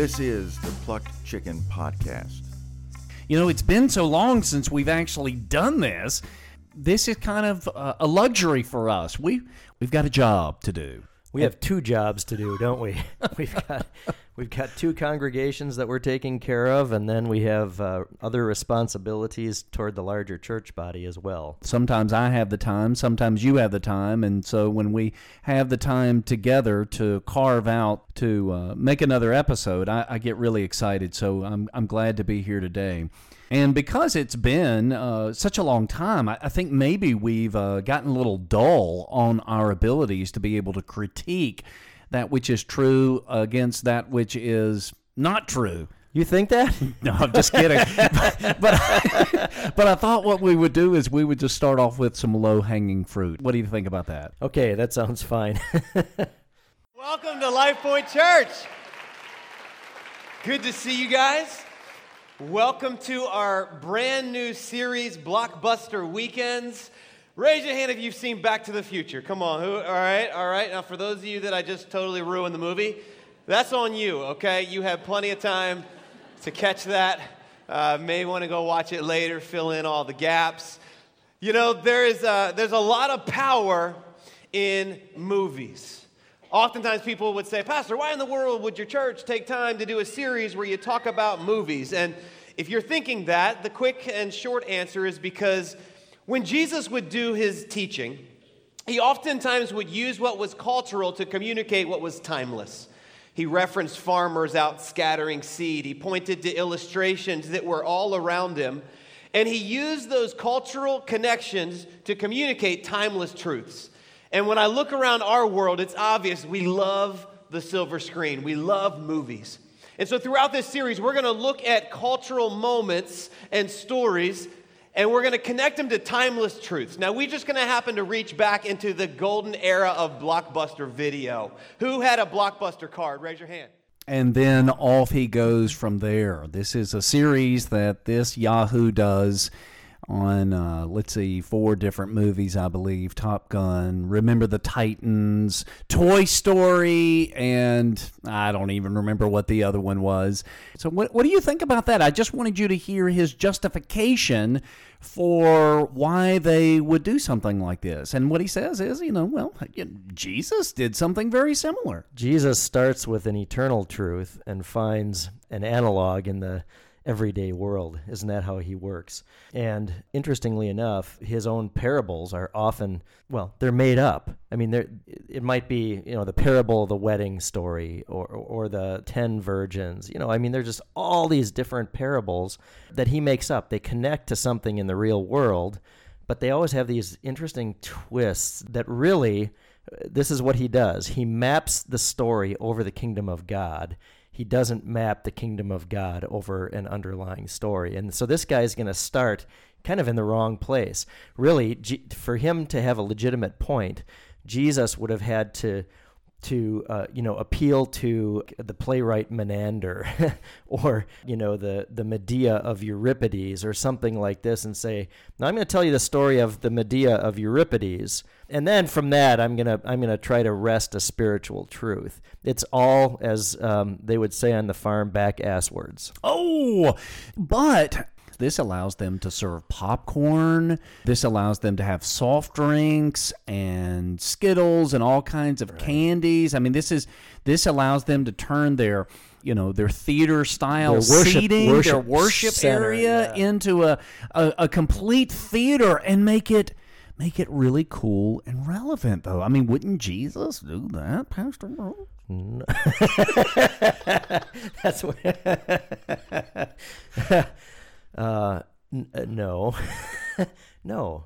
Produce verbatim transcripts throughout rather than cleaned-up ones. This is the Plucked Chicken Podcast. You know, it's been so long since we've actually done this. This is kind of uh, a luxury for us. We, we've got a job to do. We have two jobs to do, don't we? We've got we've got two congregations that we're taking care of, and then we have uh, other responsibilities toward the larger church body as well. Sometimes I have the time, sometimes you have the time, and so when we have the time together to carve out, to uh, make another episode, I, I get really excited, so I'm I'm glad to be here today. And because it's been uh, such a long time, I, I think maybe we've uh, gotten a little dull on our abilities to be able to critique that which is true against that which is not true. You think that? No, I'm just kidding. but but I, but I thought what we would do is we would just start off with some low-hanging fruit. What do you think about that? Okay, that sounds fine. Welcome to LifePoint Church. Good to see you guys. Welcome to our brand new series, Blockbuster Weekends. Raise your hand if you've seen Back to the Future. Come on, who? All right, all right. Now, for those of you that I just totally ruined the movie, that's on you, okay? You have plenty of time to catch that. Uh, may want to go watch it later, fill in all the gaps. You know, there is a, there's a lot of power in movies. Oftentimes people would say, Pastor, why in the world would your church take time to do a series where you talk about movies? And if you're thinking that, the quick and short answer is because when Jesus would do his teaching, he oftentimes would use what was cultural to communicate what was timeless. He referenced farmers out scattering seed. He pointed to illustrations that were all around him. And he used those cultural connections to communicate timeless truths. And when I look around our world, it's obvious we love the silver screen. We love movies. And so throughout this series, we're going to look at cultural moments and stories, and we're going to connect them to timeless truths. Now, we're just going to happen to reach back into the golden era of Blockbuster video. Who had a Blockbuster card? Raise your hand. And then off he goes from there. This is a series that this Yahoo does on, uh, let's see, four different movies, I believe. Top Gun, Remember the Titans, Toy Story, and I don't even remember what the other one was. So what, what do you think about that? I just wanted you to hear his justification for why they would do something like this. And what he says is, you know, well, Jesus did something very similar. Jesus starts with an eternal truth and finds an analog in the everyday world. Isn't that how he works? And interestingly enough, his own parables are often, well, they're made up. I mean, there it might be, you know, the parable of the wedding story or or the ten virgins. You know, I mean, there's just all these different parables that he makes up. They connect to something in the real world, but they always have these interesting twists that really, this is what he does. He maps the story over the kingdom of God. He doesn't map the kingdom of God over an underlying story. And so this guy is going to start kind of in the wrong place. Really, for him to have a legitimate point, Jesus would have had to, to uh, you know, appeal to the playwright Menander or, you know, the, the Medea of Euripides or something like this and say, now I'm going to tell you the story of the Medea of Euripides. And then from that, I'm gonna I'm gonna try to wrest a spiritual truth. It's all, as um, they would say on the farm, back ass words. Oh, but this allows them to serve popcorn. This allows them to have soft drinks and Skittles and all kinds of right. candies. I mean, this is this allows them to turn their, you know, their theater style their worship, seating, worship their worship center, area yeah. into a, a a complete theater and make it. Make it really cool and relevant, though. I mean, wouldn't Jesus do that, Pastor Bro? No. That's what... uh, n- no. No.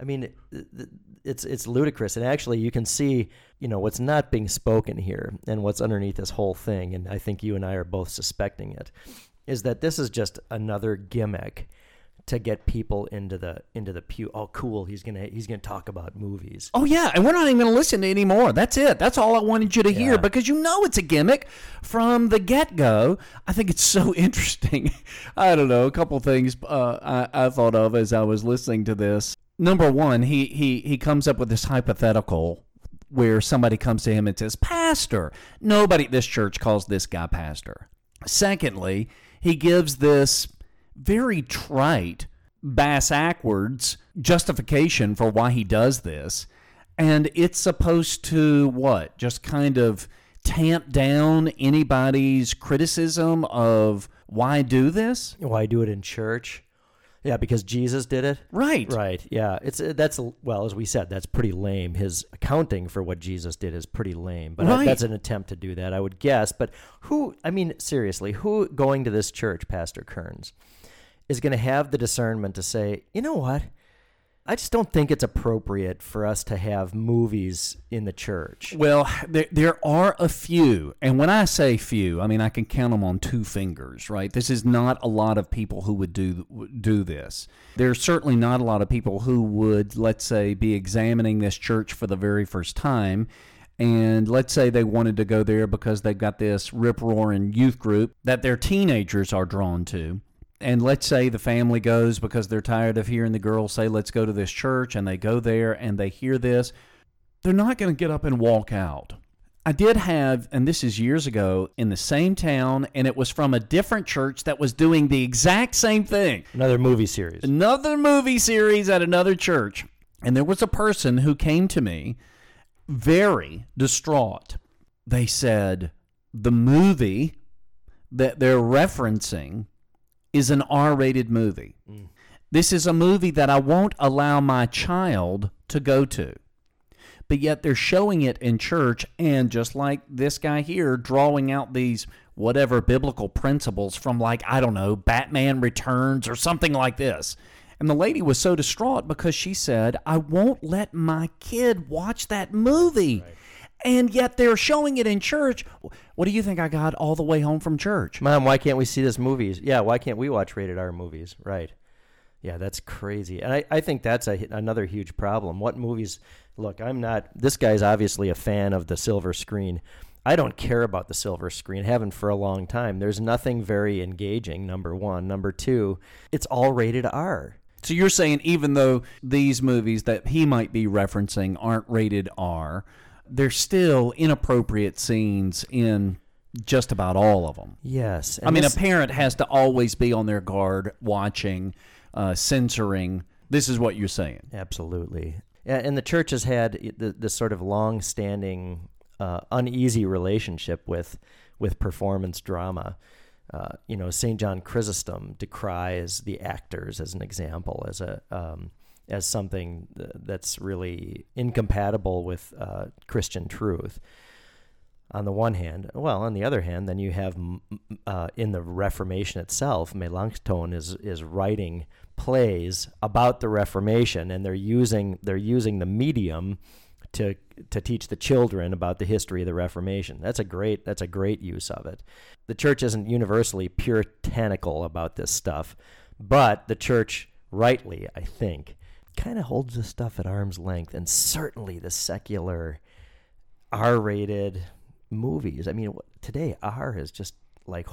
I mean, it's it's ludicrous. And actually, you can see, you know, what's not being spoken here and what's underneath this whole thing, and I think you and I are both suspecting it, is that this is just another gimmick to get people into the into the pew. Oh, cool! He's gonna he's gonna talk about movies. Oh yeah, and we're not even gonna listen to any more. That's it. That's all I wanted you to yeah. hear because you know it's a gimmick from the get go. I think it's so interesting. I don't know. A couple things uh, I, I thought of as I was listening to this. Number one, he he he comes up with this hypothetical where somebody comes to him and says, "Pastor, nobody at this church calls this guy pastor." Secondly, he gives this very trite, bass-ackwards justification for why he does this, and it's supposed to, what, just kind of tamp down anybody's criticism of why do this? Why do it in church? Yeah, because Jesus did it. Right. Right, yeah. It's that's Well, as we said, that's pretty lame. His accounting for what Jesus did is pretty lame. But right. I, that's an attempt to do that, I would guess. But who, I mean, seriously, who going to this church, Pastor Kearns, is going to have the discernment to say, you know what? I just don't think it's appropriate for us to have movies in the church. Well, there, there are a few. And when I say few, I mean, I can count them on two fingers, right? This is not a lot of people who would do do this. There's certainly not a lot of people who would, let's say, be examining this church for the very first time. And let's say they wanted to go there because they've got this rip-roaring youth group that their teenagers are drawn to. And let's say the family goes because they're tired of hearing the girls say, let's go to this church, and they go there and they hear this. They're not going to get up and walk out. I did have, and this is years ago, in the same town, and it was from a different church that was doing the exact same thing. Another movie series. Another movie series at another church. And there was a person who came to me very distraught. They said, the movie that they're referencing is an R-rated movie. Mm. This is a movie that I won't allow my child to go to. But yet they're showing it in church, and just like this guy here, drawing out these whatever biblical principles from, like, I don't know, Batman Returns or something like this. And the lady was so distraught because she said, I won't let my kid watch that movie. Right. And yet they're showing it in church. What do you think I got all the way home from church? Mom, why can't we see this movie? Yeah, why can't we watch rated R movies? Right. Yeah, that's crazy. And I, I think that's a, another huge problem. What movies? Look, I'm not, this guy's obviously a fan of the silver screen. I don't care about the silver screen. Haven't for a long time. There's nothing very engaging, number one. Number two, it's all rated R. So you're saying even though these movies that he might be referencing aren't rated R, there's still inappropriate scenes in just about all of them. Yes. I mean, this, a parent has to always be on their guard, watching, uh, censoring. This is what you're saying. Absolutely. And the church has had this sort of long-standing, uh, uneasy relationship with with performance drama. Uh, you know, Saint John Chrysostom decries the actors, as an example, as a... Um, as something that's really incompatible with uh, Christian truth on the one hand. Well, on the other hand, then you have uh, in the Reformation itself, Melanchthon is is writing plays about the Reformation, and they're using they're using the medium to to teach the children about the history of the Reformation. That's a great that's a great use of it. The church isn't universally puritanical about this stuff, but the church, rightly, I think, kind of holds this stuff at arm's length, and certainly the secular R-rated movies. I mean, today R is just like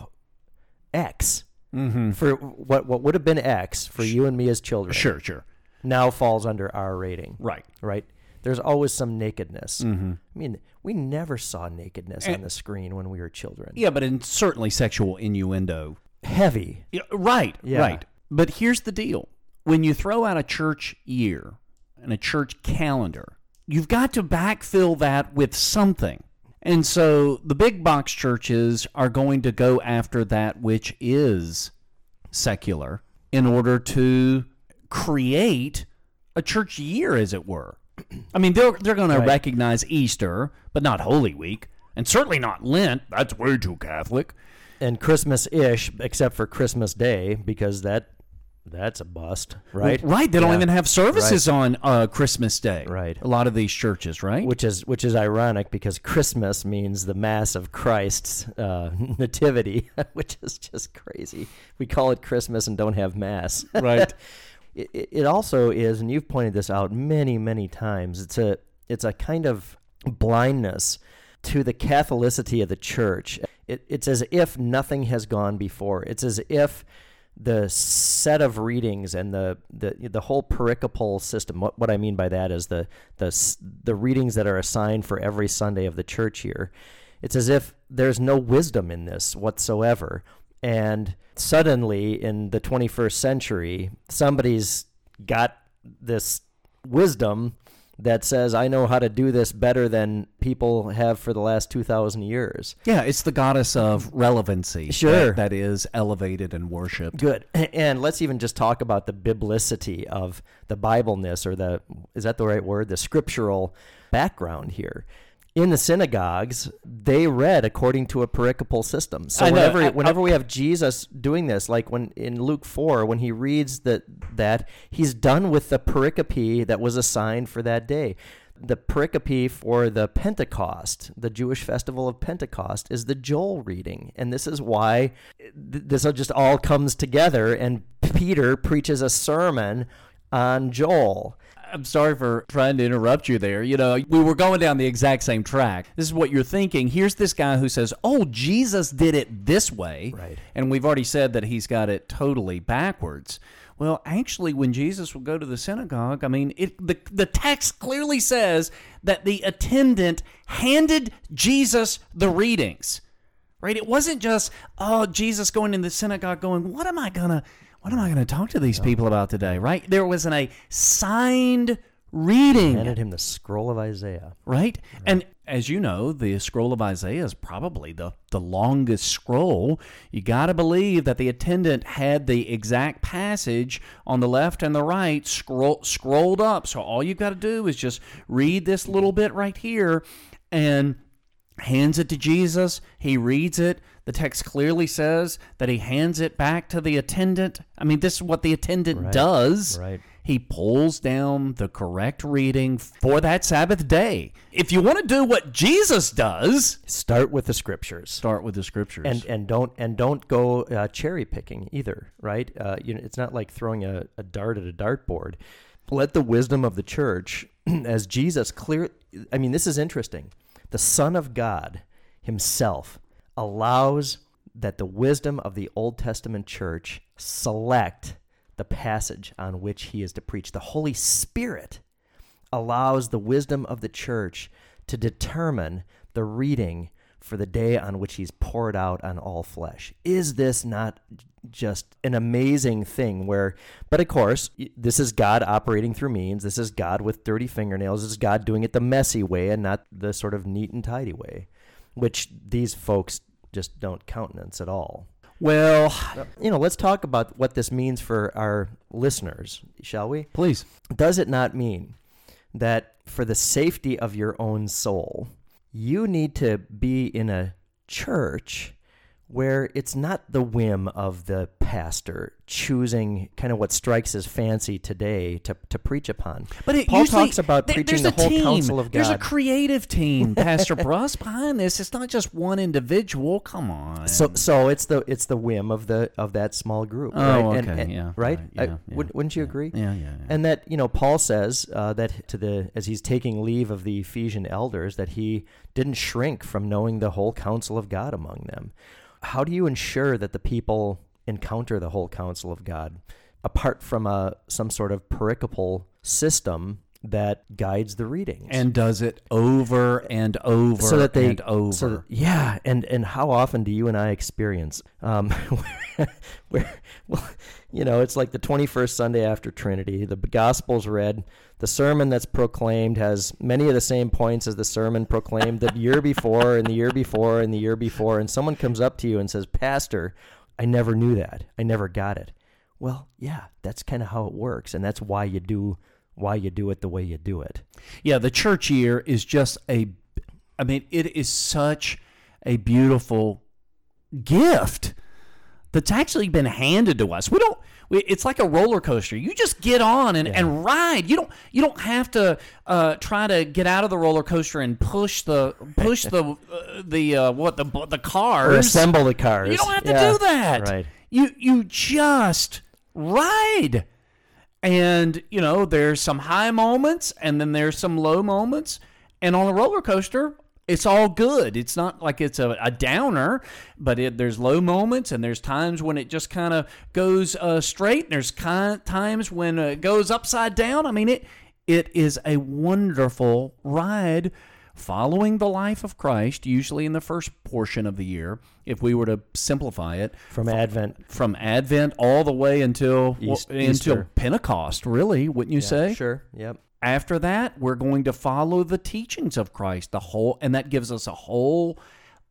X mm-hmm. for what what would have been X for sure. You and me as children. Sure, sure. Now falls under R rating. Right, right. There's always some nakedness. Mm-hmm. I mean, we never saw nakedness and, on the screen when we were children. Yeah, but in certainly sexual innuendo, heavy. Yeah, right, yeah. right. But here's the deal. When you throw out a church year and a church calendar, you've got to backfill that with something. And so the big box churches are going to go after that which is secular in order to create a church year, as it were. I mean, they're, they're going right. to recognize Easter, but not Holy Week, and certainly not Lent. That's way too Catholic. And Christmas-ish, except for Christmas Day, because that... That's a bust, right? Right. They don't yeah. even have services right. on uh, Christmas Day. Right. A lot of these churches, right? Which is which is ironic because Christmas means the Mass of Christ's uh, nativity, which is just crazy. We call it Christmas and don't have Mass. Right. it, it also is, and you've pointed this out many, many times. It's a it's a kind of blindness to the Catholicity of the Church. It, it's as if nothing has gone before. It's as if the set of readings and the, the the whole pericopal system. What what I mean by that is the the the readings that are assigned for every Sunday of the church year. It's as if there's no wisdom in this whatsoever. And suddenly in the twenty-first century, somebody's got this wisdom that says, I know how to do this better than people have for the last two thousand years. Yeah, it's the goddess of relevancy. Sure. That, that is elevated and worshipped. Good. And let's even just talk about the biblicity of the Bibleness, or the, is that the right word? The scriptural background here. In the synagogues, they read according to a pericopal system. So whenever, I, I, whenever we have Jesus doing this, like when in Luke four, when he reads that, that he's done with the pericope that was assigned for that day. The pericope for the Pentecost, the Jewish festival of Pentecost, is the Joel reading. And this is why th- this just all comes together, and Peter preaches a sermon on Joel. I'm sorry for trying to interrupt you there. You know, we were going down the exact same track. This is what you're thinking. Here's this guy who says, oh, Jesus did it this way. Right. And we've already said that he's got it totally backwards. Well, actually, when Jesus would go to the synagogue, I mean, it, the, the text clearly says that the attendant handed Jesus the readings, right? It wasn't just, oh, Jesus going in the synagogue going, what am I going to... What am I going to talk to these people about today, right? There was an assigned reading. He handed him the scroll of Isaiah. Right? right? And as you know, the scroll of Isaiah is probably the, the longest scroll. You got to believe that the attendant had the exact passage on the left and the right scroll, scrolled up. So all you've got to do is just read this little bit right here and hands it to Jesus. He reads it. The text clearly says that he hands it back to the attendant. I mean, this is what the attendant right, does. Right. He pulls down the correct reading for that Sabbath day. If you want to do what Jesus does, start with the scriptures. Start with the scriptures, and and don't and don't go uh, cherry picking either. Right? Uh, you know, it's not like throwing a, a dart at a dartboard. Let the wisdom of the church, as Jesus clear. I mean, this is interesting. The Son of God Himself allows that the wisdom of the Old Testament church select the passage on which he is to preach. The Holy Spirit allows the wisdom of the church to determine the reading for the day on which he's poured out on all flesh. Is this not just an amazing thing where, but of course, this is God operating through means. This is God with dirty fingernails. This is God doing it the messy way and not the sort of neat and tidy way, which these folks just don't countenance at all. Well, you know, let's talk about what this means for our listeners, shall we? Please. Does it not mean that for the safety of your own soul, you need to be in a church where it's not the whim of the pastor choosing kind of what strikes his fancy today to, to preach upon? But it Paul usually, talks about there, preaching the whole team. counsel of God. There's a creative team, Pastor Bruss, behind this. It's not just one individual. Come on. So, so it's the it's the whim of the of that small group. Oh, right? okay, and, and, yeah, right. right yeah, I, yeah, wouldn't you yeah, agree? Yeah, yeah, yeah. And that, you know, Paul says uh, that to the as he's taking leave of the Ephesian elders, that he didn't shrink from knowing the whole counsel of God among them. How do you ensure that the people encounter the whole counsel of God, apart from a some sort of pericopal system that guides the readings and does it over and over so that they, and over? So that, yeah, and and how often do you and I experience um, where, where well, you know, it's like the twenty-first Sunday after Trinity, the Gospel's read, the sermon that's proclaimed has many of the same points as the sermon proclaimed the year before and the year before and the year before, and someone comes up to you and says, Pastor, I never knew that. I never got it. Well, yeah, that's kind of how it works, and that's why you do why you do it the way you do it. Yeah, the church year is just a, I mean, it is such a beautiful gift that's actually been handed to us. We don't, we, it's like a roller coaster. You just get on and, yeah. and ride. You don't you don't have to uh, try to get out of the roller coaster and push the push the uh, the uh, what the the cars. Or assemble the cars. You don't have to yeah. do that. Right. You you just ride. And, you know, there's some high moments and then there's some low moments. And on a roller coaster, it's all good. It's not like it's a, a downer, but it, there's low moments and there's times when it just kind of goes uh, straight. And there's kind of times when it goes upside down. I mean, it it is a wonderful ride following the life of Christ, usually in the first portion of the year, if we were to simplify it. From fo- Advent. From Advent all the way until, East, well, until Pentecost, really, wouldn't you yeah, say? Sure, yep. After that, we're going to follow the teachings of Christ, the whole, and that gives us a whole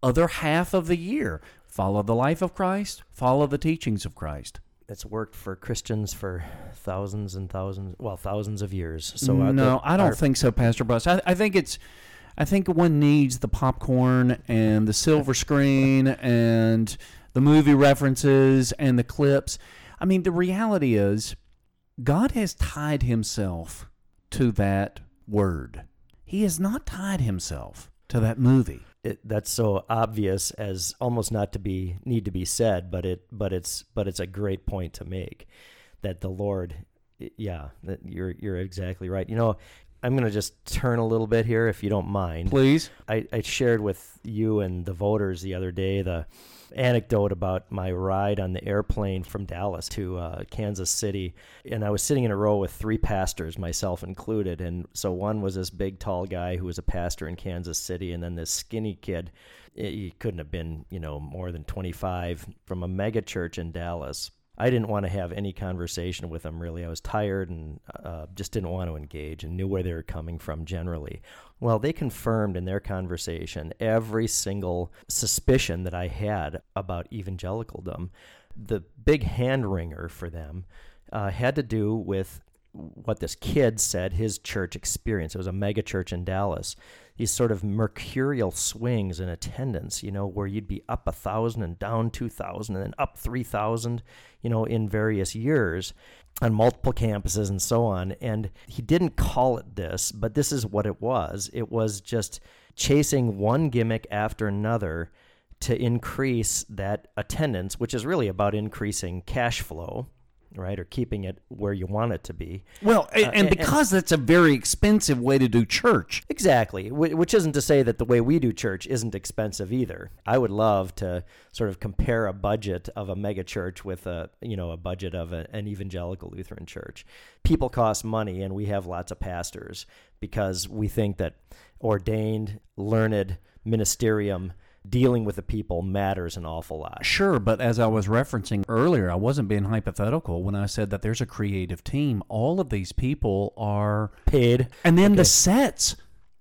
other half of the year. Follow the life of Christ, follow the teachings of Christ. It's worked for Christians for thousands and thousands, well, thousands of years. So no, the, I don't our, think so, Pastor Bruss. I, I think it's, I think one needs the popcorn and the silver screen and the movie references and the clips. I mean, the reality is, God has tied Himself to that word. He has not tied Himself to that movie. It, that's so obvious as almost not to be need to be said, but it but it's but it's a great point to make that the Lord, yeah, that you're you're exactly right. You know, I'm going to just turn a little bit here if you don't mind. Please. I, I shared with you and the voters the other day the anecdote about my ride on the airplane from Dallas to uh, Kansas City, and I was sitting in a row with three pastors, myself included, and so one was this big, tall guy who was a pastor in Kansas City, and then this skinny kid, he couldn't have been, you know, more than twenty-five, from a mega church in Dallas. I didn't want to have any conversation with them, really. I was tired and uh, just didn't want to engage and knew where they were coming from generally. Well, they confirmed in their conversation every single suspicion that I had about evangelicaldom. The big hand-wringer for them uh, had to do with what this kid said his church experience. It was a mega church in Dallas. These sort of mercurial swings in attendance, you know, where you'd be up one thousand and down two thousand and then up three thousand, you know, in various years on multiple campuses and so on. And he didn't call it this, but this is what it was. It was just chasing one gimmick after another to increase that attendance, which is really about increasing cash flow, right, or keeping it where you want it to be. Well, and, uh, and because and, that's a very expensive way to do church. Exactly, which isn't to say that the way we do church isn't expensive either. I would love to sort of compare a budget of a mega church with a, you know, a budget of a, an evangelical Lutheran church. People cost money, and we have lots of pastors because we think that ordained, learned ministerium dealing with the people matters an awful lot. Sure, but as I was referencing earlier, I wasn't being hypothetical when I said that there's a creative team. All of these people are paid. And then okay. The sets.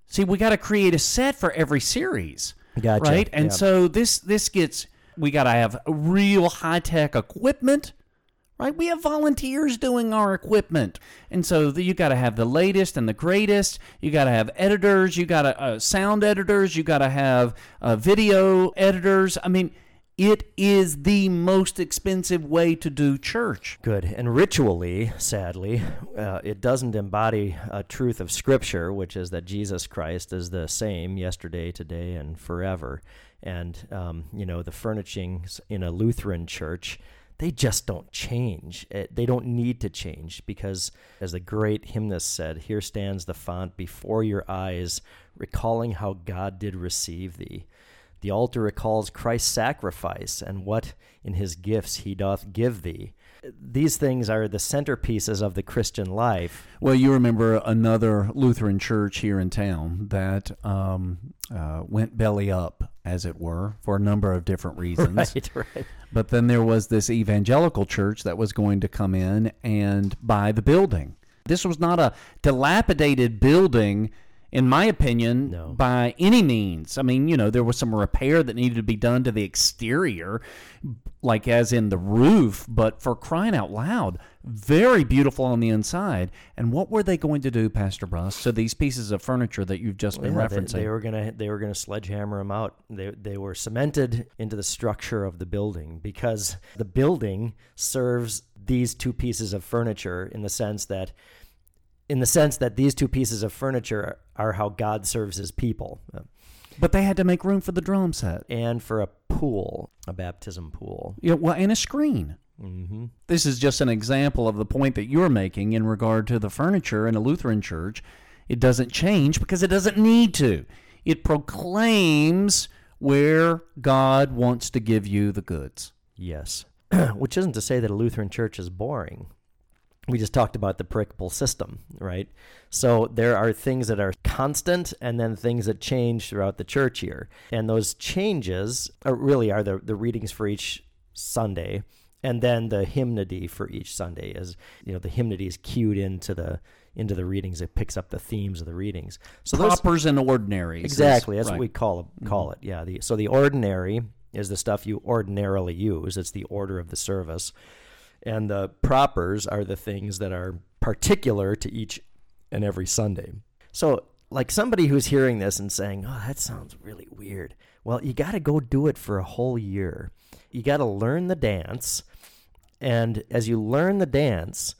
See, we got to create a set for every series. Gotcha. Right? And yeah. so this this gets, we got to have real high-tech equipment. Right? We have volunteers doing our equipment. And so the, you got to have the latest and the greatest. You got to have editors. You got to uh, sound editors. You got to have uh, video editors. I mean, it is the most expensive way to do church. Good. And ritually, sadly, uh, it doesn't embody a truth of Scripture, which is that Jesus Christ is the same yesterday, today, and forever. And, um, you know, the furnishings in a Lutheran church, they just don't change. They don't need to change because, as the great hymnist said, here stands the font before your eyes, recalling how God did receive thee. The altar recalls Christ's sacrifice and what in his gifts he doth give thee. These things are the centerpieces of the Christian life. Well, you remember another Lutheran church here in town that um, uh, went belly up, as it were, for a number of different reasons. Right, right. But then there was this evangelical church that was going to come in and buy the building. This was not a dilapidated building, in my opinion, no. by any means. I mean, you know, there was some repair that needed to be done to the exterior, like as in the roof, but for crying out loud, very beautiful on the inside. And what were they going to do, Pastor Bruss, to these pieces of furniture that you've just been yeah, referencing? They, they were gonna, they were gonna sledgehammer them out. They, they were cemented into the structure of the building because the building serves these two pieces of furniture in the sense that in the sense that these two pieces of furniture are how God serves his people. But they had to make room for the drum set. And for a pool, a baptism pool. Yeah, well, and a screen. Mm-hmm. This is just an example of the point that you're making in regard to the furniture in a Lutheran church. It doesn't change because it doesn't need to. It proclaims where God wants to give you the goods. Yes, which isn't to say that a Lutheran church is boring. we just talked about the predictable system, right? So there are things that are constant and then things that change throughout the church year. And those changes are really are the, the readings for each Sunday, and then the hymnody for each Sunday. As you know, the hymnody is cued into the into the readings. It picks up the themes of the readings. So propers and ordinaries. Exactly. That's right. What we call it. Call it. Yeah. The, so the ordinary is the stuff you ordinarily use. It's the order of the service. And the propers are the things that are particular to each and every Sunday. So like somebody who's hearing this and saying, oh, that sounds really weird. Well, you got to go do it for a whole year. You got to learn the dance. And as you learn the dance,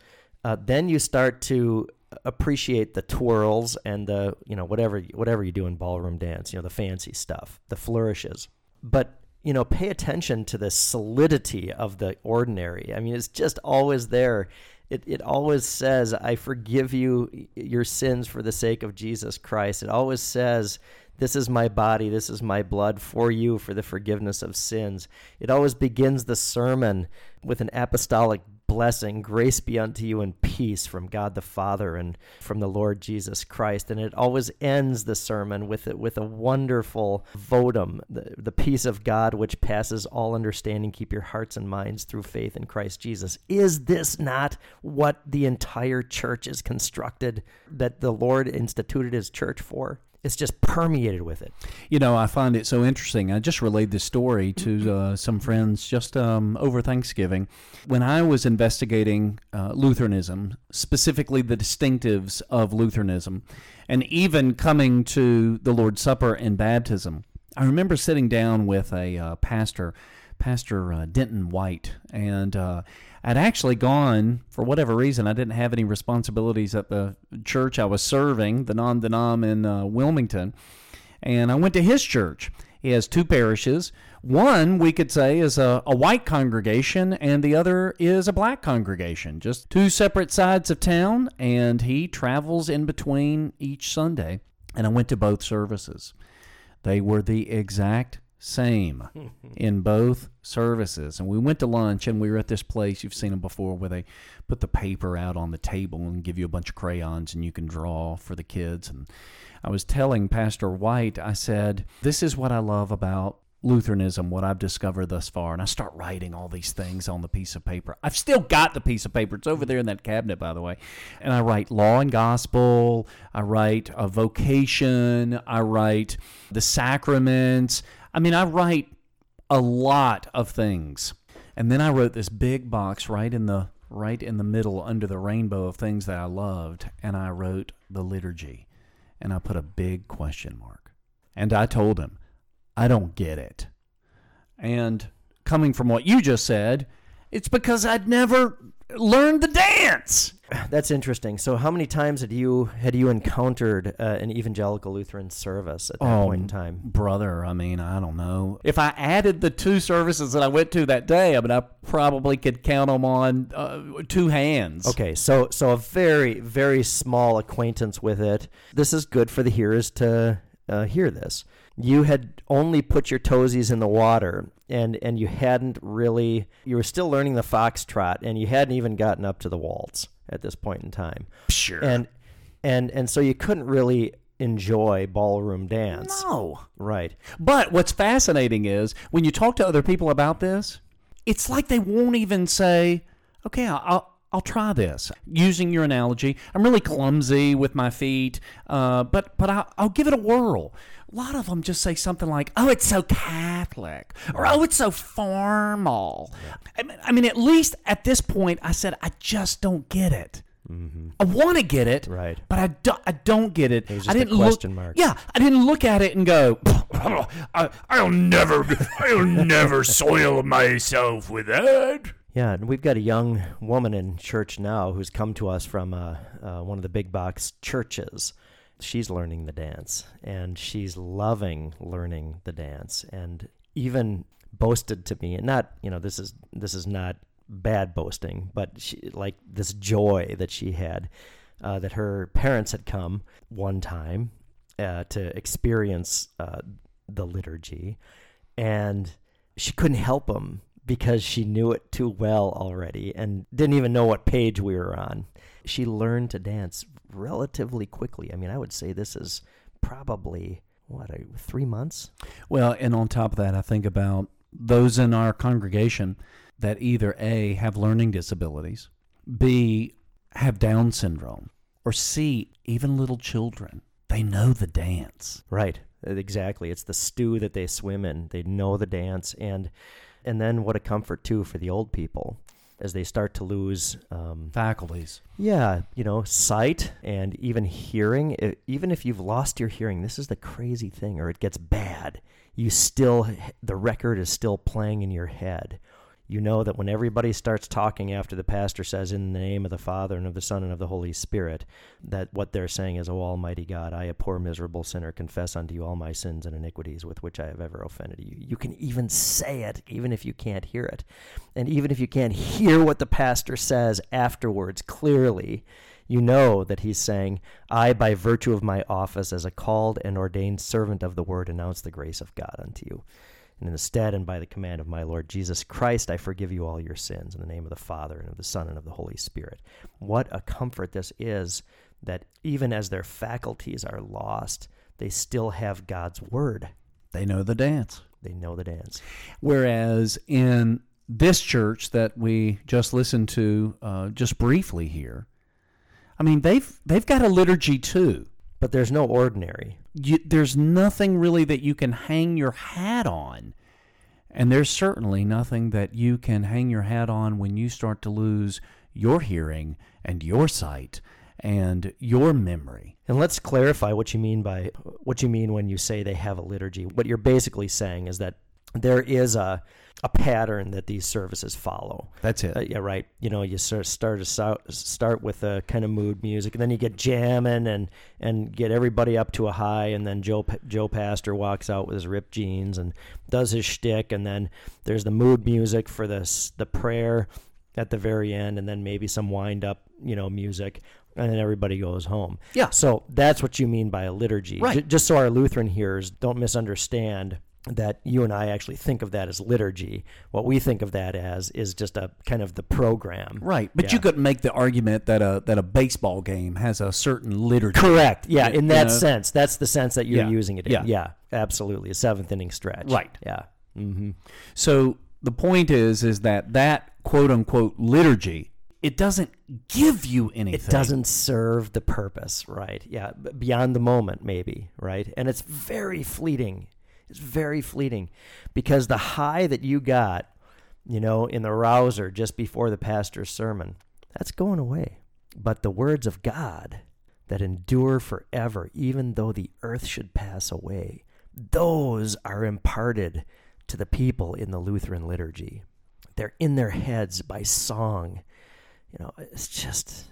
uh, then you start to appreciate the twirls and the, you know, whatever, whatever you do in ballroom dance, you know, the fancy stuff, the flourishes. But you know, pay attention to the solidity of the ordinary. I mean, it's just always there. It it always says, I forgive you your sins for the sake of Jesus Christ. It always says, this is my body, this is my blood for you for the forgiveness of sins. It always begins the sermon with an apostolic blessing, grace be unto you and peace from God the Father and from the Lord Jesus Christ. And it always ends the sermon with it with a wonderful votum, the, the peace of God which passes all understanding, keep your hearts and minds through faith in Christ Jesus. Is this not what the entire church is constructed, that the Lord instituted his church for? It's just permeated with it. You know, I find it so interesting. I just relayed this story to uh, some friends just um, over Thanksgiving. When I was investigating uh, Lutheranism, specifically the distinctives of Lutheranism, and even coming to the Lord's Supper and baptism, I remember sitting down with a uh, pastor, Pastor uh, Denton White, and uh, I'd actually gone, for whatever reason, I didn't have any responsibilities at the church I was serving, the non-denom in uh, Wilmington, and I went to his church. He has two parishes. One, we could say, is a, a white congregation, and the other is a black congregation, just two separate sides of town, and he travels in between each Sunday, and I went to both services. They were the exact same in both services. And we went to lunch, and we were at this place, you've seen them before, where they put the paper out on the table and give you a bunch of crayons and you can draw for the kids. And I was telling Pastor White, I said, this is what I love about Lutheranism, what I've discovered thus far. And I start writing all these things on the piece of paper. I've still got the piece of paper. It's over there in that cabinet, by the way. And I write law and gospel. I write a vocation. I write the sacraments. I mean, I write a lot of things. And then I wrote this big box right in the right in the middle under the rainbow of things that I loved, and I wrote the liturgy. And I put a big question mark. And I told him, I don't get it. And coming from what you just said, it's because I'd never learned the dance. That's interesting. So how many times had you had you encountered uh, an evangelical Lutheran service at that oh, point in time? Brother, I mean, I don't know. If I added the two services that I went to that day, I mean, I probably could count them on uh, two hands. Okay, so so a very, very small acquaintance with it. This is good for the hearers to uh, hear this. You had only put your toesies in the water, and, and you hadn't really, you were still learning the foxtrot, and you hadn't even gotten up to the waltz at this point in time. Sure. And and and so you couldn't really enjoy ballroom dance. No. Right. But what's fascinating is, when you talk to other people about this, it's like they won't even say, okay, I'll... I'll try this. Using your analogy, I'm really clumsy with my feet, uh, but but I'll, I'll give it a whirl. A lot of them just say something like, oh, it's so Catholic, or oh, it's so formal. I mean, I mean at least at this point, I said, I just don't get it. Mm-hmm. I want to get it, right. but I, do, I don't get it. It was just I didn't a question look, mark. Yeah, I didn't look at it and go, I, I'll never, I'll never soil myself with that. Yeah, and we've got a young woman in church now who's come to us from uh, uh, one of the big box churches. She's learning the dance, and she's loving learning the dance, and even boasted to me, and not, you know, this is this is not bad boasting, but she, like this joy that she had, uh, that her parents had come one time uh, to experience uh, the liturgy, and she couldn't help them because she knew it too well already and didn't even know what page we were on. She learned to dance relatively quickly. I mean, I would say this is probably, what, three months? Well, and on top of that, I think about those in our congregation that either A, have learning disabilities, B, have Down syndrome, or C, even little children. They know the dance. Right, exactly. It's the stew that they swim in. They know the dance. And and then what a comfort, too, for the old people as they start to lose... Um, faculties. Yeah, you know, sight and even hearing. It, even if you've lost your hearing, this is the crazy thing, or it gets bad. You still, the record is still playing in your head. You know that when everybody starts talking after the pastor says, in the name of the Father and of the Son and of the Holy Spirit, that what they're saying is, O Almighty God, I, a poor miserable sinner, confess unto you all my sins and iniquities with which I have ever offended you. You can even say it, even if you can't hear it. And even if you can't hear what the pastor says afterwards clearly, you know that he's saying, I, by virtue of my office as a called and ordained servant of the word, announce the grace of God unto you. And instead, and by the command of my Lord Jesus Christ, I forgive you all your sins in the name of the Father and of the Son and of the Holy Spirit. What a comfort this is, that even as their faculties are lost, they still have God's word. They know the dance. They know the dance. Whereas in this church that we just listened to uh, just briefly here, I mean, they've they've got a liturgy too. But there's no ordinary. You, there's nothing really that you can hang your hat on. And there's certainly nothing that you can hang your hat on when you start to lose your hearing and your sight and your memory. And let's clarify what you mean by what you mean when you say they have a liturgy. What you're basically saying is that there is a a pattern that these services follow. That's it. Uh, yeah, right. You know, you sort of start a, start with a kind of mood music, and then you get jamming and and get everybody up to a high, and then Joe Joe Pastor walks out with his ripped jeans and does his shtick, and then there's the mood music for the the prayer at the very end, and then maybe some wind up, you know, music. And then everybody goes home. Yeah. So that's what you mean by a liturgy. Right. J- just so our Lutheran hearers don't misunderstand that you and I actually think of that as liturgy. What we think of that as is just a kind of the program. Right. But yeah. You could make the argument that a that a baseball game has a certain liturgy. Correct. Yeah, in that you know? sense. That's the sense that you're yeah. using it in. Yeah. yeah, absolutely. A seventh inning stretch. Right. Yeah. Mm-hmm. So the point is is that that quote-unquote liturgy, it doesn't give you anything. It doesn't serve the purpose, right? Yeah, beyond the moment maybe, right? And it's very fleeting. It's very fleeting because the high that you got, you know, in the rouser just before the pastor's sermon, that's going away. But the words of God that endure forever, even though the earth should pass away, those are imparted to the people in the Lutheran liturgy. They're in their heads by song. You know, it's just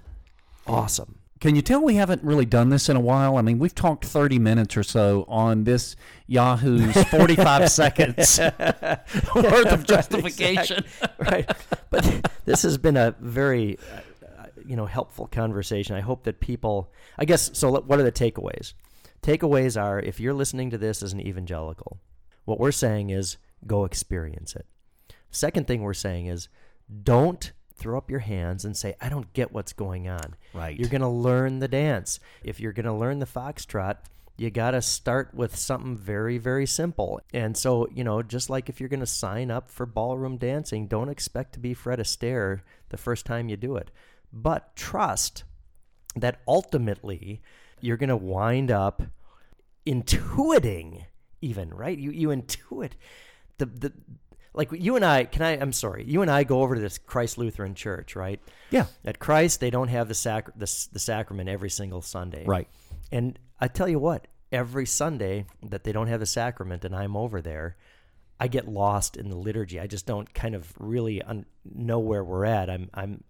awesome. Can you tell we haven't really done this in a while? I mean, we've talked thirty minutes or so on this Yahoo's forty-five seconds worth of justification. Exactly. Right. But this has been a very, uh, you know, helpful conversation. I hope that people, I guess, so what are the takeaways? Takeaways are, if you're listening to this as an evangelical, what we're saying is go experience it. Second thing we're saying is don't throw up your hands and say, I don't get what's going on. Right. You're going to learn the dance. If you're going to learn the foxtrot, you got to start with something very, very simple. And so, you know, just like if you're going to sign up for ballroom dancing, don't expect to be Fred Astaire the first time you do it. But trust that ultimately you're going to wind up intuiting even, right? You you intuit the the... Like you and I, can I, I'm sorry, you and I go over to this Christ Lutheran Church, right? Yeah. At Christ, they don't have the, sacra- the, the sacrament every single Sunday. Right. And I tell you what, every Sunday that they don't have the sacrament and I'm over there, I get lost in the liturgy. I just don't kind of really un- know where we're at. I'm, I'm,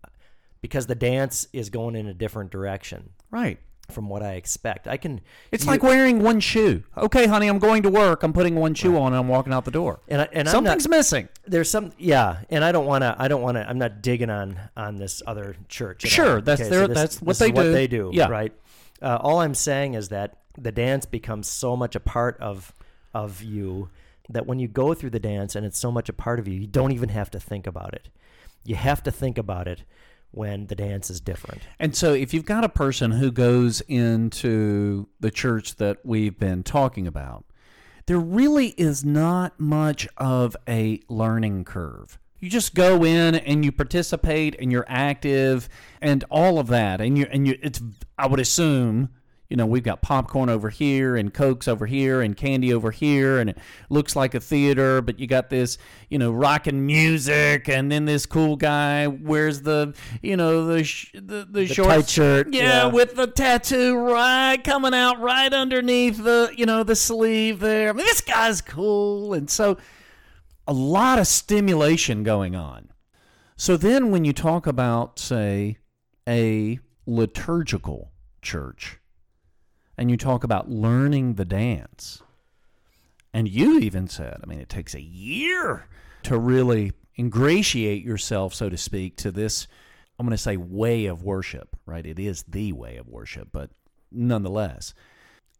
because the dance is going in a different direction. Right. From what I expect. I can. It's you, like wearing one shoe. Okay, honey, I'm going to work. I'm putting one shoe right. on and I'm walking out the door. And, I, and something's I'm not, missing. There's some, yeah. And I don't want to. I don't want to. I'm not digging on on this other church. Sure, that's okay, their. So this, that's what this they is do. What they do. Yeah. Right. Uh, all I'm saying is that the dance becomes so much a part of of you that when you go through the dance and it's so much a part of you, you don't even have to think about it. You have to think about it when the dance is different. And so if you've got a person who goes into the church that we've been talking about, there really is not much of a learning curve. You just go in and you participate and you're active and all of that. And you and you it's I would assume, you know, we've got popcorn over here and Cokes over here and candy over here, and it looks like a theater, but you got this, you know, rockin' music, and then this cool guy wears the, you know, the sh- the, the, the short tight shirt, yeah, yeah, with the tattoo right coming out right underneath the, you know, the sleeve there. I mean, this guy's cool, and so a lot of stimulation going on. So then when you talk about, say, a liturgical church, and you talk about learning the dance, and you even said, I mean, it takes a year to really ingratiate yourself, so to speak, to this, I'm going to say, way of worship, right? It is the way of worship, but nonetheless,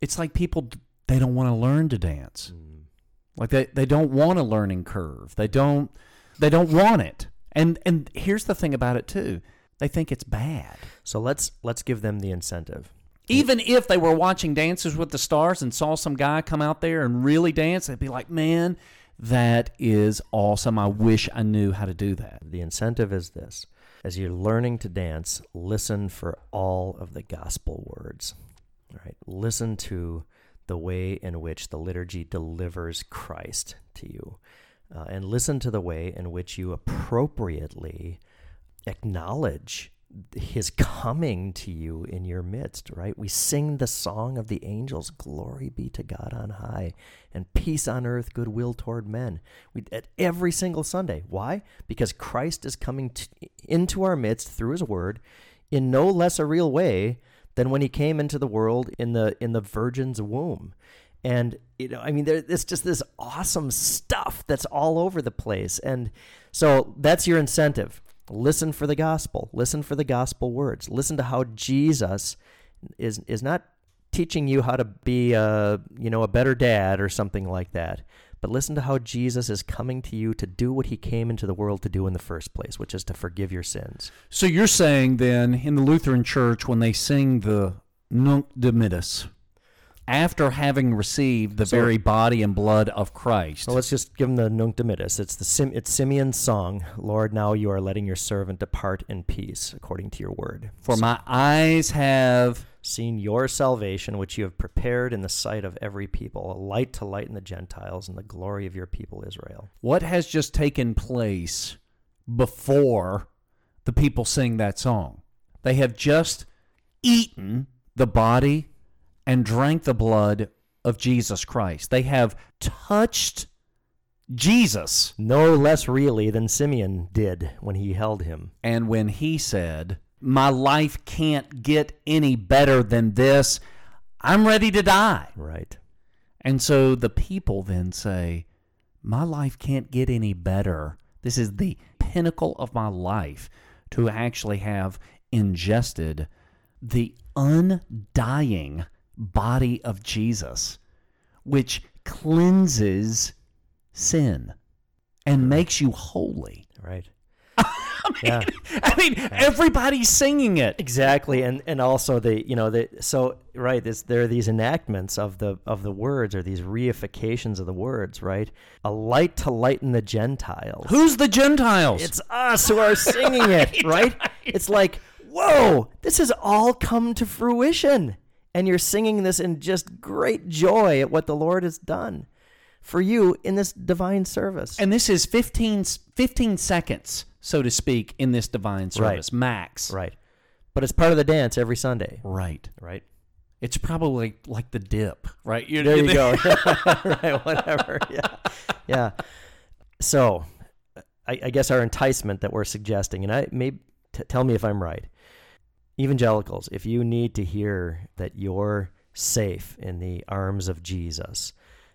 it's like people, they don't want to learn to dance. Mm. Like they, they don't want a learning curve. They don't they don't want it. And and here's the thing about it too. They think it's bad. So let's let's give them the incentive. Even if they were watching Dances with the Stars and saw some guy come out there and really dance, they'd be like, "Man, that is awesome. I wish I knew how to do that." The incentive is this. As you're learning to dance, listen for all of the gospel words. All right? Listen to the way in which the liturgy delivers Christ to you. Uh, and listen to the way in which you appropriately acknowledge his coming to you in your midst, right? We sing the song of the angels, glory be to God on high, and peace on earth, goodwill toward men. We, at every single Sunday. Why? Because Christ is coming to, into our midst through his word in no less a real way than when he came into the world in the in the virgin's womb. And, you know, I mean, there, it's just this awesome stuff that's all over the place. And so that's your incentive. Listen for the gospel. Listen for the gospel words. Listen to how Jesus is is not teaching you how to be a, you know, a better dad or something like that, but listen to how Jesus is coming to you to do what he came into the world to do in the first place, which is to forgive your sins. So you're saying then in the Lutheran Church, when they sing the Nunc Dimittis, after having received the so, very body and blood of Christ. So let's just give them the Nunc Dimittis. It's the Sim, it's Simeon's song, Lord, now you are letting your servant depart in peace, according to your word. For so, my eyes have seen your salvation, which you have prepared in the sight of every people, a light to lighten the Gentiles and the glory of your people Israel. What has just taken place before the people sing that song? They have just eaten the body and drank the blood of Jesus Christ. They have touched Jesus. No less really than Simeon did when he held him. And when he said, my life can't get any better than this, I'm ready to die. Right. And so the people then say, my life can't get any better. This is the pinnacle of my life, to actually have ingested the undying body of Jesus, which cleanses sin and makes you holy. Right. I mean, yeah. I mean yeah. Everybody's singing it. Exactly. And and also the you know the so right, this there are these enactments of the of the words, or these reifications of the words, right? A light to lighten the Gentiles. Who's the Gentiles? It's us who are singing right, it, right? right? It's like, whoa, this has all come to fruition. And you're singing this in just great joy at what the Lord has done for you in this divine service. And this is fifteen, fifteen seconds, so to speak, in this divine service, right. Max. Right. But it's part of the dance every Sunday. Right. Right. It's probably like the dip, right? You're, there you go. Right, whatever. Yeah. Yeah. So I, I guess our enticement that we're suggesting, and I may t- tell me if I'm right, evangelicals, if you need to hear that you're safe in the arms of Jesus,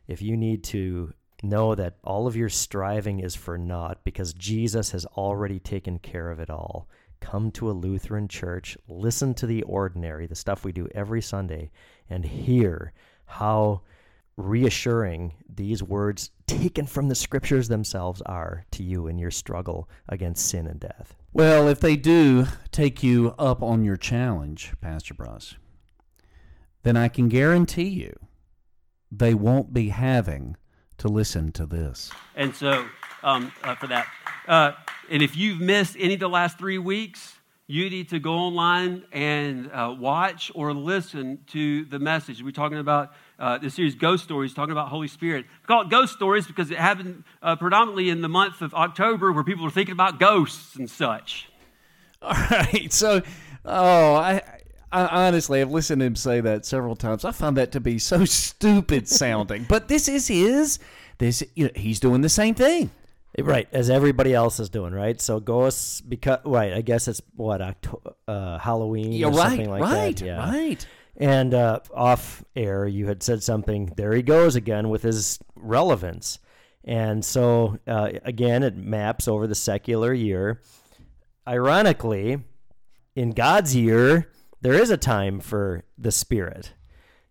if you need to know that all of your striving is for naught because Jesus has already taken care of it all, come to a Lutheran church, listen to the ordinary, the stuff we do every Sunday, and hear how reassuring these words taken from the scriptures themselves are to you in your struggle against sin and death? Well, if they do take you up on your challenge, Pastor Bruss, then I can guarantee you they won't be having to listen to this. And so um, uh, for that, uh, and if you've missed any of the last three weeks, you need to go online and uh, watch or listen to the message. We're talking about uh, the series Ghost Stories, talking about Holy Spirit. We call it Ghost Stories because it happened uh, predominantly in the month of October where people were thinking about ghosts and such. All right. So, oh, I, I honestly have listened to him say that several times. I find that to be so stupid sounding. But this is his. This you know, he's doing the same thing. Right, as everybody else is doing, right? So ghosts, because right, I guess it's what October, uh, Halloween yeah, or right, something like right, that. Yeah, right, right. And uh, off air, you had said something. There he goes again with his relevance, and so uh, again, it maps over the secular year. Ironically, in God's year, there is a time for the Spirit.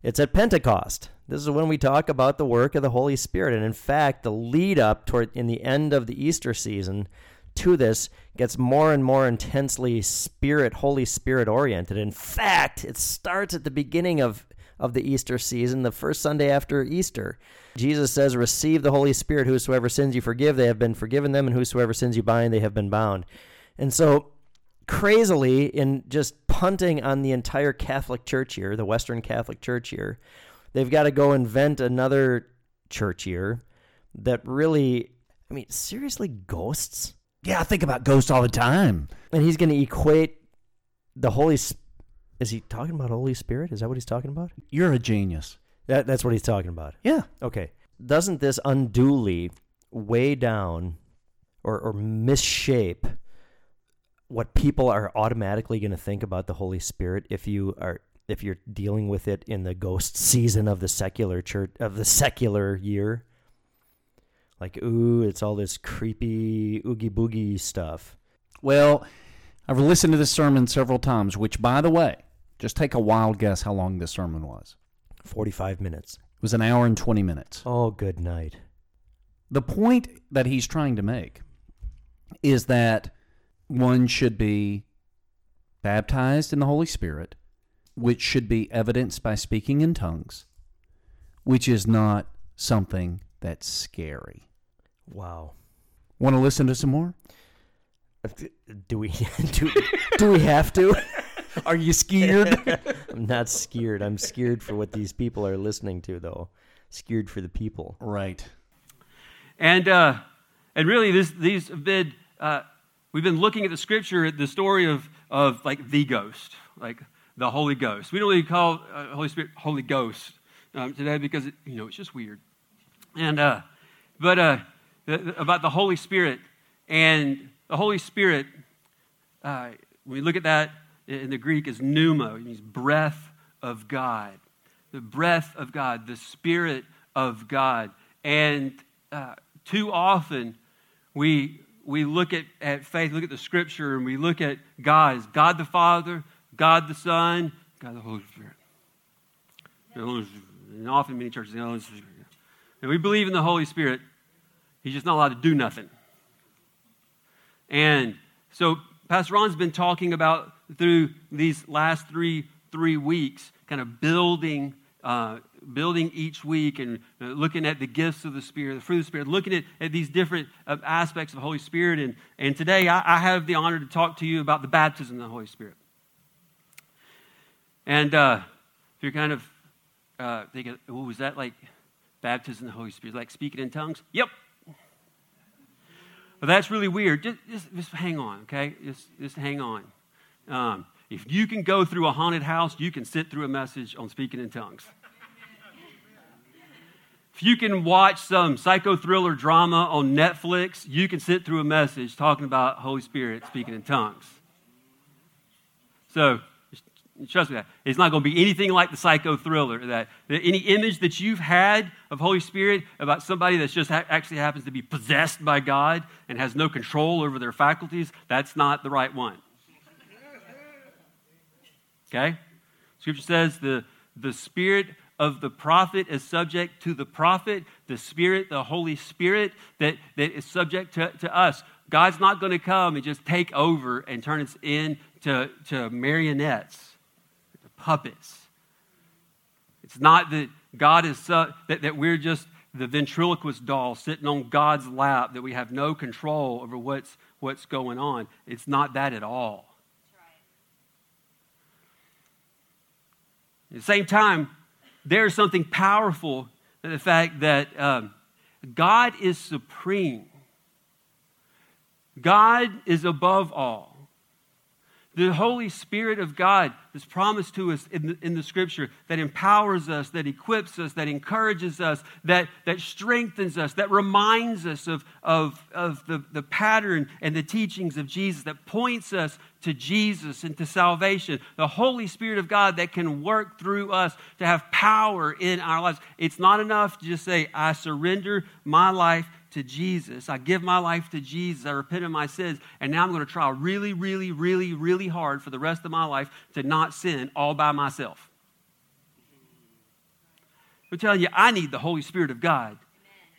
It's at Pentecost. This is when we talk about the work of the Holy Spirit. And in fact, the lead up toward in the end of the Easter season to this gets more and more intensely Spirit, Holy Spirit oriented. In fact, it starts at the beginning of, of the Easter season, the first Sunday after Easter. Jesus says, receive the Holy Spirit. Whosoever sins you forgive, they have been forgiven them. And whosoever sins you bind, they have been bound. And so crazily, in just punting on the entire Catholic Church here, the Western Catholic Church here, they've got to go invent another church year that really, I mean, seriously, ghosts? Yeah, I think about ghosts all the time. And he's going to equate the Holy Spirit. Is he talking about Holy Spirit? Is that what he's talking about? You're a genius. That, that's what he's talking about. Yeah. Okay. Doesn't this unduly weigh down or, or misshape what people are automatically going to think about the Holy Spirit if you are... if you're dealing with it in the ghost season of the secular church, of the secular year? Like, ooh, it's all this creepy oogie boogie stuff. Well, I've listened to this sermon several times, which, by the way, just take a wild guess how long this sermon was. forty-five minutes. It was an hour and twenty minutes. Oh, good night. The point that he's trying to make is that one should be baptized in the Holy Spirit, which should be evidenced by speaking in tongues, which is not something that's scary. Wow. Want to listen to some more? Do we do, do we have to? Are you scared? I'm not scared. I'm scared for what these people are listening to, though. Scared for the people. Right. And uh, and really, this these have been, uh, we've been looking at the scripture, the story of, of like the ghost, like the Holy Ghost. We don't really call uh, Holy Spirit Holy Ghost um, today because it, you know it's just weird. And uh, but uh, th- th- about the Holy Spirit and the Holy Spirit, uh, when we look at that in the Greek, is pneuma. It means breath of God, the breath of God, the Spirit of God. And uh, too often we we look at, at faith, look at the Scripture, and we look at God as God the Father, God the Son, God the Holy Spirit. And often many churches say, oh, and we believe in the Holy Spirit. He's just not allowed to do nothing. And so Pastor Ron's been talking about through these last three three weeks, kind of building uh, building each week and looking at the gifts of the Spirit, the fruit of the Spirit, looking at, at these different uh, aspects of the Holy Spirit. And, and today I, I have the honor to talk to you about the baptism of the Holy Spirit. And uh, if you're kind of uh, thinking, oh, was that like baptism in the Holy Spirit, like speaking in tongues? Yep. Well, that's really weird. Just, just, just hang on, okay? Just, just hang on. Um, if you can go through a haunted house, you can sit through a message on speaking in tongues. If you can watch some psycho thriller drama on Netflix, you can sit through a message talking about Holy Spirit speaking in tongues. So, trust me, that it's not going to be anything like the psycho thriller. That any image that you've had of Holy Spirit about somebody that just ha- actually happens to be possessed by God and has no control over their faculties, that's not the right one. Okay? Scripture says the the Spirit of the prophet is subject to the prophet, the Spirit, the Holy Spirit that, that is subject to, to us. God's not going to come and just take over and turn us into to marionettes, to puppets. It's not that God is su- that, that we're just the ventriloquist doll sitting on God's lap, that we have no control over what's what's going on. It's not that at all. At the same time, there's something powerful in the fact that um, God is supreme. God is above all. The Holy Spirit of God is promised to us in the, in the Scripture, that empowers us, that equips us, that encourages us, that, that strengthens us, that reminds us of, of, of the, the pattern and the teachings of Jesus, that points us to Jesus and to salvation. The Holy Spirit of God that can work through us to have power in our lives. It's not enough to just say, I surrender my life to Jesus. I give my life to Jesus. I repent of my sins. And now I'm going to try really, really, really, really hard for the rest of my life to not sin all by myself. I'm telling you, I need the Holy Spirit of God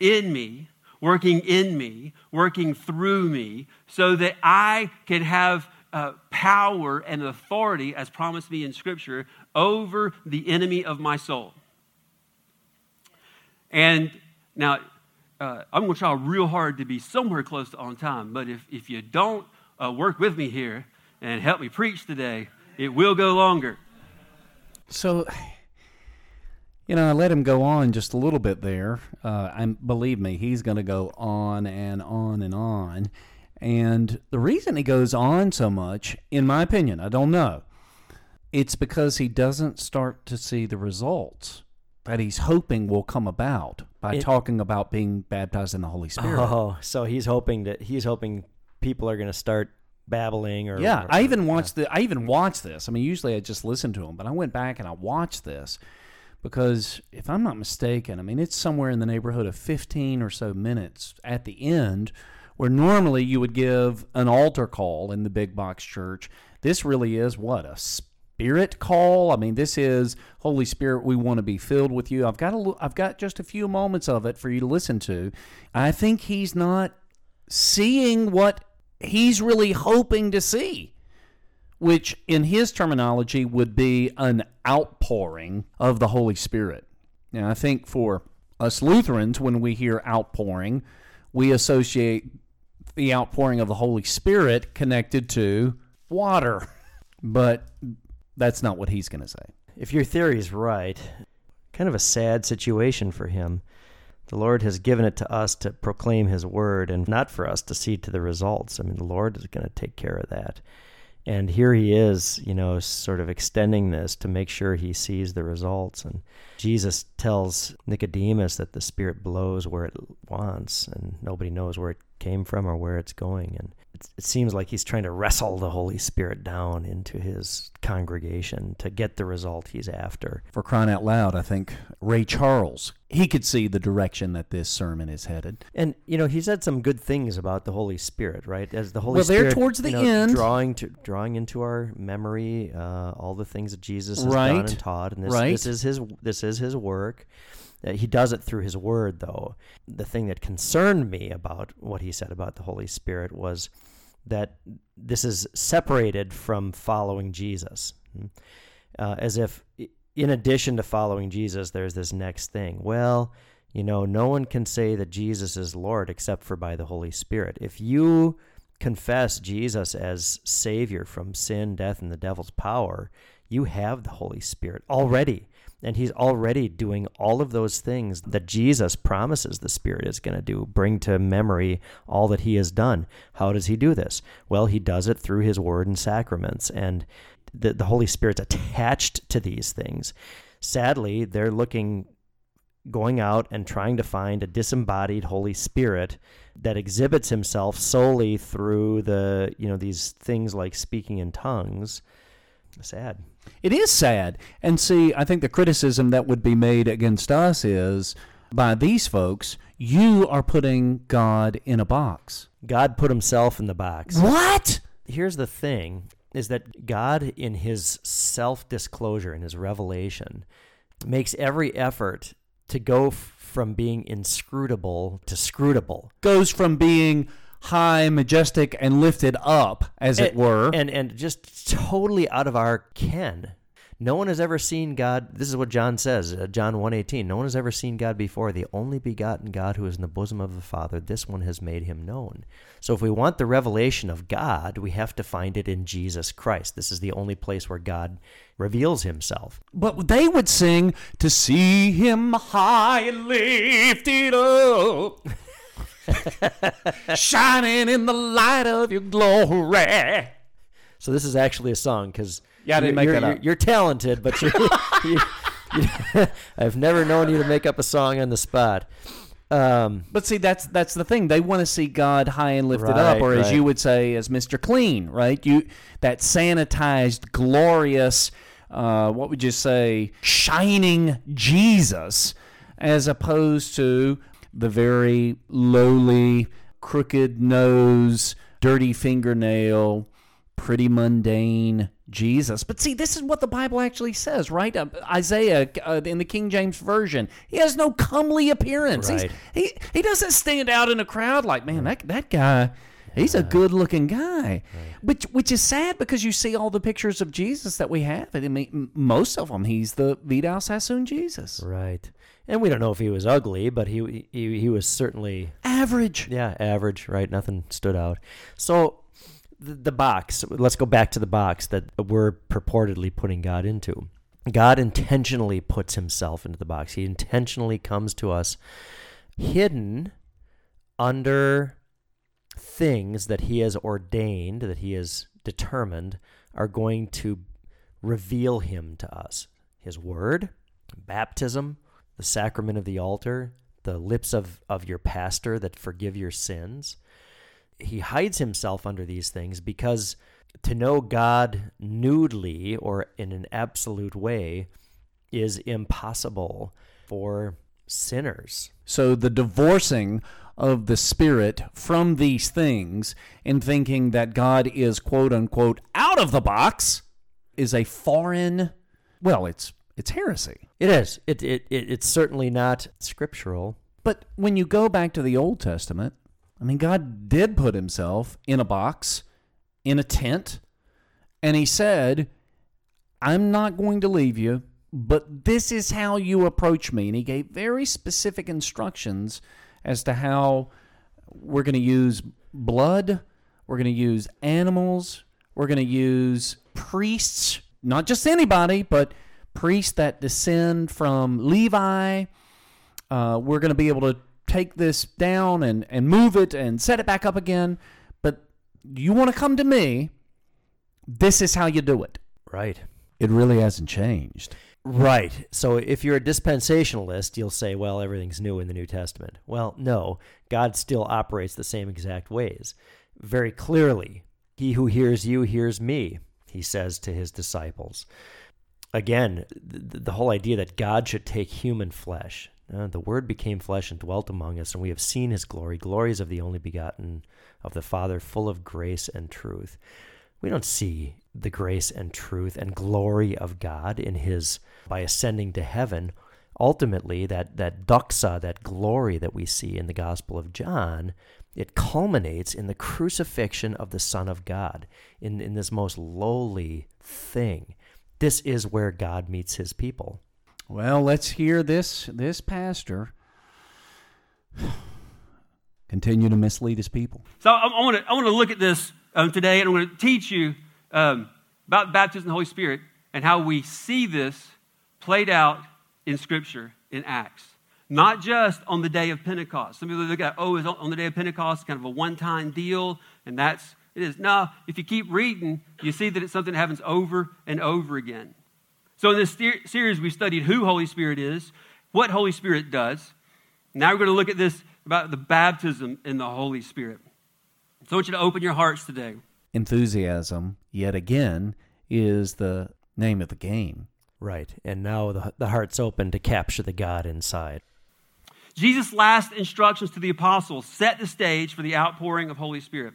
in me, working in me, working through me, so that I can have uh, power and authority, as promised me in Scripture, over the enemy of my soul. And now, Uh, I'm going to try real hard to be somewhere close to on time, but if, if you don't uh, work with me here and help me preach today, it will go longer. So, you know, I let him go on just a little bit there. Uh, I'm, believe me, he's going to go on and on and on. And the reason he goes on so much, in my opinion, I don't know, it's because he doesn't start to see the results that he's hoping will come about by it, talking about being baptized in the Holy Spirit. Oh, so he's hoping that he's hoping people are going to start babbling or yeah. Or, I even watched yeah. the. I even watched this. I mean, usually I just listen to him, but I went back and I watched this because, if I'm not mistaken, I mean it's somewhere in the neighborhood of fifteen or so minutes at the end, where normally you would give an altar call in the big box church. This really is what a. Spirit call. I mean, this is Holy Spirit. We want to be filled with you. I've got a, I've got just a few moments of it for you to listen to. I think he's not seeing what he's really hoping to see, which in his terminology would be an outpouring of the Holy Spirit. Now, I think for us Lutherans, when we hear outpouring, we associate the outpouring of the Holy Spirit connected to water, but that's not what he's going to say. If your theory is right, kind of a sad situation for him. The Lord has given it to us to proclaim his word and not for us to see to the results. I mean, the Lord is going to take care of that. And here he is, you know, sort of extending this to make sure he sees the results. And Jesus tells Nicodemus that the Spirit blows where it wants, and nobody knows where it came from or where it's going. And it seems like he's trying to wrestle the Holy Spirit down into his congregation to get the result he's after. For crying out loud, I think Ray Charles, he could see the direction that this sermon is headed. And, you know, he said some good things about the Holy Spirit, right? As the Holy well, Spirit, there towards the you know, end. Drawing, to, drawing into our memory uh, all the things that Jesus has right. done and taught. And this, right. this is his this is his work. He does it through his word, though. The thing that concerned me about what he said about the Holy Spirit was that this is separated from following Jesus, uh, as if in addition to following Jesus, there's this next thing. Well, you know, no one can say that Jesus is Lord except for by the Holy Spirit. If you confess Jesus as Savior from sin, death, and the devil's power, you have the Holy Spirit already. And he's already doing all of those things that Jesus promises the Spirit is going to do, bring to memory all that he has done. How does he do this? Well, he does it through his word and sacraments, and the, the Holy Spirit's attached to these things. Sadly, they're looking, going out and trying to find a disembodied Holy Spirit that exhibits himself solely through the, you know, these things like speaking in tongues. Sad. It is sad. And see, I think the criticism that would be made against us is, by these folks, you are putting God in a box. God put himself in the box. What? Here's the thing, is that God in his self-disclosure, in his revelation, makes every effort to go f- from being inscrutable to scrutable. Goes from being high, majestic, and lifted up, as and, it were. And and just totally out of our ken. No one has ever seen God. This is what John says, uh, John one eighteen. No one has ever seen God before, the only begotten God who is in the bosom of the Father. This one has made him known. So if we want the revelation of God, we have to find it in Jesus Christ. This is the only place where God reveals himself. But they would sing, to see him high and lifted up. Shining in the light of your glory. So this is actually a song, because yeah, I didn't make that up. You're, you're talented, but you're, you, you, I've never known you to make up a song on the spot. Um, but see, that's that's the thing. They want to see God high and lifted right, up, or right. as you would say, as Mister Clean, right? You that sanitized, glorious, uh, what would you say, shining Jesus, as opposed to the very lowly, crooked nose, dirty fingernail, pretty mundane Jesus. But see, this is what the Bible actually says, right? Uh, Isaiah, uh, in the King James Version, he has no comely appearance. Right. He he doesn't stand out in a crowd like, man, that that guy, he's a good-looking guy. Right. Which, which is sad, because you see all the pictures of Jesus that we have, and I mean, most of them, he's the Vidal Sassoon Jesus. Right. And we don't know if he was ugly, but he he he was certainly... Average. Yeah, average, right? Nothing stood out. So... The box, let's go back to the box that we're purportedly putting God into. God intentionally puts himself into the box. He intentionally comes to us hidden under things that he has ordained, that he has determined are going to reveal him to us. His word, baptism, the sacrament of the altar, the lips of, of your pastor that forgive your sins. He hides himself under these things, because to know God nudely or in an absolute way is impossible for sinners. So the divorcing of the Spirit from these things and thinking that God is, quote unquote, out of the box is a foreign, well, it's it's heresy. It is. It, it, it It's certainly not scriptural. But when you go back to the Old Testament, I mean, God did put himself in a box, in a tent, and he said, I'm not going to leave you, but this is how you approach me. And he gave very specific instructions as to how we're going to use blood, we're going to use animals, we're going to use priests, not just anybody, but priests that descend from Levi. Uh, we're going to be able to take this down and, and move it and set it back up again. But you want to come to me, this is how you do it. Right. It really hasn't changed. Right. So if you're a dispensationalist, you'll say, well, everything's new in the New Testament. Well, no, God still operates the same exact ways. Very clearly, he who hears you hears me, he says to his disciples. Again, the, the whole idea that God should take human flesh. Uh, the Word became flesh and dwelt among us, and we have seen his glory, glories of the only begotten of the Father, full of grace and truth. We don't see the grace and truth and glory of God in his, by ascending to heaven. Ultimately, that, that doxa, that glory that we see in the Gospel of John, it culminates in the crucifixion of the Son of God, in, in this most lowly thing. This is where God meets his people. Well, let's hear this this pastor continue to mislead his people. So I want to I want to look at this um, today, and I'm going to teach you um, about baptism in the Holy Spirit and how we see this played out in Scripture in Acts, not just on the day of Pentecost. Some people look at, oh, it's on the day of Pentecost, kind of a one-time deal, and that's it is. No, if you keep reading, you see that it's something that happens over and over again. So in this ser- series, we studied who Holy Spirit is, what Holy Spirit does. Now we're going to look at this about the baptism in the Holy Spirit. So I want you to open your hearts today. Enthusiasm, yet again, is the name of the game. Right, and now the, the heart's open to capture the God inside. Jesus' last instructions to the apostles set the stage for the outpouring of Holy Spirit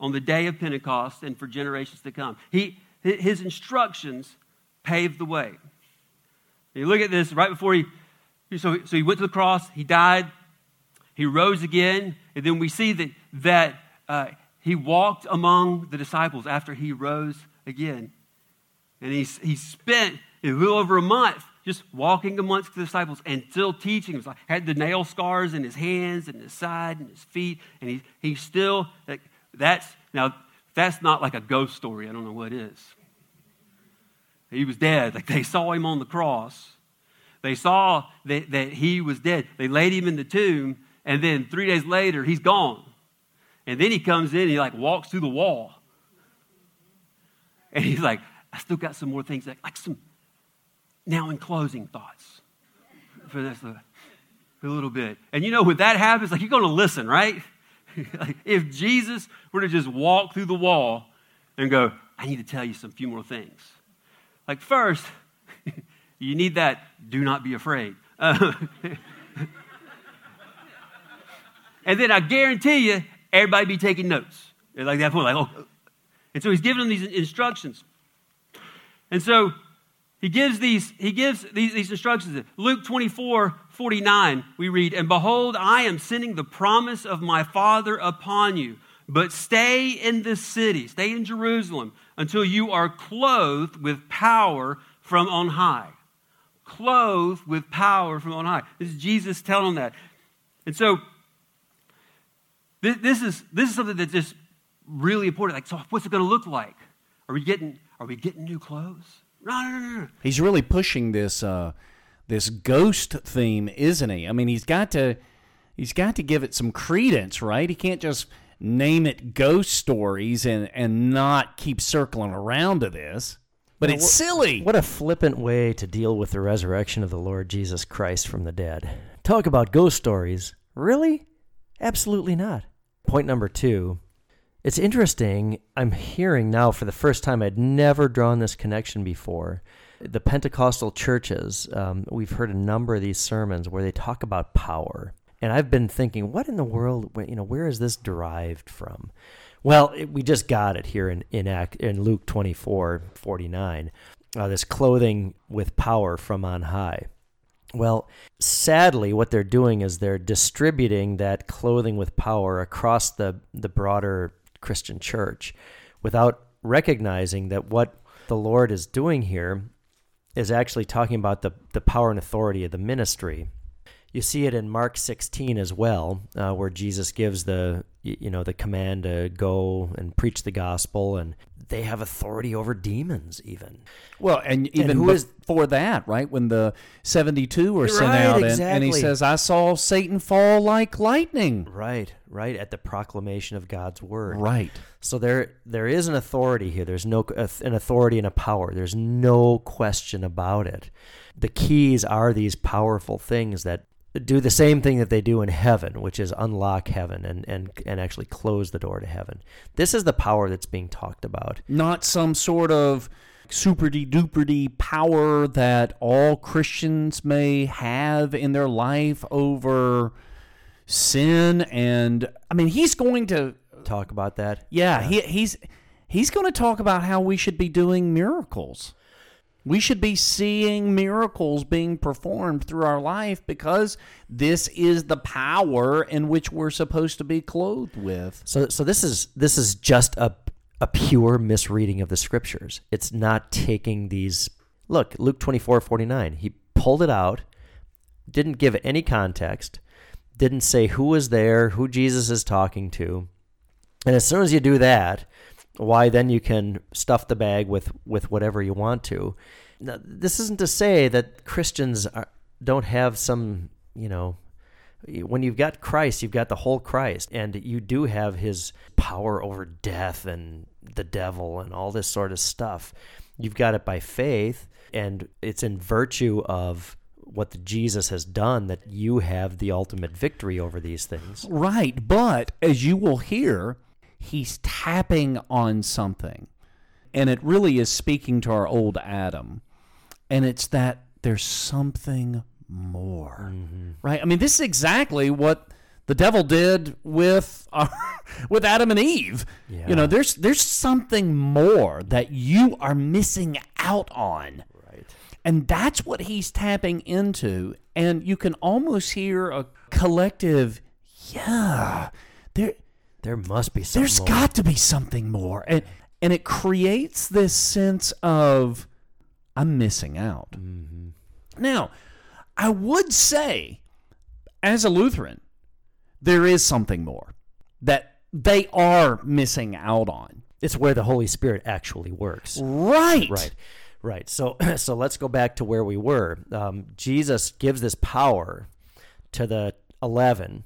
on the day of Pentecost and for generations to come. He, his instructions paved the way. You look at this right before he, so, so he went to the cross, he died, he rose again, and then we see that, that uh, he walked among the disciples after he rose again. And he, he spent a little over a month just walking amongst the disciples and still teaching. He was like, had the nail scars in his hands and his side and his feet, and he, he still, like, that's, now that's not like a ghost story. I don't know what is. He was dead. Like, they saw him on the cross. They saw that, that he was dead. They laid him in the tomb, and then three days later, he's gone. And then he comes in, and he like walks through the wall. And he's like, I still got some more things, like, like some now in closing thoughts for this a little bit. And you know, when that happens, like, you're going to listen, right? Like, if Jesus were to just walk through the wall and go, I need to tell you some few more things. Like, first, you need that, do not be afraid. Uh, and then I guarantee you, everybody be taking notes. They're like that point, like, oh. And so he's giving them these instructions. And so he gives these, he gives these, these instructions. Luke twenty-four forty-nine, we read, and behold, I am sending the promise of my Father upon you. But stay in this city, stay in Jerusalem, until you are clothed with power from on high. Clothed with power from on high. This is Jesus telling that. And so this, this is this is something that's just really important. Like, so what's it going to look like? Are we getting are we getting new clothes? No, no, no, no. He's really pushing this uh, this ghost theme, isn't he? I mean, he's got to he's got to give it some credence, right? He can't just name it ghost stories and, and not keep circling around to this. But now, it's wh- silly. What a flippant way to deal with the resurrection of the Lord Jesus Christ from the dead. Talk about ghost stories. Really? Absolutely not. Point number two. It's interesting. I'm hearing now for the first time, I'd never drawn this connection before. The Pentecostal churches, um, we've heard a number of these sermons where they talk about power. And I've been thinking, what in the world, you know, where is this derived from? Well, it, we just got it here in in, Act, in Luke twenty-four forty-nine, uh, this clothing with power from on high. Well, sadly, what they're doing is they're distributing that clothing with power across the, the broader Christian church without recognizing that what the Lord is doing here is actually talking about the, the power and authority of the ministry. You see it in Mark sixteen as well, uh, where Jesus gives the you know the command to go and preach the gospel, and they have authority over demons even. Well, and even and who is for that, right? When the seventy-two are sent right, out, and, exactly. and he says, I saw Satan fall like lightning. Right, right, at the proclamation of God's word. Right. So there, there is an authority here. There's no an authority and a power. There's no question about it. The keys are these powerful things that do the same thing that they do in heaven, which is unlock heaven and, and, and actually close the door to heaven. This is the power that's being talked about. Not some sort of super-de-duper-de power that all Christians may have in their life over sin and... I mean, he's going to... Talk about that? Yeah, yeah. He, he's he's going to talk about how we should be doing miracles. We should be seeing miracles being performed through our life because this is the power in which we're supposed to be clothed with. So so this is this is just a a pure misreading of the scriptures. It's not taking these... Look, Luke twenty-four forty-nine. He pulled it out, didn't give any context, didn't say who was there, who Jesus is talking to. And as soon as you do that... Why then you can stuff the bag with, with whatever you want to. Now, this isn't to say that Christians are, don't have some, you know, when you've got Christ, you've got the whole Christ, and you do have his power over death and the devil and all this sort of stuff. You've got it by faith, and it's in virtue of what the Jesus has done that you have the ultimate victory over these things. Right, but as you will hear... He's tapping on something, and it really is speaking to our old Adam, and it's that there's something more, mm-hmm. right? I mean, this is exactly what the devil did with our, with Adam and Eve. Yeah. You know, there's there's something more that you are missing out on. Right. Right. And that's what he's tapping into. And you can almost hear a collective, yeah, there, there must be something there's more. Got to be something more. And, and it creates this sense of, I'm missing out. Mm-hmm. Now, I would say, as a Lutheran, there is something more that they are missing out on. It's where the Holy Spirit actually works. Right. Right. Right. So so let's go back to where we were. Um, Jesus gives this power to the eleven.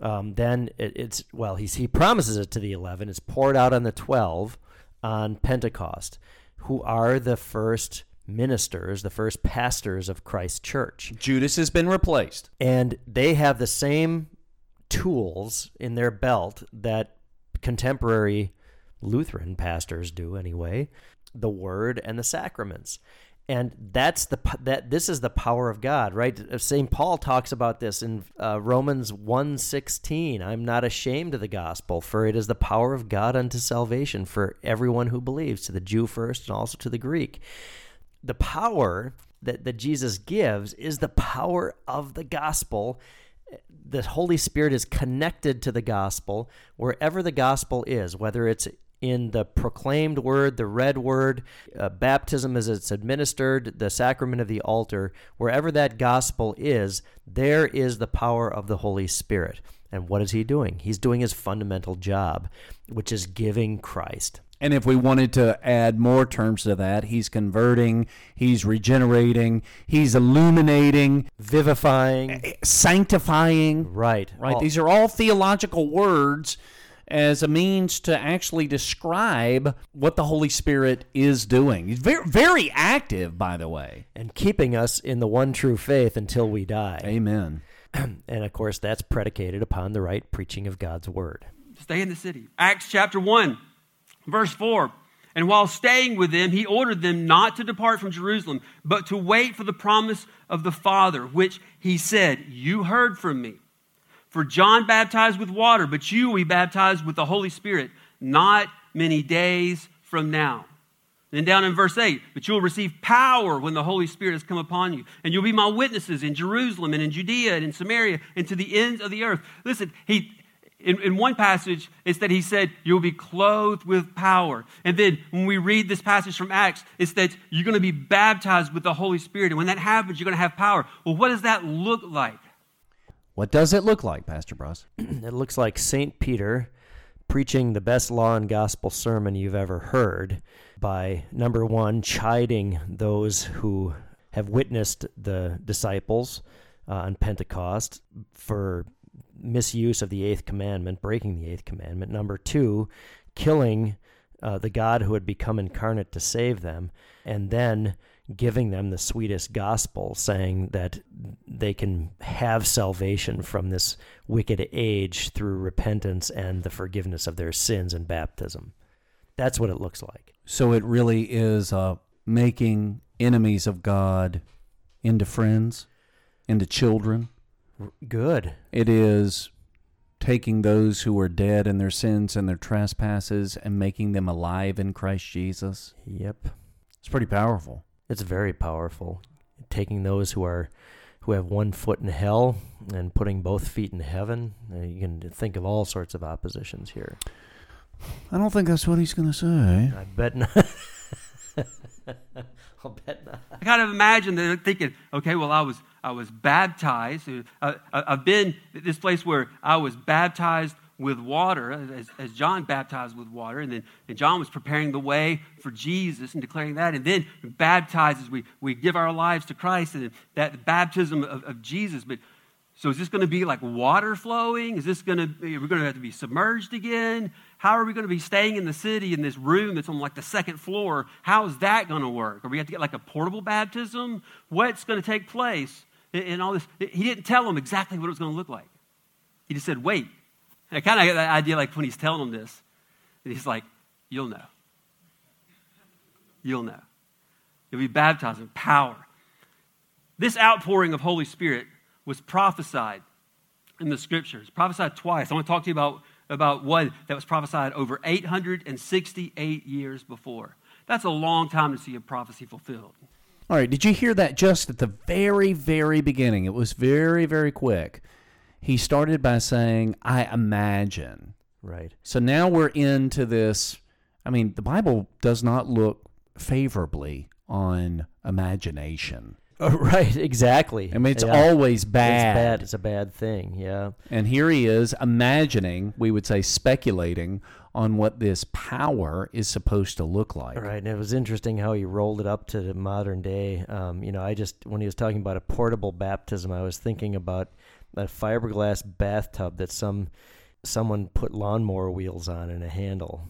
Um, then it, it's, well, he's, he promises it to the eleven. It's poured out on the twelve on Pentecost, who are the first ministers, the first pastors of Christ's church. Judas has been replaced. And they have the same tools in their belt that contemporary Lutheran pastors do anyway, the word and the sacraments. And that's the that this is the power of God, right? Saint Paul talks about this in uh, Romans one sixteen. I'm not ashamed of the gospel, for it is the power of God unto salvation for everyone who believes, to the Jew first and also to the Greek. The power that, that Jesus gives is the power of the gospel. The Holy Spirit is connected to the gospel wherever the gospel is, whether it's in the proclaimed word, the read word, uh, baptism as it's administered, the sacrament of the altar, wherever that gospel is, there is the power of the Holy Spirit. And what is he doing? He's doing his fundamental job, which is giving Christ. And if we wanted to add more terms to that, he's converting, he's regenerating, he's illuminating, vivifying, sanctifying. Right. Right. All. These are all theological words as a means to actually describe what the Holy Spirit is doing. He's very, very active, by the way. And keeping us in the one true faith until we die. Amen. And, of course, that's predicated upon the right preaching of God's word. Stay in the city. Acts chapter one. Verse four, and while staying with them, he ordered them not to depart from Jerusalem, but to wait for the promise of the Father, which he said, you heard from me. For John baptized with water, but you will be baptized with the Holy Spirit not many days from now. Then down in verse eight, but you will receive power when the Holy Spirit has come upon you. And you'll be my witnesses in Jerusalem and in Judea and in Samaria and to the ends of the earth. Listen, he... In, in one passage, it's that he said, you'll be clothed with power. And then when we read this passage from Acts, it's that you're going to be baptized with the Holy Spirit. And when that happens, you're going to have power. Well, what does that look like? What does it look like, Pastor Bros? It looks like Saint Peter preaching the best law and gospel sermon you've ever heard by, number one, chiding those who have witnessed the disciples uh, on Pentecost for misuse of the eighth commandment, breaking the eighth commandment. Number two, killing uh, the God who had become incarnate to save them, and then giving them the sweetest gospel, saying that they can have salvation from this wicked age through repentance and the forgiveness of their sins and baptism. That's what it looks like. So it really is uh, making enemies of God into friends, into children. Good. It is taking those who are dead in their sins and their trespasses and making them alive in Christ Jesus. Yep. It's pretty powerful. It's very powerful. Taking those who are who have one foot in hell and putting both feet in heaven. You can think of all sorts of oppositions here. I don't think that's what he's going to say. I bet not. I'll bet not. I kind of imagine they're thinking, okay, well, I was I was baptized. I, I've been at this place where I was baptized with water, as, as John baptized with water, and then and John was preparing the way for Jesus and declaring that, and then baptized as we, we give our lives to Christ, and that baptism of, of Jesus. But so is this going to be like water flowing? Is this going to be, are we going to have to be submerged again? How are we going to be staying in the city in this room that's on like the second floor? How is that going to work? Are we going to have to get like a portable baptism? What's going to take place? And all this, he didn't tell them exactly what it was going to look like. He just said, wait. And I kind of get that idea like when he's telling them this, and he's like, you'll know. You'll know. You'll be baptized in power. This outpouring of Holy Spirit was prophesied in the Scriptures. Prophesied twice. I want to talk to you about, about one that was prophesied over eight hundred sixty-eight years before. That's a long time to see a prophecy fulfilled. All right, did you hear that just at the very, very beginning? It was very, very quick. He started by saying, I imagine. Right. So now we're into this. I mean, the Bible does not look favorably on imagination. Oh, right, exactly. I mean, it's yeah. always bad. It's bad. It's a bad thing, yeah. And here he is imagining, we would say speculating, on what this power is supposed to look like. Right, and it was interesting how he rolled it up to the modern day. Um, you know, I just, when he was talking about a portable baptism, I was thinking about a fiberglass bathtub that some someone put lawnmower wheels on and a handle.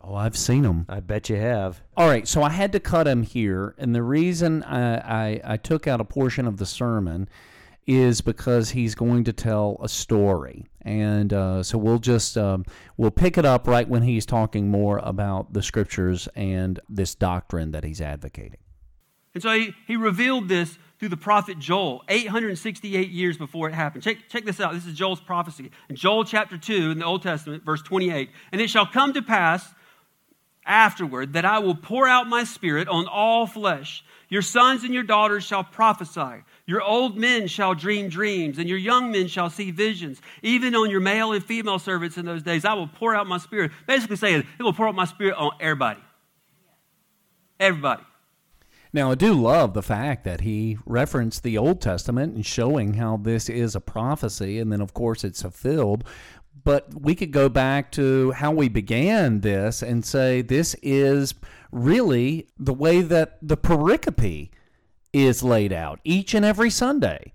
Oh, I've seen them. I bet you have. All right, so I had to cut him here, and the reason I, I, I took out a portion of the sermon is because he's going to tell a story. And uh, so we'll just, um, we'll pick it up right when he's talking more about the Scriptures and this doctrine that he's advocating. And so he, he revealed this through the prophet Joel, eight hundred sixty-eight years before it happened. Check, check this out. This is Joel's prophecy. In Joel chapter two in the Old Testament, verse twenty-eight, and it shall come to pass afterward that I will pour out my spirit on all flesh. Your sons and your daughters shall prophesy. Your old men shall dream dreams, and your young men shall see visions. Even on your male and female servants in those days, I will pour out my spirit. Basically saying, it will pour out my spirit on everybody. Everybody. Now, I do love the fact that he referenced the Old Testament and showing how this is a prophecy, and then, of course, it's fulfilled. But we could go back to how we began this and say this is really the way that the pericope is laid out each and every Sunday.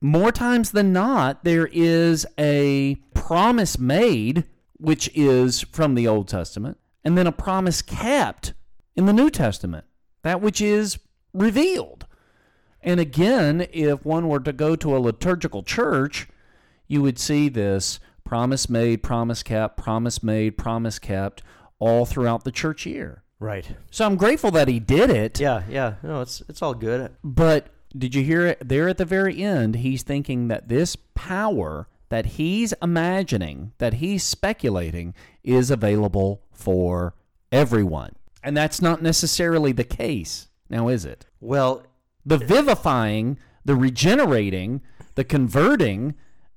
More times than not, there is a promise made, which is from the Old Testament, and then a promise kept in the New Testament, that which is revealed. And again, if one were to go to a liturgical church, you would see this promise made, promise kept, promise made, promise kept, all throughout the church year. Right. So I'm grateful that he did it. Yeah, yeah. No, it's it's all good. But did you hear it? There at the very end, he's thinking that this power that he's imagining, that he's speculating, is available for everyone. And that's not necessarily the case, now is it? Well, the vivifying, the regenerating, the converting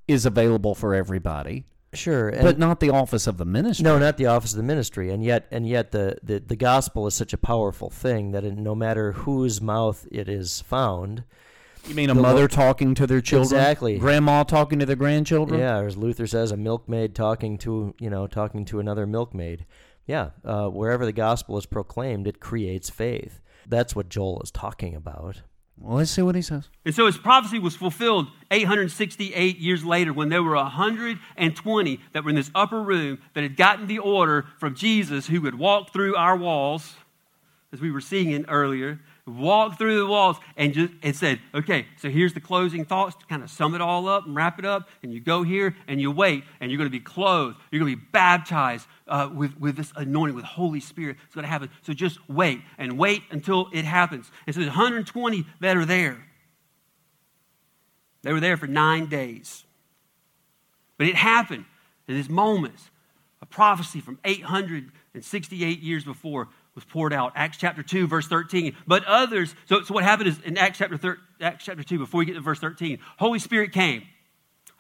is available for everybody. Sure. And but not the office of the ministry. No, not the office of the ministry. And yet and yet the, the, the gospel is such a powerful thing that it, no matter whose mouth it is found. You mean a mother lo- talking to their children? Exactly. Grandma talking to their grandchildren? Yeah, or as Luther says, a milkmaid talking to, you know, talking to another milkmaid. Yeah, uh, wherever the gospel is proclaimed, it creates faith. That's what Joel is talking about. Well, let's see what he says. And so his prophecy was fulfilled eight hundred sixty-eight years later when there were one hundred twenty that were in this upper room that had gotten the order from Jesus who would walk through our walls, as we were singing earlier, walk through the walls and just and said, okay, so here's the closing thoughts to kind of sum it all up and wrap it up. And you go here and you wait and you're going to be clothed. You're going to be baptized uh, with, with this anointing, with Holy Spirit. It's going to happen. So just wait and wait until it happens. And so there's one hundred twenty that are there. They were there for nine days. But it happened in this moment. A prophecy from eight hundred sixty-eight years before was poured out. Acts chapter two, verse thirteen. But others, so, so what happened is in Acts chapter, thir- Acts chapter two, before we get to verse thirteen, Holy Spirit came.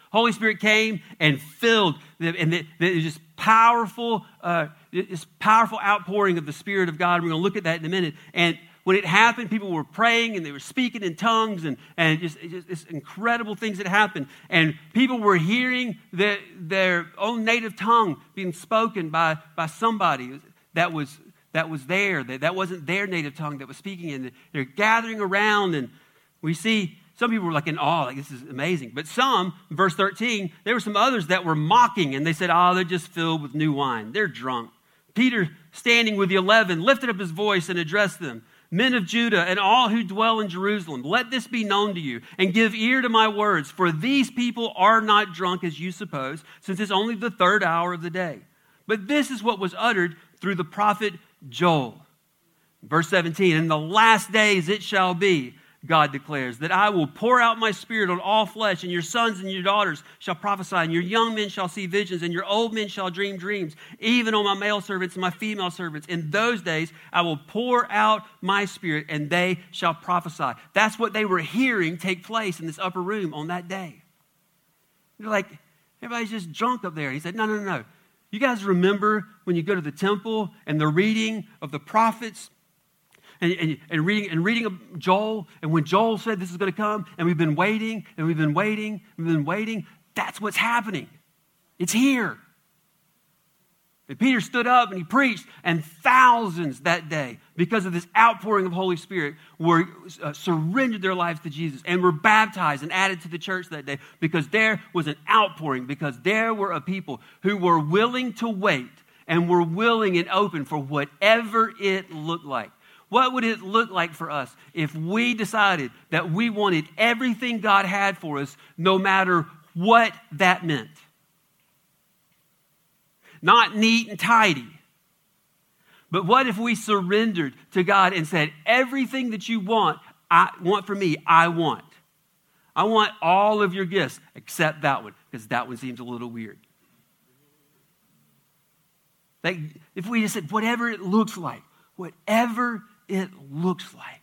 Holy Spirit came and filled them, and there's just powerful, uh, this powerful outpouring of the Spirit of God. We're going to look at that in a minute. And when it happened, people were praying and they were speaking in tongues and, and just, just, just incredible things that happened. And people were hearing the, their own native tongue being spoken by, by somebody that was that was there. That, that wasn't their native tongue that was speaking. And they're gathering around. And we see some people were like in awe, like this is amazing. But some, verse thirteen, there were some others that were mocking. And they said, oh, they're just filled with new wine. They're drunk. Peter, standing with the eleven, lifted up his voice and addressed them. Men of Judah and all who dwell in Jerusalem, let this be known to you and give ear to my words. For these people are not drunk as you suppose, since it's only the third hour of the day. But this is what was uttered through the prophet Joel. Verse seventeen, in the last days it shall be God declares, that I will pour out my spirit on all flesh, and your sons and your daughters shall prophesy, and your young men shall see visions, and your old men shall dream dreams, even on my male servants and my female servants. In those days I will pour out my spirit, and they shall prophesy. That's what they were hearing take place in this upper room on that day. They're like, everybody's just drunk up there. And he said, no, no, no. You guys remember when you go to the temple and the reading of the prophets and, and, and reading and reading of Joel, and when Joel said this is going to come, and we've been waiting, and we've been waiting, we've been waiting. That's what's happening. It's here. And Peter stood up and he preached, and thousands that day, because of this outpouring of Holy Spirit, were uh, surrendered their lives to Jesus and were baptized and added to the church that day, because there was an outpouring, because there were a people who were willing to wait and were willing and open for whatever it looked like. What would it look like for us if we decided that we wanted everything God had for us, no matter what that meant? Not neat and tidy. But what if we surrendered to God and said, everything that you want, I want for me, I want. I want all of your gifts except that one, because that one seems a little weird. Like, if we just said, whatever it looks like, whatever it looks like.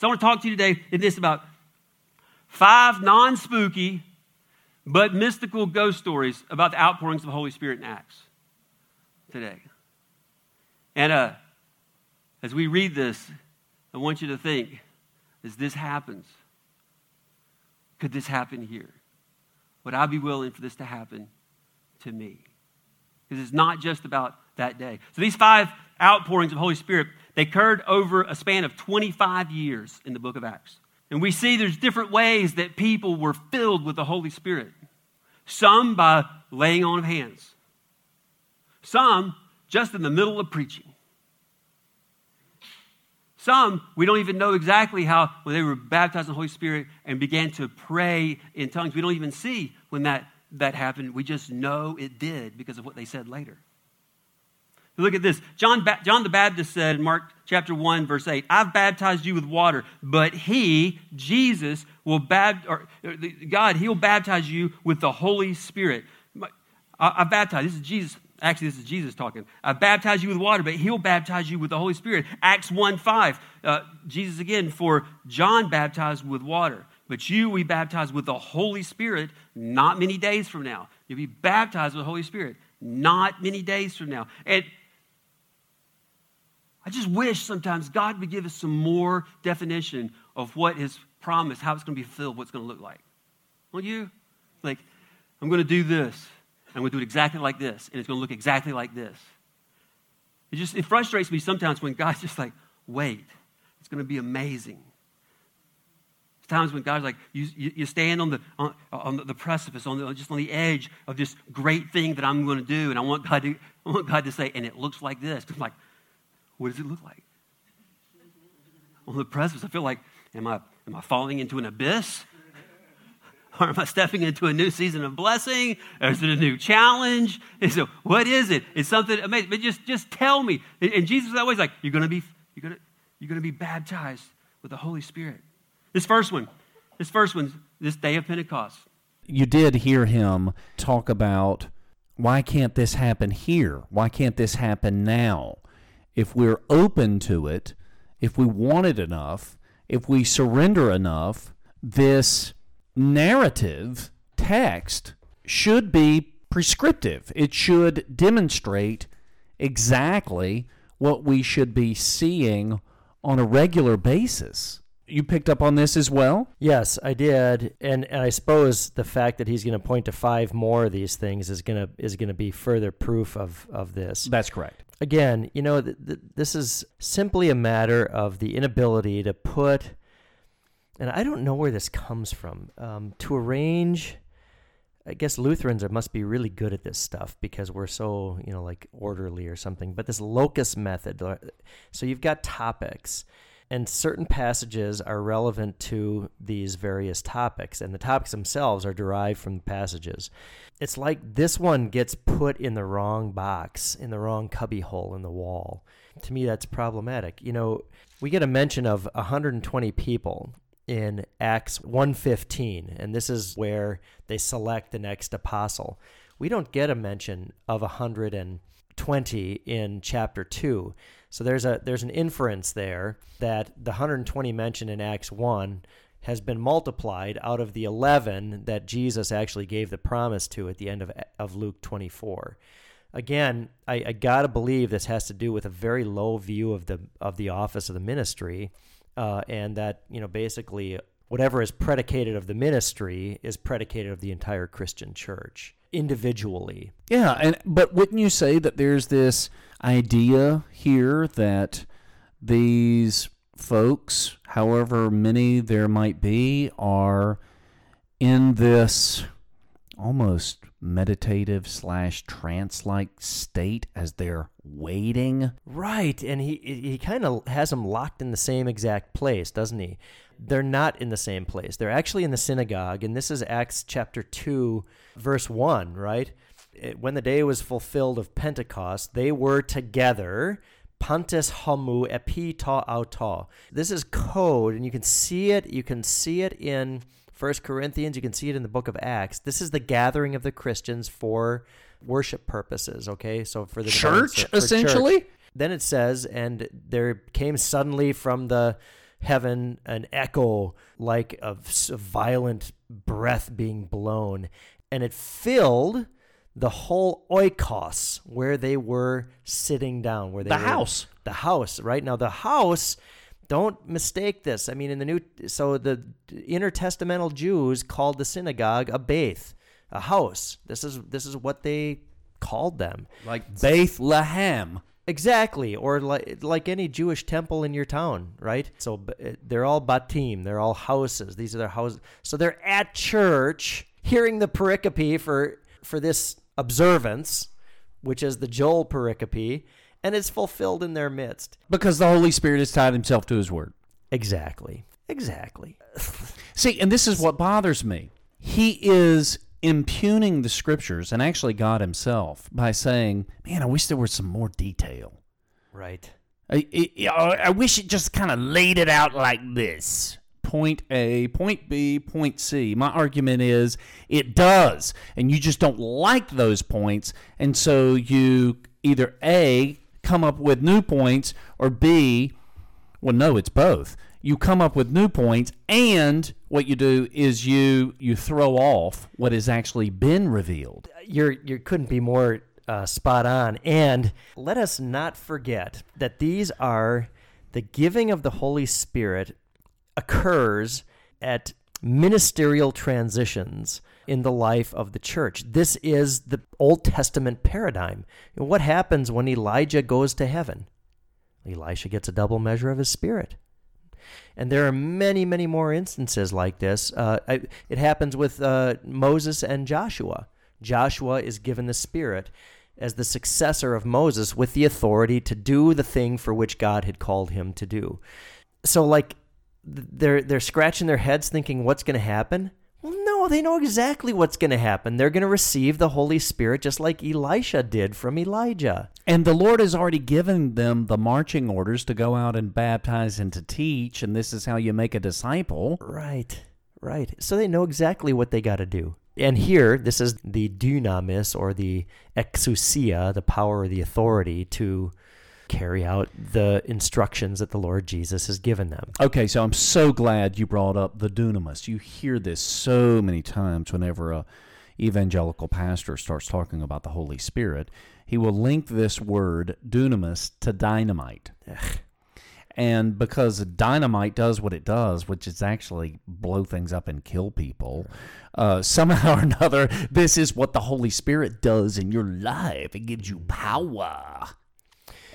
So I want to talk to you today in this about five non-spooky but mystical ghost stories about the outpourings of the Holy Spirit in Acts today. And uh, as we read this, I want you to think, as this happens, could this happen here? Would I be willing for this to happen to me? Because it's not just about that day. So these five outpourings of the Holy Spirit, they occurred over a span of twenty-five years in the book of Acts. And we see there's different ways that people were filled with the Holy Spirit. Some by laying on of hands. Some just in the middle of preaching. Some, we don't even know exactly how, when they were baptized in the Holy Spirit and began to pray in tongues. We don't even see when that, that happened. We just know it did because of what they said later. Look at this. John, ba- John the Baptist said in Mark chapter one, verse eight, I've baptized you with water, but he, Jesus, will bab- or God, he'll baptize you with the Holy Spirit. I, I baptize, this is Jesus, actually this is Jesus talking. I baptize you with water, but he'll baptize you with the Holy Spirit. Acts one five, uh, Jesus again, for John baptized with water, but you we baptize with the Holy Spirit not many days from now. You'll be baptized with the Holy Spirit not many days from now. And I just wish sometimes God would give us some more definition of what his promise, how it's going to be fulfilled, what it's going to look like. Won't you? Like, I'm going to do this, and I'm going to do it exactly like this, and it's going to look exactly like this. It just, it frustrates me sometimes when God's just like, wait, it's going to be amazing. Times when God's like, you, you stand on the on, on the precipice, on the, just on the edge of this great thing that I'm going to do, and I want God to I want God to say, and it looks like this. I'm like, what does it look like? On the precipice, I feel like, am I am I falling into an abyss, or am I stepping into a new season of blessing? Or is it a new challenge? And so, what is it? It's something amazing. But just just tell me. And Jesus is always like, you're gonna be you're gonna you're gonna be baptized with the Holy Spirit. This first one, this first one, this day of Pentecost. You did hear him talk about, why can't this happen here? Why can't this happen now? If we're open to it, if we want it enough, if we surrender enough, this narrative text should be prescriptive. It should demonstrate exactly what we should be seeing on a regular basis. You picked up on this as well? Yes, I did. And and I suppose the fact that he's going to point to five more of these things is going to is going to be further proof of, of this. That's correct. Again, you know, th- th- this is simply a matter of the inability to put, and I don't know where this comes from, um, to arrange. I guess Lutherans are, must be really good at this stuff because we're so, you know, like orderly or something. But this locus method, so you've got topics. And certain passages are relevant to these various topics, and the topics themselves are derived from the passages. It's like this one gets put in the wrong box, in the wrong cubbyhole in the wall. To me, that's problematic. You know, we get a mention of one hundred twenty people in Acts one fifteen, and this is where they select the next apostle. We don't get a mention of one hundred twenty in chapter two. So there's a there's an inference there that the one hundred twenty mentioned in Acts one has been multiplied out of the eleven that Jesus actually gave the promise to at the end of, of Luke twenty-four. Again, I, I got to believe this has to do with a very low view of the of the office of the ministry, uh, and that, you know, basically whatever is predicated of the ministry is predicated of the entire Christian church individually. Yeah, and but wouldn't you say that there's this idea here that these folks, however many there might be, are in this almost meditative slash trance-like state as they're waiting? Right, and he he kind of has them locked in the same exact place, doesn't he? They're not in the same place. They're actually in the synagogue, and this is Acts chapter two, verse one, right? When the day was fulfilled of Pentecost, they were together, pantes homu epi ta auto. This is code, and you can see it. You can see it in First Corinthians. You can see it in the book of Acts. This is the gathering of the Christians for worship purposes, okay? So for the church, divine, so for essentially? Church. Then it says, and there came suddenly from the heaven an echo like of violent breath being blown, and it filled the whole oikos where they were sitting down, where they the were, house, the house. Right now, the house. Don't mistake this. I mean, in the new, so the intertestamental Jews called the synagogue a beth, a house. This is this is what they called them, like Bethlehem. Exactly, or like, like any Jewish temple in your town, right? So they're all batim, they're all houses. These are their houses. So they're at church, hearing the pericope for for this observance, which is the Joel pericope, and it's fulfilled in their midst. Because the Holy Spirit has tied himself to his word. Exactly, exactly. See, and this is what bothers me. He is impugning the scriptures, and actually God himself, by saying, man, I wish there was some more detail. Right. I, I, I wish it just kind of laid it out like this. Point A, point B, point C. My argument is it does, and you just don't like those points, and so you either A, come up with new points, or B, well, no, it's both. You come up with new points, and what you do is you you throw off what has actually been revealed. You're, you couldn't be more uh, spot on. And let us not forget that these are the giving of the Holy Spirit occurs at ministerial transitions in the life of the church. This is the Old Testament paradigm. And what happens when Elijah goes to heaven? Elisha gets a double measure of his spirit. And there are many, many more instances like this. Uh, I, it happens with uh, Moses and Joshua. Joshua is given the Spirit as the successor of Moses with the authority to do the thing for which God had called him to do. So, like, they're they're scratching their heads thinking, what's going to happen? Well, no, they know exactly what's going to happen. They're going to receive the Holy Spirit just like Elisha did from Elijah. And the Lord has already given them the marching orders to go out and baptize and to teach, and this is how you make a disciple. Right, right. So they know exactly what they got to do. And here, this is the dunamis, or the exousia, the power or the authority to carry out the instructions that the Lord Jesus has given them. Okay, so I'm so glad you brought up the dunamis. You hear this so many times whenever a evangelical pastor starts talking about the Holy Spirit. He will link this word, dunamis, to dynamite. Ugh. And because dynamite does what it does, which is actually blow things up and kill people, uh, somehow or another, this is what the Holy Spirit does in your life. It gives you power.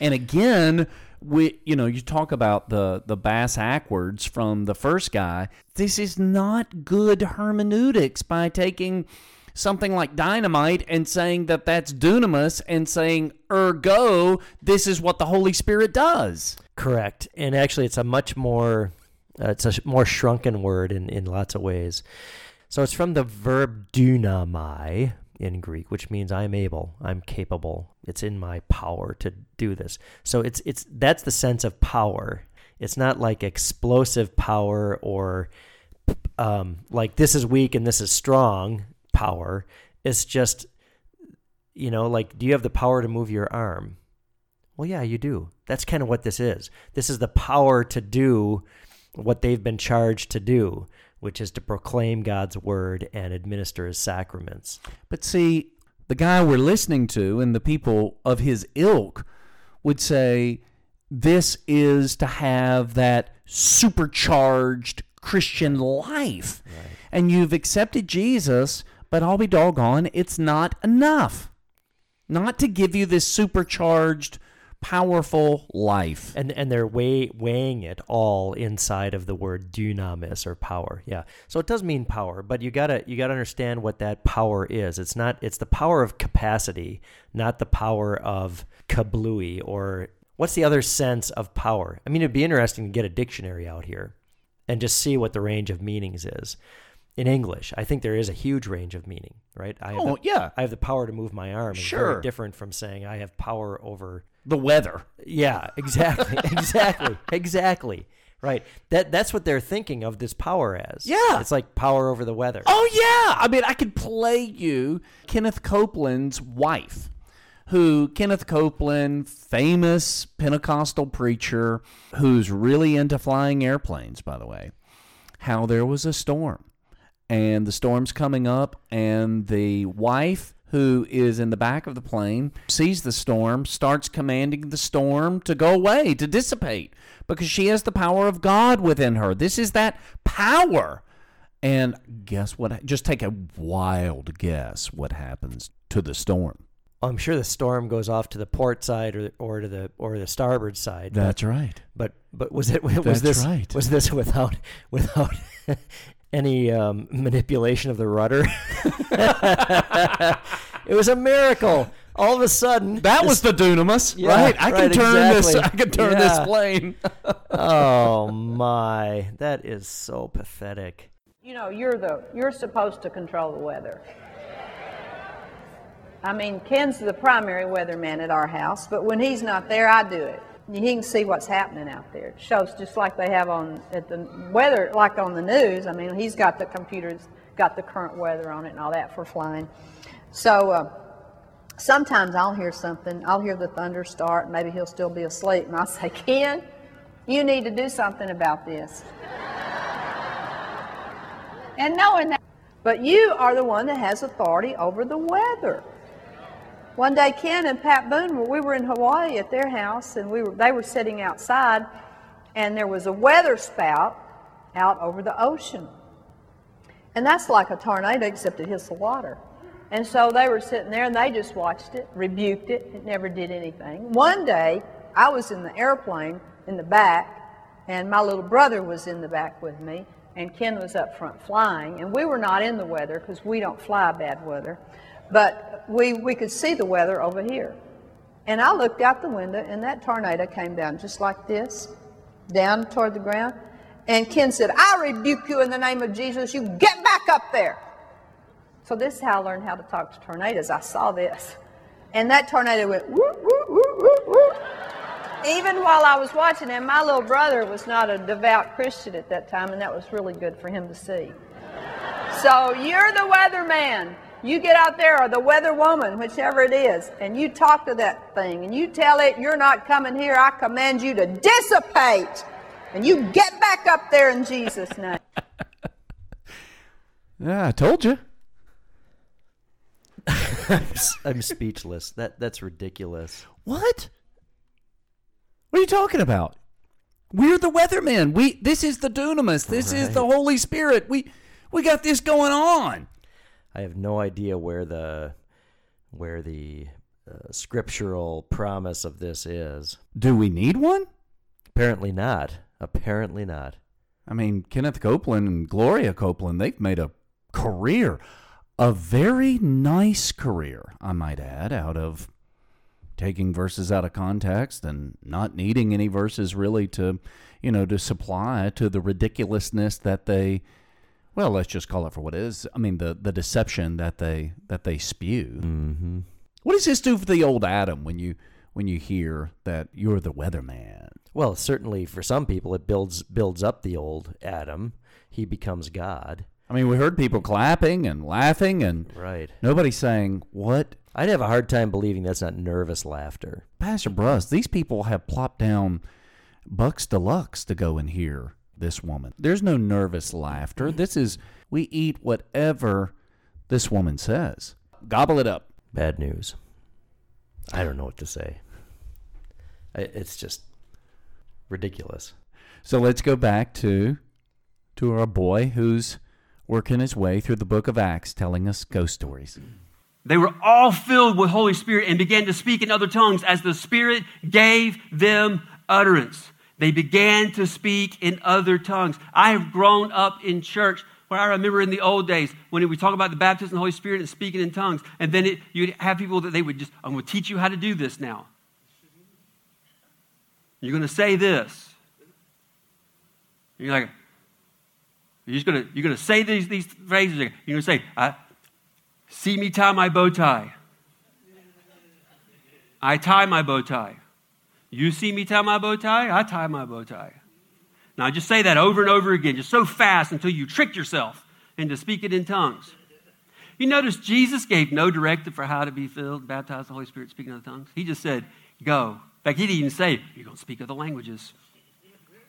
And again, we, you know, you talk about the, the bass ackwards from the first guy. This is not good hermeneutics by taking something like dynamite and saying that that's dunamis and saying, ergo, this is what the Holy Spirit does. Correct. And actually, it's a much more, uh, it's a more shrunken word in, in lots of ways. So it's from the verb dunamai in Greek, which means I'm able, I'm capable, it's in my power to do this. So it's it's that's the sense of power. It's not like explosive power or um, like this is weak and this is strong power. It's just, you know, like, do you have the power to move your arm? Well, yeah, you do. That's kind of what this is. This is the power to do what they've been charged to do, which is to proclaim God's word and administer his sacraments. But see, the guy we're listening to and the people of his ilk would say this is to have that supercharged Christian life. Right. And you've accepted Jesus, but I'll be doggone, it's not enough. Not to give you this supercharged, powerful life. And and they're weigh, weighing it all inside of the word dunamis or power. Yeah. So it does mean power, but you gotta you gotta understand what that power is. It's not it's the power of capacity, not the power of kablooey, or what's the other sense of power? I mean, it'd be interesting to get a dictionary out here and just see what the range of meanings is. In English, I think there is a huge range of meaning, right? I have oh, the, yeah. I have the power to move my arm. Sure. Very different from saying I have power over the weather. Yeah, exactly. exactly. Exactly. Right. That That's what they're thinking of this power as. Yeah. It's like power over the weather. Oh, yeah. I mean, I could play you Kenneth Copeland's wife, who Kenneth Copeland, famous Pentecostal preacher, who's really into flying airplanes, by the way, how there was a storm. And the storm's coming up, and the wife, who is in the back of the plane, sees the storm, starts commanding the storm to go away, to dissipate, because she has the power of God within her. This is that power. And guess what? Just take a wild guess what happens to the storm. I'm sure the storm goes off to the port side or or to the or the starboard side. That's but, right. But but was it was That's this right. was this without without any um, manipulation of the rudder. It was a miracle. All of a sudden, that this, was the dunamis, yeah, right? I right, can turn exactly. this. I can turn yeah. this plane. Oh my, that is so pathetic. You know, you're the you're supposed to control the weather. I mean, Ken's the primary weatherman at our house, but when he's not there, I do it. You can see what's happening out there. It shows just like they have on at the weather, like on the news. I mean, he's got the computer's got the current weather on it and all that for flying. So uh, sometimes I'll hear something. I'll hear the thunder start. Maybe he'll still be asleep, and I'll say, "Ken, you need to do something about this." And knowing that, but you are the one that has authority over the weather. One day, Ken and Pat Boone, well, we were in Hawaii at their house, and we were they were sitting outside, and there was a weather spout out over the ocean. And that's like a tornado, except it hits the water. And so they were sitting there, and they just watched it, rebuked it. It never did anything. One day, I was in the airplane in the back, and my little brother was in the back with me, and Ken was up front flying. And we were not in the weather because we don't fly bad weather. But we, we could see the weather over here. And I looked out the window, and that tornado came down just like this, down toward the ground. And Ken said, "I rebuke you in the name of Jesus. You get back up there." So this is how I learned how to talk to tornadoes. I saw this. And that tornado went, whoop, whoop, whoop, whoop, whoop. Even while I was watching him, my little brother was not a devout Christian at that time, and that was really good for him to see. So you're the weatherman. You get out there, or the weather woman, whichever it is, and you talk to that thing, and you tell it, "You're not coming here. I command you to dissipate, and you get back up there in Jesus' name." Yeah, I told you. I'm speechless. That That's ridiculous. What? What are you talking about? We're the weathermen. We, this is the dunamis. This right. is the Holy Spirit. We, we got this going on. I have no idea where the where the uh, scriptural promise of this is. Do we need one? Apparently not. Apparently not. I mean, Kenneth Copeland and Gloria Copeland, they've made a career a very nice career, I might add, out of taking verses out of context and not needing any verses really to, you know, to supply to the ridiculousness that they, well, let's just call it for what it is. I mean, the, the deception that they that they spew. Mm-hmm. What does this do for the old Adam when you when you hear that you're the weatherman? Well, certainly for some people, it builds builds up the old Adam. He becomes God. I mean, we heard people clapping and laughing, and right. Nobody saying, what? I'd have a hard time believing that's not nervous laughter. Pastor Bruss, these people have plopped down bucks deluxe to go and hear this woman. There's no nervous laughter. This is, we eat whatever this woman says. Gobble it up. Bad news. I don't know what to say. It's just ridiculous. So let's go back to to our boy who's working his way through the book of Acts, telling us ghost stories. They were all filled with Holy Spirit and began to speak in other tongues as the Spirit gave them utterance. They began to speak in other tongues. I have grown up in church where I remember in the old days when we talk about the baptism of the Holy Spirit and speaking in tongues, and then it, you'd have people that they would just, I'm going to teach you how to do this now. You're going to say this. You're like, you're just going to you're going to say these these phrases. You're going to say, I, see me tie my bow tie. I tie my bow tie. You see me tie my bow tie? I tie my bow tie. Now just say that over and over again, just so fast until you trick yourself into speaking in tongues. You notice Jesus gave no directive for how to be filled, baptized, the Holy Spirit, speaking in other tongues. He just said, go. In fact, he didn't even say, you're going to speak other languages.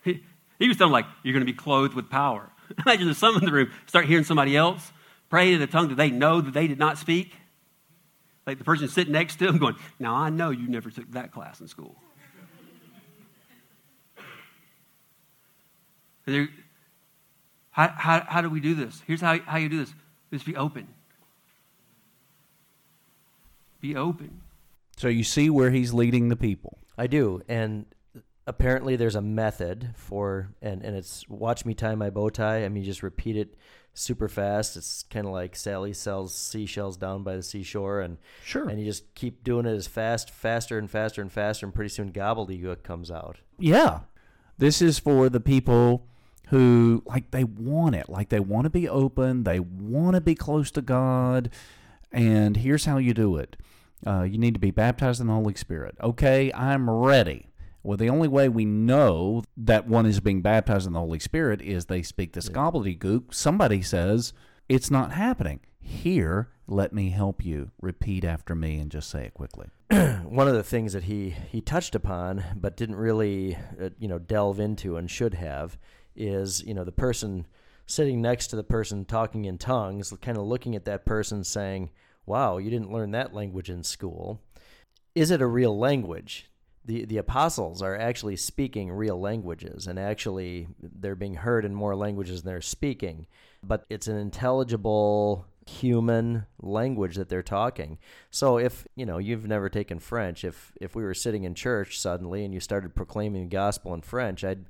He, he was telling like, you're going to be clothed with power. Imagine if someone in the room start hearing somebody else pray in a tongue that they know that they did not speak. Like the person sitting next to them going, now I know you never took that class in school. How, how, how do we do this? Here's how, how you do this. Just be open. Be open. So you see where he's leading the people. I do. And apparently there's a method for, and, and it's watch me tie my bow tie. I mean, you just repeat it super fast. It's kind of like Sally sells seashells down by the seashore. And, sure. And you just keep doing it as fast, faster and faster and faster. And pretty soon gobbledygook comes out. Yeah. This is for the people who, like, they want it. Like, they want to be open. They want to be close to God. And here's how you do it. Uh, you need to be baptized in the Holy Spirit. Okay, I'm ready. Well, the only way we know that one is being baptized in the Holy Spirit is they speak this yeah. gobbledygook. Somebody says, it's not happening. Here, let me help you. Repeat after me and just say it quickly. One of the things that he, he touched upon but didn't really, uh, you know, delve into and should have is, you know, the person sitting next to the person talking in tongues, kind of looking at that person saying, wow, you didn't learn that language in school. Is it a real language? The the apostles are actually speaking real languages, and actually they're being heard in more languages than they're speaking. But it's an intelligible human language that they're talking. So if, you know, you've never taken French, if if we were sitting in church suddenly and you started proclaiming the gospel in French, I'd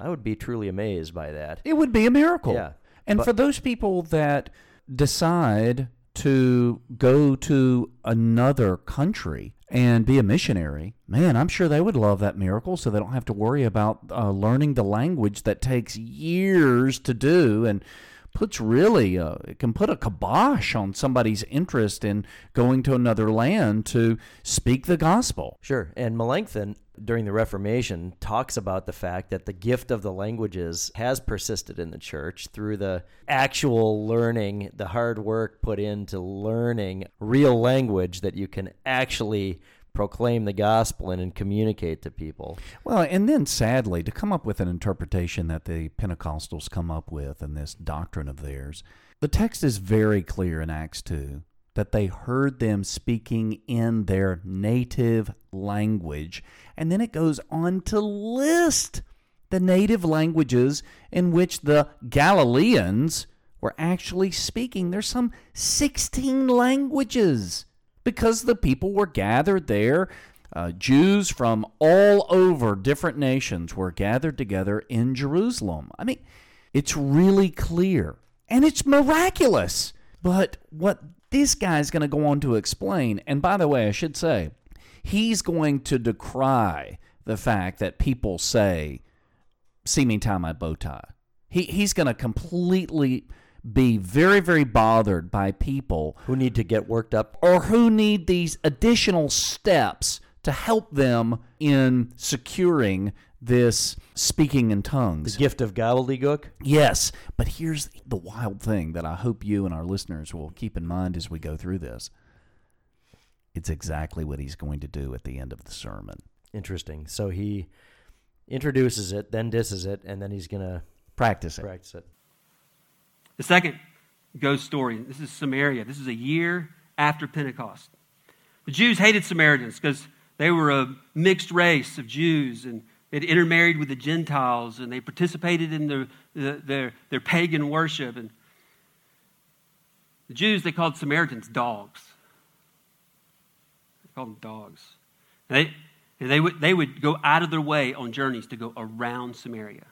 I would be truly amazed by that. It would be a miracle. Yeah. And but, for those people that decide to go to another country and be a missionary, man, I'm sure they would love that miracle, so they don't have to worry about uh, learning the language that takes years to do and puts really, uh, it can put a kibosh on somebody's interest in going to another land to speak the gospel. Sure, and Melanchthon, during the Reformation, talks about the fact that the gift of the languages has persisted in the church through the actual learning, the hard work put into learning real language that you can actually proclaim the gospel in and communicate to people. Well, and then sadly, to come up with an interpretation that the Pentecostals come up with in this doctrine of theirs, the text is very clear in Acts two that they heard them speaking in their native language. And then it goes on to list the native languages in which the Galileans were actually speaking. There's some sixteen languages, because the people were gathered there. Uh, Jews from all over different nations were gathered together in Jerusalem. I mean, it's really clear, and it's miraculous. But what this guy is going to go on to explain, and by the way, I should say, he's going to decry the fact that people say, see me tie my bow tie. He, he's going to completely be very, very bothered by people who need to get worked up or who need these additional steps to help them in securing this speaking in tongues. The gift of gobbledygook? Yes, but here's the wild thing that I hope you and our listeners will keep in mind as we go through this. It's exactly what he's going to do at the end of the sermon. Interesting. So he introduces it, then disses it, and then he's going to practice it. Practice it. The second ghost story, this is Samaria. This is a year after Pentecost. The Jews hated Samaritans because they were a mixed race of Jews, and it intermarried with the Gentiles, and they participated in the, the, their, their pagan worship. And the Jews, they called Samaritans dogs. They called them dogs. And they, and they, would, they would go out of their way on journeys to go around Samaria.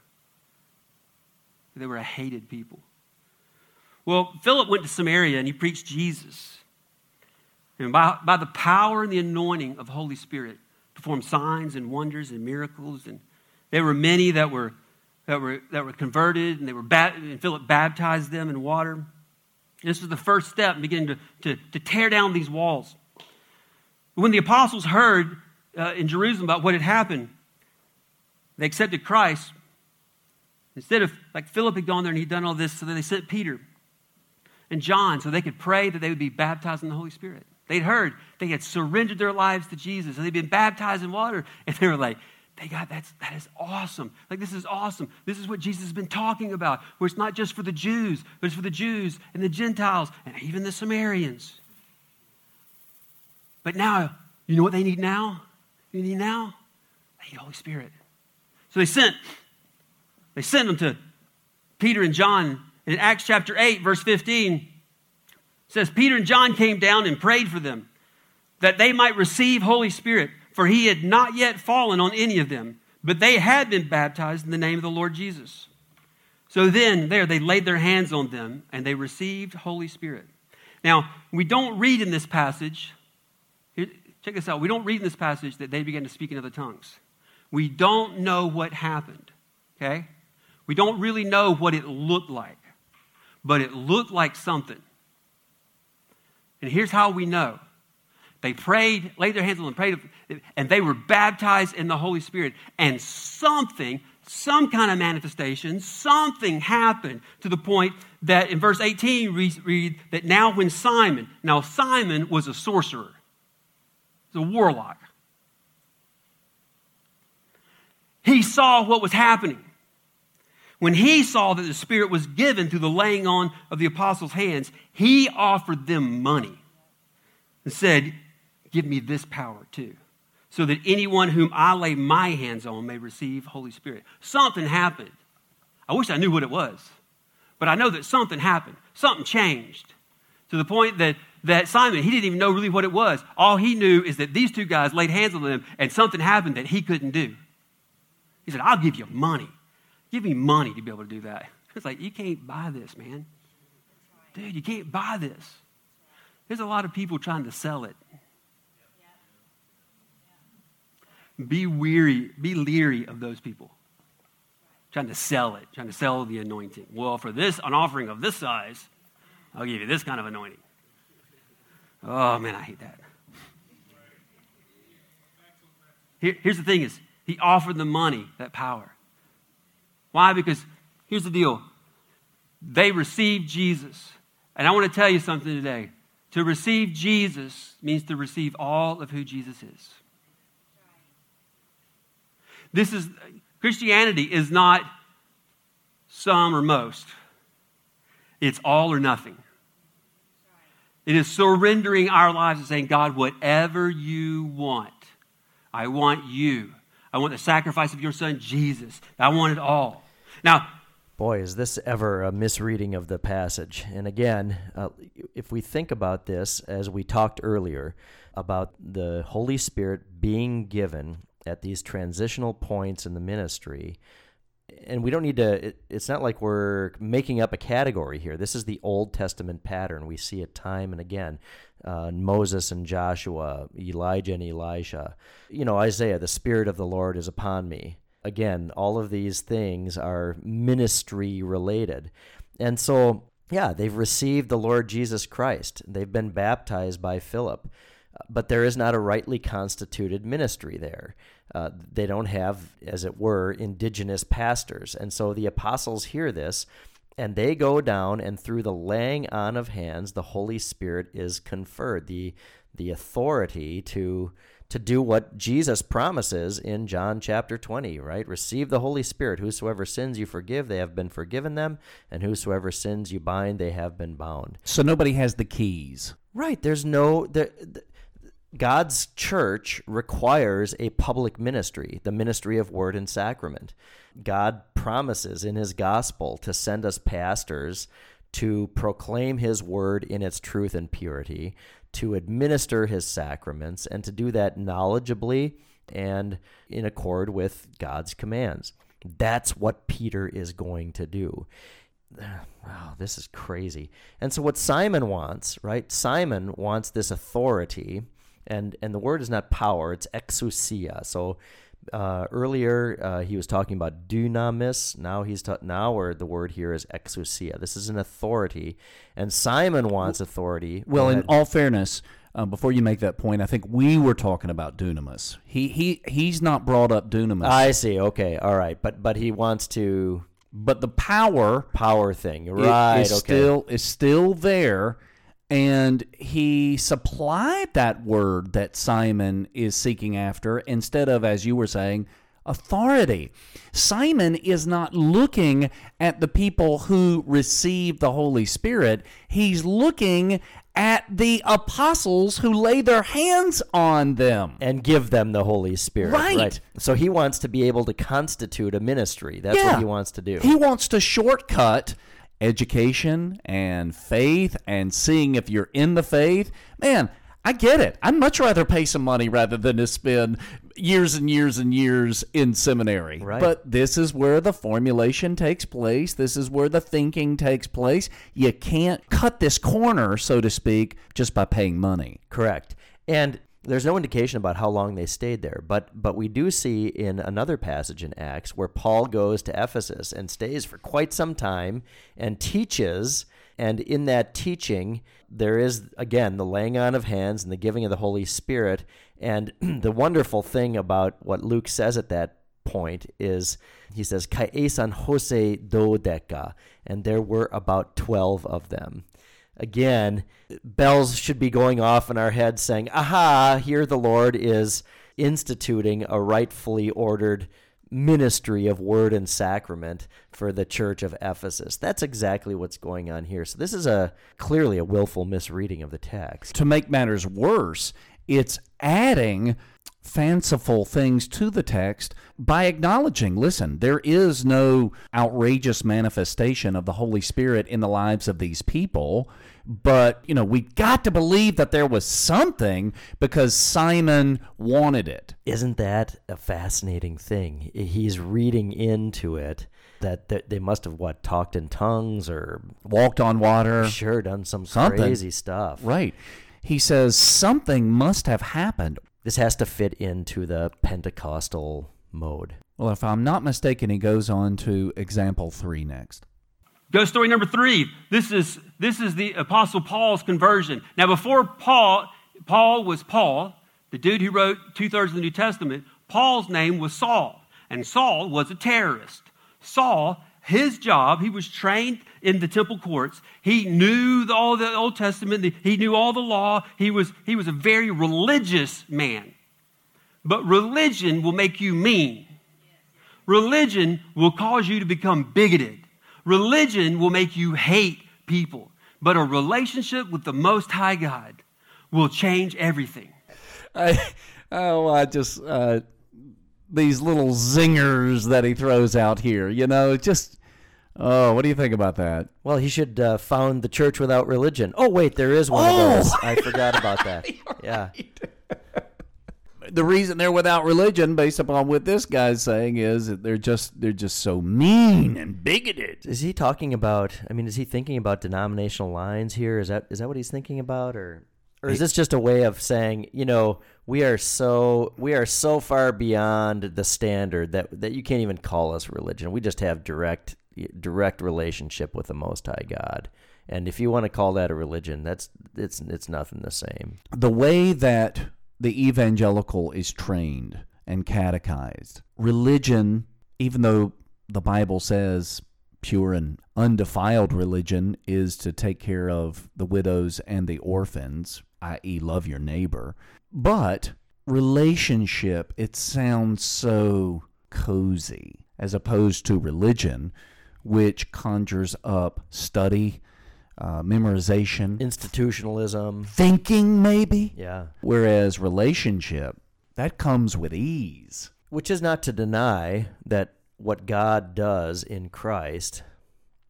They were a hated people. Well, Philip went to Samaria, and he preached Jesus. And by, by the power and the anointing of Holy Spirit, performed signs and wonders and miracles, and there were many that were that were that were converted, and they were bat- and Philip baptized them in water. And this was the first step in beginning to, to, to tear down these walls. When the apostles heard uh, in Jerusalem about what had happened, they accepted Christ. Instead of like Philip had gone there and he'd done all this, so then they sent Peter and John so they could pray that they would be baptized in the Holy Spirit. They'd heard they had surrendered their lives to Jesus, and they'd been baptized in water, and they were like, "They got that's that is awesome! Like this is awesome! This is what Jesus has been talking about, where it's not just for the Jews, but it's for the Jews and the Gentiles and even the Samaritans." But now, you know what they need now? You need now? They need the Holy Spirit. So they sent they sent them to Peter and John, and in Acts chapter eight, verse fifteen. It says, Peter and John came down and prayed for them that they might receive Holy Spirit, for he had not yet fallen on any of them, but they had been baptized in the name of the Lord Jesus. So then, there, they laid their hands on them, and they received Holy Spirit. Now, we don't read in this passage, here, check this out, we don't read in this passage that they began to speak in other tongues. We don't know what happened, okay? We don't really know what it looked like, but it looked like something. And here's how we know. They prayed, laid their hands on them, prayed, and they were baptized in the Holy Spirit. And something, some kind of manifestation, something happened to the point that in verse eighteen we read that now when Simon, now Simon was a sorcerer, was a warlock. He saw what was happening. When he saw that the Spirit was given through the laying on of the apostles' hands, he offered them money and said, give me this power too, so that anyone whom I lay my hands on may receive Holy Spirit. Something happened. I wish I knew what it was, but I know that something happened. Something changed to the point that, that Simon, he didn't even know really what it was. All he knew is that these two guys laid hands on them and something happened that he couldn't do. He said, I'll give you money. Give me money to be able to do that. It's like, you can't buy this, man. Dude, you can't buy this. There's a lot of people trying to sell it. Be weary, be leery of those people. Trying to sell it, trying to sell the anointing. Well, for this, an offering of this size, I'll give you this kind of anointing. Oh, man, I hate that. Here, here's the thing is, he offered the money, that power. Why? Because here's the deal. They received Jesus. And I want to tell you something today. To receive Jesus means to receive all of who Jesus is. This is, Christianity is not some or most. It's all or nothing. It is surrendering our lives and saying, God, whatever you want, I want you. I want the sacrifice of your son, Jesus. I want it all. Now, boy, is this ever a misreading of the passage. And again, uh, if we think about this, as we talked earlier, about the Holy Spirit being given at these transitional points in the ministry, and we don't need to, it, it's not like we're making up a category here. This is the Old Testament pattern. We see it time and again. Uh, Moses and Joshua, Elijah and Elisha. You know, Isaiah, the Spirit of the Lord is upon me. Again, all of these things are ministry related. And so, yeah, they've received the Lord Jesus Christ. They've been baptized by Philip. But there is not a rightly constituted ministry there. Uh, they don't have, as it were, indigenous pastors. And so the apostles hear this, and they go down, and through the laying on of hands, the Holy Spirit is conferred, the the authority to to do what Jesus promises in John chapter twenty, right? Receive the Holy Spirit. Whosoever sins you forgive, they have been forgiven them, and whosoever sins you bind, they have been bound. So nobody has the keys. Right, there's no... There, th- God's church requires a public ministry, the ministry of word and sacrament. God promises in his gospel to send us pastors to proclaim his word in its truth and purity, to administer his sacraments, and to do that knowledgeably and in accord with God's commands. That's what Peter is going to do. Wow, this is crazy. And so what Simon wants, right? Simon wants this authority. And and the word is not power, it's exousia. So uh, earlier uh, he was talking about dunamis. Now he's ta- now where the word here is exousia. This is an authority, and Simon wants authority. Well, in all fairness, uh, before you make that point, I think we were talking about dunamis. He he he's not brought up dunamis. I see. Okay, all right, but but he wants to. But the power power thing, right? Is okay. Still is still there. And he supplied that word that Simon is seeking after instead of, as you were saying, authority. Simon is not looking at the people who receive the Holy Spirit. He's looking at the apostles who lay their hands on them. And give them the Holy Spirit. Right. right. So he wants to be able to constitute a ministry. That's yeah. what he wants to do. He wants to shortcut education and faith and seeing if you're in the faith. Man, I get it. I'd much rather pay some money rather than to spend years and years and years in seminary. Right. But this is where the formulation takes place. This is where the thinking takes place. You can't cut this corner, so to speak, just by paying money. Correct. And there's no indication about how long they stayed there, but but we do see in another passage in Acts where Paul goes to Ephesus and stays for quite some time and teaches, and in that teaching, there is, again, the laying on of hands and the giving of the Holy Spirit, and the wonderful thing about what Luke says at that point is, he says, Kai esan hose dodeca, and there were about twelve of them. Again, bells should be going off in our heads saying, aha, here the Lord is instituting a rightfully ordered ministry of word and sacrament for the church of Ephesus. That's exactly what's going on here. So this is a clearly a willful misreading of the text. To make matters worse, it's adding fanciful things to the text by acknowledging, listen, there is no outrageous manifestation of the Holy Spirit in the lives of these people, but, you know, we got to believe that there was something because Simon wanted it. Isn't that a fascinating thing? He's reading into it that they must have, what, talked in tongues or walked on water. Sure, done some something. Crazy stuff. Right. He says something must have happened. This has to fit into the Pentecostal mode. Well, if I'm not mistaken, he goes on to example three next. Ghost story number three. This is this is the Apostle Paul's conversion. Now, before Paul, Paul was Paul, the dude who wrote two-thirds of the New Testament. Paul's name was Saul, and Saul was a terrorist. Saul, his job, he was trained in the temple courts. He knew all the Old Testament. He knew all the law. He was, he was a very religious man. But religion will make you mean. Religion will cause you to become bigoted. Religion will make you hate people. But a relationship with the Most High God will change everything. I, oh, I just... Uh... These little zingers that he throws out here, you know, just, oh, what do you think about that? Well, he should uh, found the church without religion. Oh, wait, there is one oh! of those. I forgot about that. Yeah. the reason they're without religion, based upon what this guy's saying, is that they're just they're just so mean and bigoted. Is he talking about? I mean, is he thinking about denominational lines here? Is that is that what he's thinking about, or or is this just a way of saying, you know, we are so we are so far beyond the standard that that you can't even call us religion. We just have direct direct relationship with the Most High God. And if you want to call that a religion, that's it's it's nothing the same. The way that the evangelical is trained and catechized, religion, even though the Bible says pure and undefiled religion is to take care of the widows and the orphans, that is love your neighbor, but relationship, it sounds so cozy, as opposed to religion, which conjures up study, Uh, memorization, institutionalism, thinking, maybe. Yeah. Whereas relationship, that comes with ease. Which is not to deny that what God does in Christ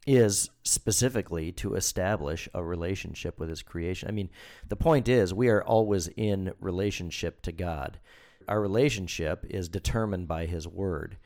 is specifically to establish a relationship with His creation. I mean, the point is, we are always in relationship to God. Our relationship is determined by His Word.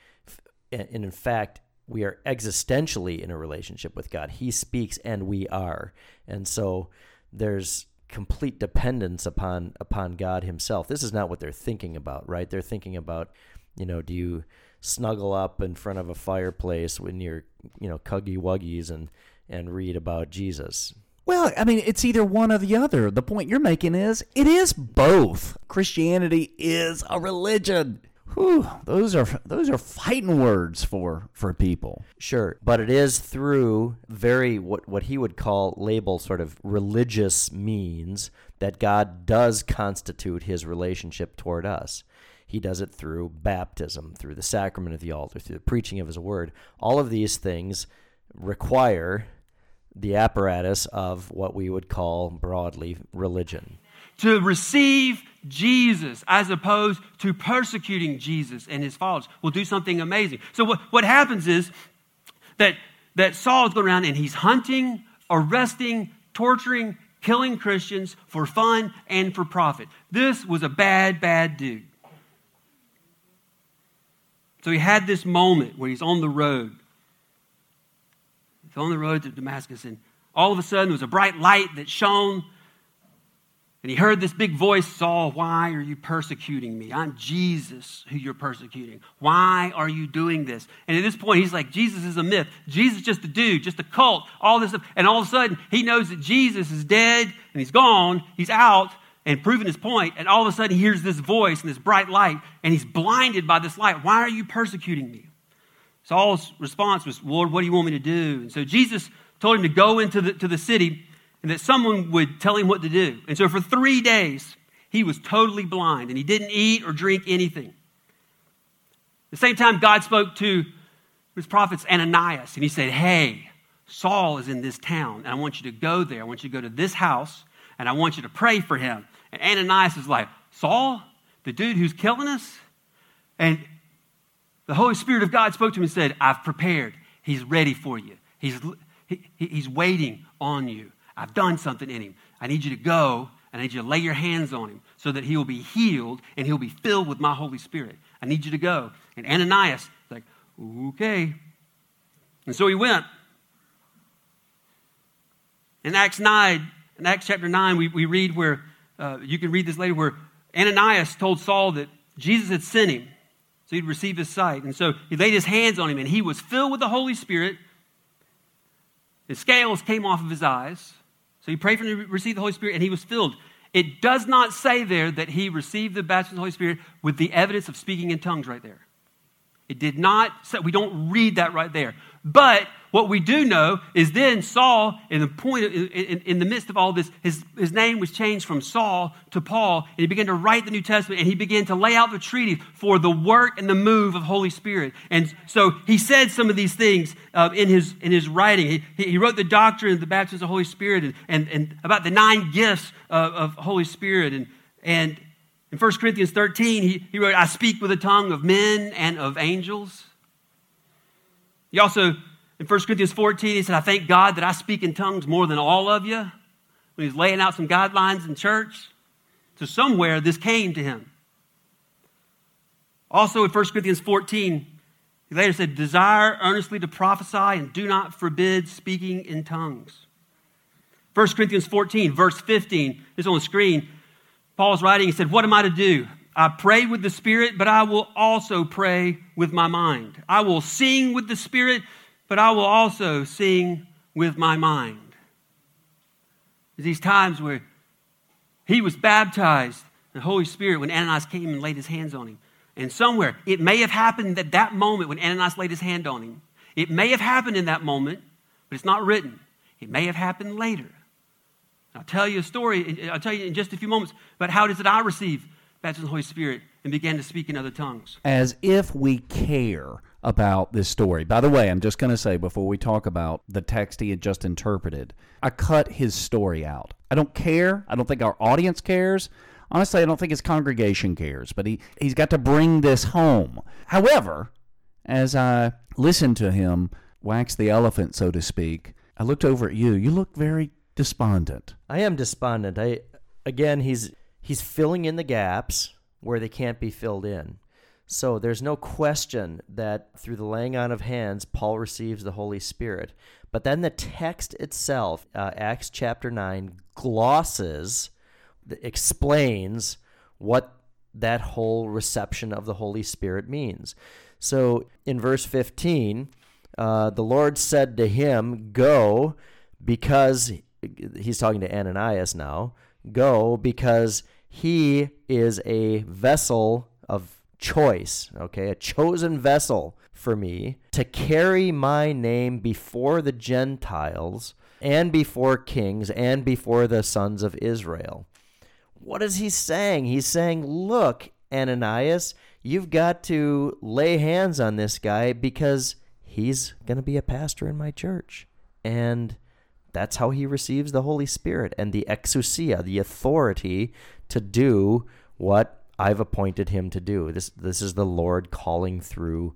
And in fact, we are existentially in a relationship with God. He speaks and we are. And so there's complete dependence upon upon God Himself. This is not what they're thinking about, right? They're thinking about, you know, do you snuggle up in front of a fireplace when you're, you know, cuggy wuggies and, and read about Jesus? Well, I mean, it's either one or the other. The point you're making is it is both. Christianity is a religion. Whew, those are those are fighting words for, for people. Sure, but it is through very what what he would call label sort of religious means that God does constitute His relationship toward us. He does it through baptism, through the sacrament of the altar, through the preaching of His Word. All of these things require the apparatus of what we would call broadly religion. To receive Jesus as opposed to persecuting Jesus and His followers will do something amazing. So what, what happens is that, that Saul's going around and he's hunting, arresting, torturing, killing Christians for fun and for profit. This was a bad, bad dude. So he had this moment where he's on the road. He's on the road to Damascus, and all of a sudden there was a bright light that shone. And he heard this big voice, Saul, why are you persecuting me? I'm Jesus who you're persecuting. Why are you doing this? And at this point, he's like, Jesus is a myth. Jesus is just a dude, just a cult, all this stuff. And all of a sudden, he knows that Jesus is dead and he's gone. He's out and proving his point. And all of a sudden, he hears this voice and this bright light. And he's blinded by this light. Why are you persecuting me? Saul's response was, Lord, what do you want me to do? And so Jesus told him to go into the, to the city, and that someone would tell him what to do. And so for three days, he was totally blind, and he didn't eat or drink anything. At the same time, God spoke to His prophets Ananias, and He said, hey, Saul is in this town, and I want you to go there. I want you to go to this house, and I want you to pray for him. And Ananias is like, Saul, the dude who's killing us? And the Holy Spirit of God spoke to him and said, I've prepared. He's ready for you. He's, he, he's waiting on you. I've done something in him. I need you to go, and I need you to lay your hands on him so that he will be healed and he'll be filled with my Holy Spirit. I need you to go. And Ananias is like, okay. And so he went. In Acts nine, in Acts chapter nine, we, we read where, uh, you can read this later, where Ananias told Saul that Jesus had sent him so he'd receive his sight. And so he laid his hands on him, and he was filled with the Holy Spirit. The scales came off of his eyes. So he prayed for him to receive the Holy Spirit, and he was filled. It does not say there that he received the baptism of the Holy Spirit with the evidence of speaking in tongues right there. It did not say, we don't read that right there. But what we do know is then Saul, in the point, of, in, in, in the midst of all this, his, his name was changed from Saul to Paul, and he began to write the New Testament, and he began to lay out the treaty for the work and the move of Holy Spirit. And so he said some of these things uh, in his in his writing. He, he wrote the doctrine of the baptism of the Holy Spirit and, and, and about the nine gifts of, of Holy Spirit. And and in First Corinthians thirteen, he, he wrote, I speak with the tongue of men and of angels. He also, in First Corinthians fourteen, he said, I thank God that I speak in tongues more than all of you. When he was laying out some guidelines in church. So somewhere this came to him. Also in First Corinthians fourteen, he later said, desire earnestly to prophesy and do not forbid speaking in tongues. First Corinthians fourteen, verse fifteen, it's on the screen. Paul's writing, he said, what am I to do? I pray with the Spirit, but I will also pray with my mind. I will sing with the Spirit, but I will also sing with my mind. There's these times where he was baptized in the Holy Spirit when Ananias came and laid his hands on him. And somewhere, it may have happened at that moment when Ananias laid his hand on him. It may have happened in that moment, but it's not written. It may have happened later. I'll tell you a story. I'll tell you in just a few moments about how it is that I received baptism of the Holy Spirit and began to speak in other tongues. As if we care about this story. By the way, I'm just going to say before we talk about the text he had just interpreted, I cut his story out. I don't care. I don't think our audience cares. Honestly, I don't think his congregation cares, but he, he's got to bring this home. However, as I listened to him wax the elephant, so to speak, I looked over at you. You look very despondent. I am despondent. I again, he's he's filling in the gaps where they can't be filled in. So there's no question that through the laying on of hands, Paul receives the Holy Spirit. But then the text itself, uh, Acts chapter nine, glosses, explains what that whole reception of the Holy Spirit means. So in verse fifteen, uh, the Lord said to him, go, because, he's talking to Ananias now, go, because he is a vessel of choice, okay, a chosen vessel for me to carry my name before the Gentiles and before kings and before the sons of Israel. What is he saying? He's saying, look, Ananias, you've got to lay hands on this guy because he's going to be a pastor in my church. And that's how he receives the Holy Spirit and the exousia, the authority to do what I've appointed him to do. This this is the Lord calling through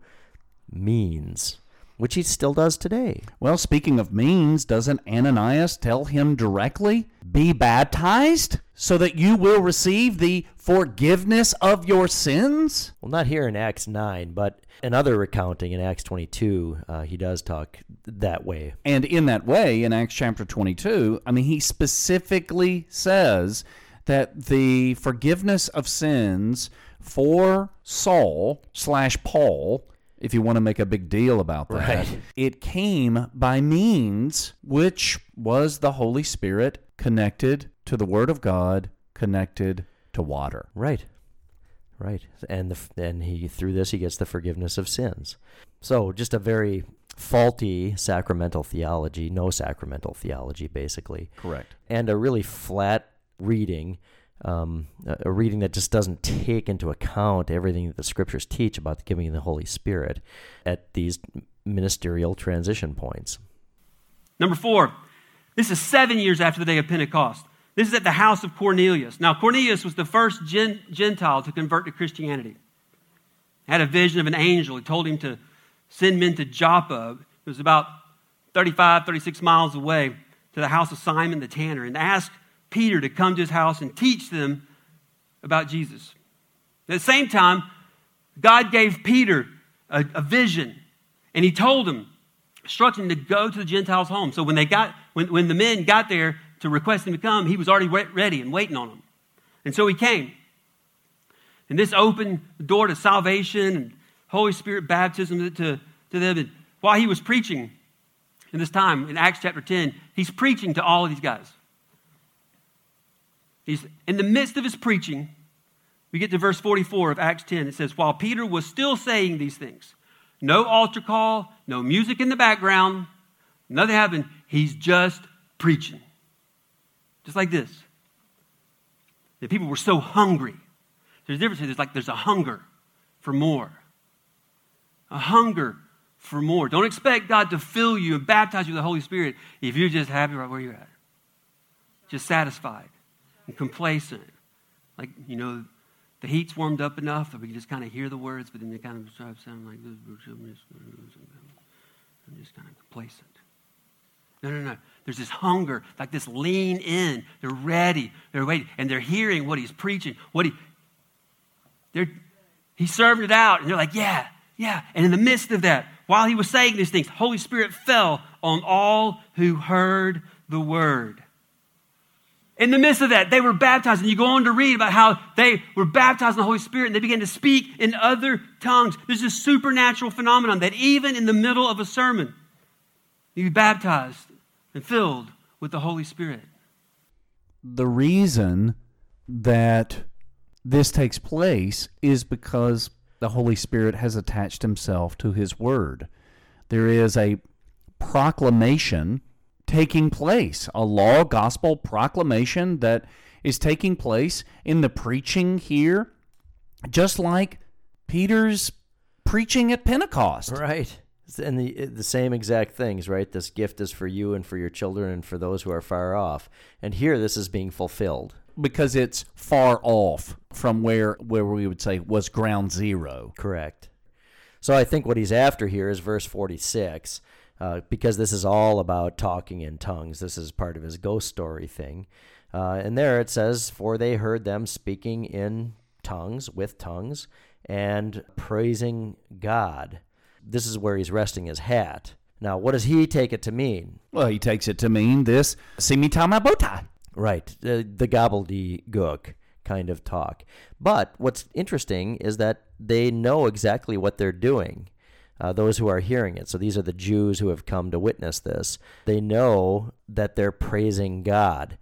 means, which he still does today. Well, speaking of means, doesn't Ananias tell him directly, be baptized so that you will receive the forgiveness of your sins? Well, not here in Acts nine, but in other recounting in Acts twenty-two, uh, he does talk that way. And in that way, in Acts chapter twenty-two, I mean, he specifically says that the forgiveness of sins for Saul slash Paul, if you want to make a big deal about that, right, it came by means which was the Holy Spirit connected to the Word of God, connected to water. Right, right. And the, and he through this, he gets the forgiveness of sins. So just a very faulty sacramental theology, no sacramental theology, basically. Correct. And a really flat reading, um, a reading that just doesn't take into account everything that the Scriptures teach about the giving of the Holy Spirit at these ministerial transition points. Number four, this is seven years after the day of Pentecost. This is at the house of Cornelius. Now, Cornelius was the first gen- Gentile to convert to Christianity. He had a vision of an angel. He told him to send men to Joppa. It was about thirty-five, thirty-six miles away, to the house of Simon the tanner, and asked Peter to come to his house and teach them about Jesus. At the same time, God gave Peter a, a vision, and he told him, instructed him to go to the Gentiles' home. So when they got, when, when the men got there to request him to come, he was already re- ready and waiting on them. And so he came. And this opened the door to salvation and Holy Spirit baptism to, to them. And while he was preaching in this time, in Acts chapter ten, he's preaching to all of these guys. He's in the midst of his preaching. We get to verse forty-four of Acts ten. It says, while Peter was still saying these things, no altar call, no music in the background, nothing happened. He's just preaching. Just like this. The people were so hungry. There's a difference. There's like there's a hunger for more. A hunger for more. Don't expect God to fill you and baptize you with the Holy Spirit if you're just happy right where you're at. Just satisfied and complacent. Like, you know, the heat's warmed up enough that we can just kind of hear the words, but then they kind of start sounding like this. I'm just kind of complacent. No, no, no. There's this hunger, like this lean in. They're ready. They're waiting. And they're hearing what he's preaching. What he, they're, He served it out. And they're like, yeah, yeah. And in the midst of that, while he was saying these things, the Holy Spirit fell on all who heard the word. In the midst of that, they were baptized. And you go on to read about how they were baptized in the Holy Spirit and they began to speak in other tongues. There's this supernatural phenomenon that even in the middle of a sermon, you be baptized and filled with the Holy Spirit. The reason that this takes place is because the Holy Spirit has attached himself to his word. There is a proclamation taking place, a law, gospel proclamation that is taking place in the preaching here, just like Peter's preaching at Pentecost. Right. And the the same exact things, right? This gift is for you and for your children and for those who are far off. And here this is being fulfilled. Because it's far off from where, where we would say was ground zero. Correct. So I think what he's after here is verse forty-six, uh, because this is all about talking in tongues. This is part of his ghost story thing. Uh, and there it says, for they heard them speaking in tongues, with tongues, and praising God. This is where he's resting his hat. Now, what does he take it to mean? Well, he takes it to mean this simitamabota. Right, the, the gobbledygook kind of talk. But what's interesting is that they know exactly what they're doing, uh, those who are hearing it. So these are the Jews who have come to witness this. They know that they're praising God.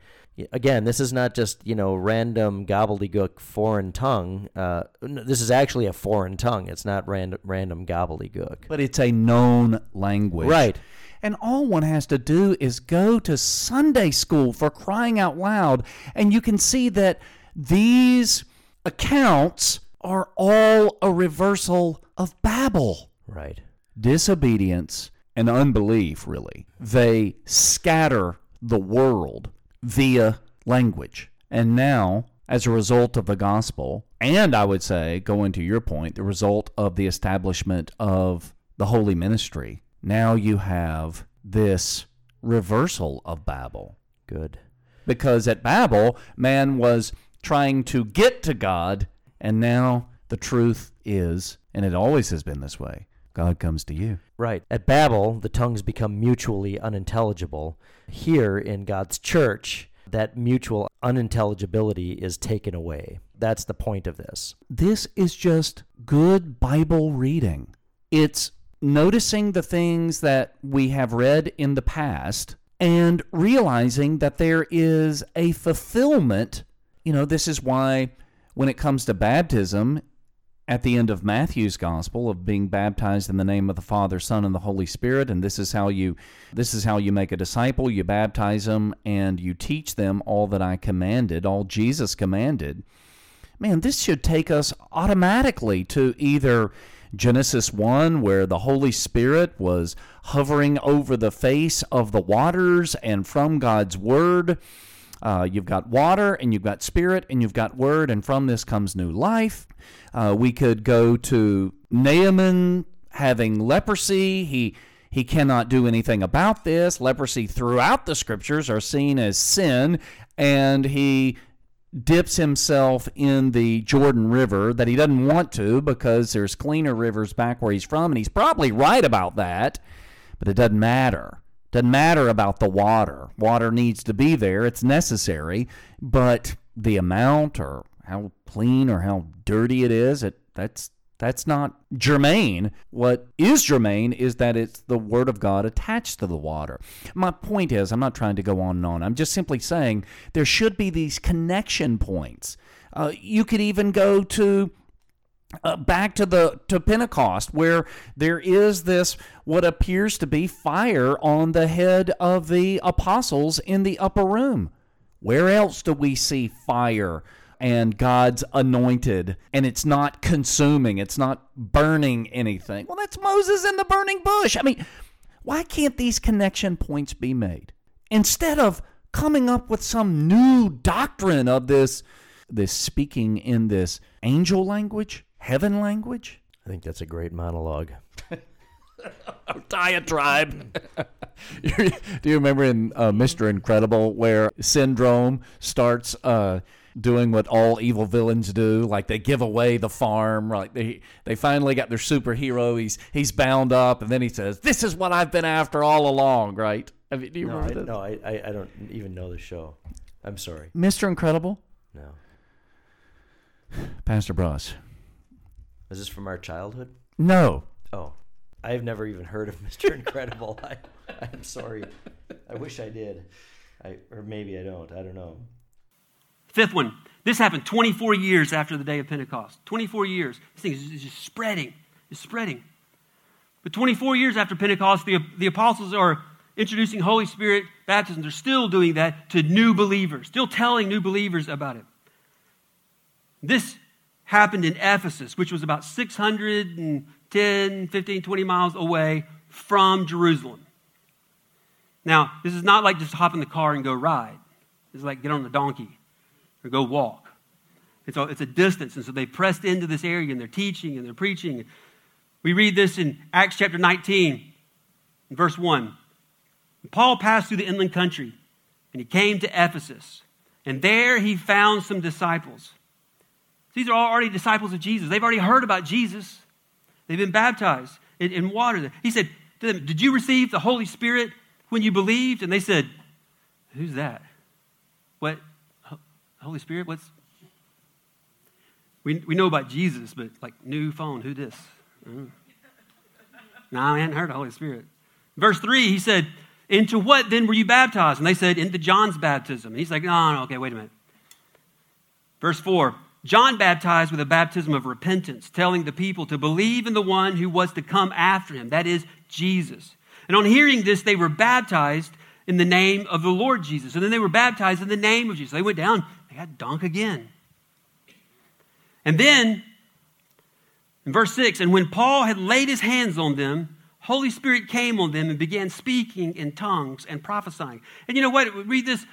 Again, this is not just, you know, random gobbledygook foreign tongue. Uh, this is actually a foreign tongue. It's not random, random gobbledygook. But it's a known language. Right. And all one has to do is go to Sunday school, for crying out loud. And you can see that these accounts are all a reversal of Babel. Right. Disobedience and unbelief, really. They scatter the world via language. And now, as a result of the gospel, and I would say, going to your point, the result of the establishment of the holy ministry, now you have this reversal of Babel. Good. Because at Babel, man was trying to get to God, and now the truth is, and it always has been this way, God comes to you. Right. At Babel, the tongues become mutually unintelligible. Here in God's church, that mutual unintelligibility is taken away. That's the point of this. This is just good Bible reading. It's noticing the things that we have read in the past and realizing that there is a fulfillment. You know, this is why when it comes to baptism, at the end of Matthew's gospel of being baptized in the name of the Father, Son, and the Holy Spirit, and this is how you this is how you make a disciple, you baptize them, and you teach them all that I commanded, all Jesus commanded. Man, this should take us automatically to either Genesis one, where the Holy Spirit was hovering over the face of the waters and from God's Word. Uh, you've got water, and you've got Spirit, and you've got Word, and from this comes new life. Uh, we could go to Naaman having leprosy. He he cannot do anything about this. Leprosy throughout the Scriptures are seen as sin, and he dips himself in the Jordan River that he doesn't want to because there's cleaner rivers back where he's from, and he's probably right about that, but it doesn't matter. Doesn't matter about the water. Water needs to be there. It's necessary, but the amount or how clean or how dirty it is, it that's that's not germane. What is germane is that it's the Word of God attached to the water. My point is, I'm not trying to go on and on. I'm just simply saying there should be these connection points. Uh, you could even go to uh, back to the to Pentecost, where there is this what appears to be fire on the head of the apostles in the upper room. Where else do we see fire? And God's anointed, and it's not consuming, it's not burning anything. Well, that's Moses in the burning bush. I mean, why can't these connection points be made? Instead of coming up with some new doctrine of this, this speaking in this angel language, heaven language. I think that's a great monologue. Diatribe. Do you remember in uh, Mister Incredible where Syndrome starts... Uh, doing what all evil villains do, like they give away the farm. Like they they finally got their superhero. He's he's bound up, and then he says, "This is what I've been after all along." Right? I mean, do you no, remember I, that? No, I, I I don't even know the show. I'm sorry, Mister Incredible. No, Pastor Bros. Is this from our childhood? No. Oh, I've never even heard of Mister Incredible. I, I'm sorry. I wish I did. I, or maybe I don't. I don't know. Fifth one. This happened twenty-four years after the day of Pentecost. twenty-four years. This thing is just spreading. It's spreading. But twenty-four years after Pentecost, the, the apostles are introducing Holy Spirit baptism. They're still doing that to new believers, still telling new believers about it. This happened in Ephesus, which was about six hundred ten, fifteen, twenty miles away from Jerusalem. Now, this is not like just hop in the car and go ride. It's like get on the donkey or go walk. It's a, it's a distance. And so they pressed into this area and they're teaching and they're preaching. We read this in Acts chapter nineteen, verse one. Paul passed through the inland country and he came to Ephesus. And there he found some disciples. These are already disciples of Jesus. They've already heard about Jesus. They've been baptized in, in water. He said to them, "Did you receive the Holy Spirit when you believed?" And they said, "Who's that? What? Holy Spirit? What's? We we know about Jesus, but like new phone, who this? Mm. No, I hadn't heard of the Holy Spirit." Verse three, he said, "Into what then were you baptized?" And they said, "Into John's baptism." And he's like, no, no, okay, wait a minute. Verse four, John baptized with a baptism of repentance, telling the people to believe in the one who was to come after him, that is Jesus. And on hearing this, they were baptized in the name of the Lord Jesus. And then they were baptized in the name of Jesus. They went down, they got dunked again. And then, in verse six, and when Paul had laid his hands on them, Holy Spirit came on them and began speaking in tongues and prophesying. And you know what? Read this.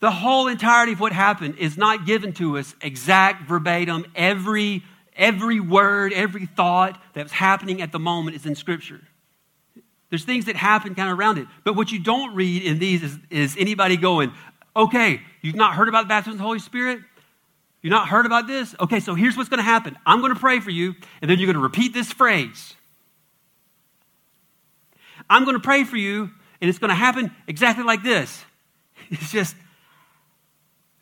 The whole entirety of what happened is not given to us exact verbatim. Every, every word, every thought that's happening at the moment is in Scripture. There's things that happen kind of around it. But what you don't read in these is, is anybody going, okay, you've not heard about the baptism of the Holy Spirit? You've not heard about this? Okay, so here's what's going to happen. I'm going to pray for you, and then you're going to repeat this phrase. I'm going to pray for you, and it's going to happen exactly like this. It's just,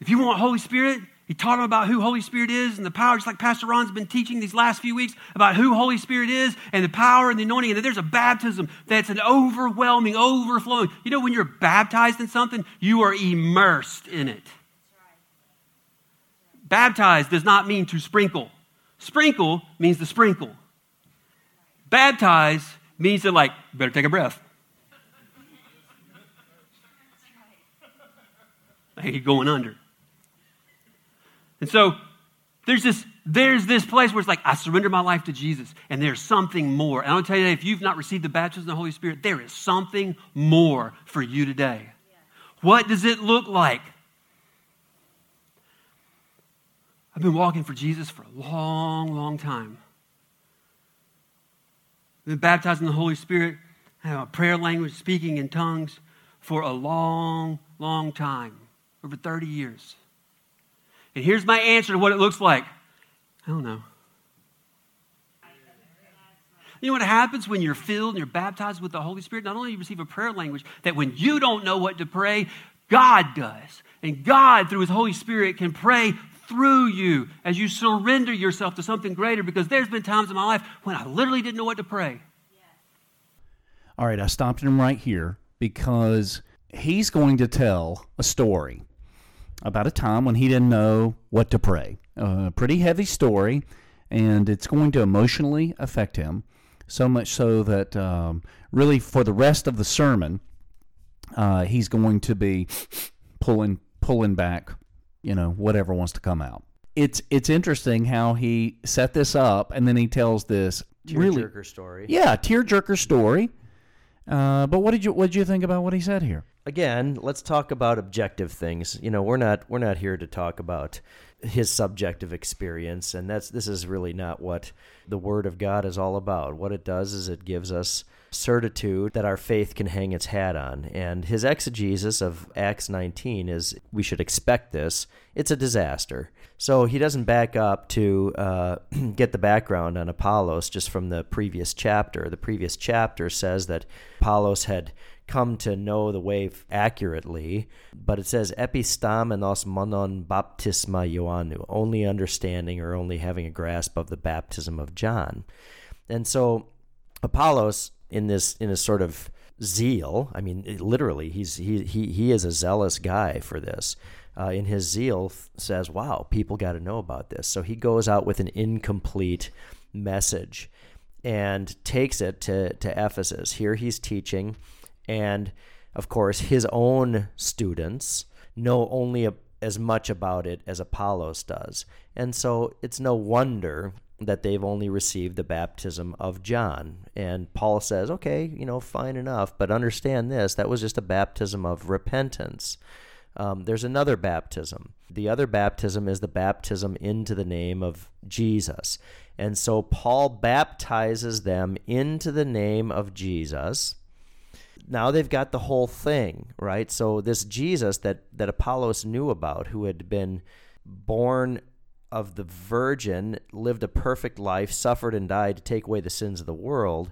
if you want Holy Spirit, he taught them about who Holy Spirit is and the power, just like Pastor Ron's been teaching these last few weeks about who Holy Spirit is and the power and the anointing. And that there's a baptism that's an overwhelming, overflowing. You know, when you're baptized in something, you are immersed in it. That's right. Baptized does not mean to sprinkle. Sprinkle means to sprinkle. Baptized means to like, better take a breath. Like you're going under. And so there's this there's this place where it's like, I surrender my life to Jesus, and there's something more. And I'll tell you that if you've not received the baptism of the Holy Spirit, there is something more for you today. Yeah. What does it look like? I've been walking for Jesus for a long, long time. I've been baptized in the Holy Spirit. I have a prayer language, speaking in tongues for a long, long time, over thirty years. And here's my answer to what it looks like. I don't know. You know what happens when you're filled and you're baptized with the Holy Spirit? Not only do you receive a prayer language, that when you don't know what to pray, God does. And God, through his Holy Spirit, can pray through you as you surrender yourself to something greater. Because there's been times in my life when I literally didn't know what to pray. All right, I stopped him right here because he's going to tell a story about a time when he didn't know what to pray. A pretty heavy story, and it's going to emotionally affect him, so much so that um, really for the rest of the sermon, uh, he's going to be pulling pulling back, you know, whatever wants to come out. It's it's interesting how he set this up, and then he tells this tear really, jerker story. Yeah, tearjerker story. Uh, but what did you what did you think about what he said here? Again, let's talk about objective things. You know, we're not we're not here to talk about his subjective experience, and that's this is really not what the Word of God is all about. What it does is it gives us certitude that our faith can hang its hat on. And his exegesis of Acts nineteen is, we should expect this. It's a disaster. So he doesn't back up to uh, get the background on Apollos just from the previous chapter. The previous chapter says that Apollos had come to know the way accurately, but it says epistamenos monon baptisma Ioannu, only understanding or only having a grasp of the baptism of John. And so Apollos, in this in a sort of zeal, I mean, it, literally, he's he he he is a zealous guy for this. Uh, in his zeal, says, "Wow, people got to know about this." So he goes out with an incomplete message and takes it to to Ephesus. Here he's teaching. And, of course, his own students know only a, as much about it as Apollos does. And so it's no wonder that they've only received the baptism of John. And Paul says, okay, you know, fine enough, but understand this, that was just a baptism of repentance. Um, there's another baptism. The other baptism is the baptism into the name of Jesus. And so Paul baptizes them into the name of Jesus. Now they've got the whole thing, right? So this Jesus that, that Apollos knew about, who had been born of the Virgin, lived a perfect life, suffered and died to take away the sins of the world,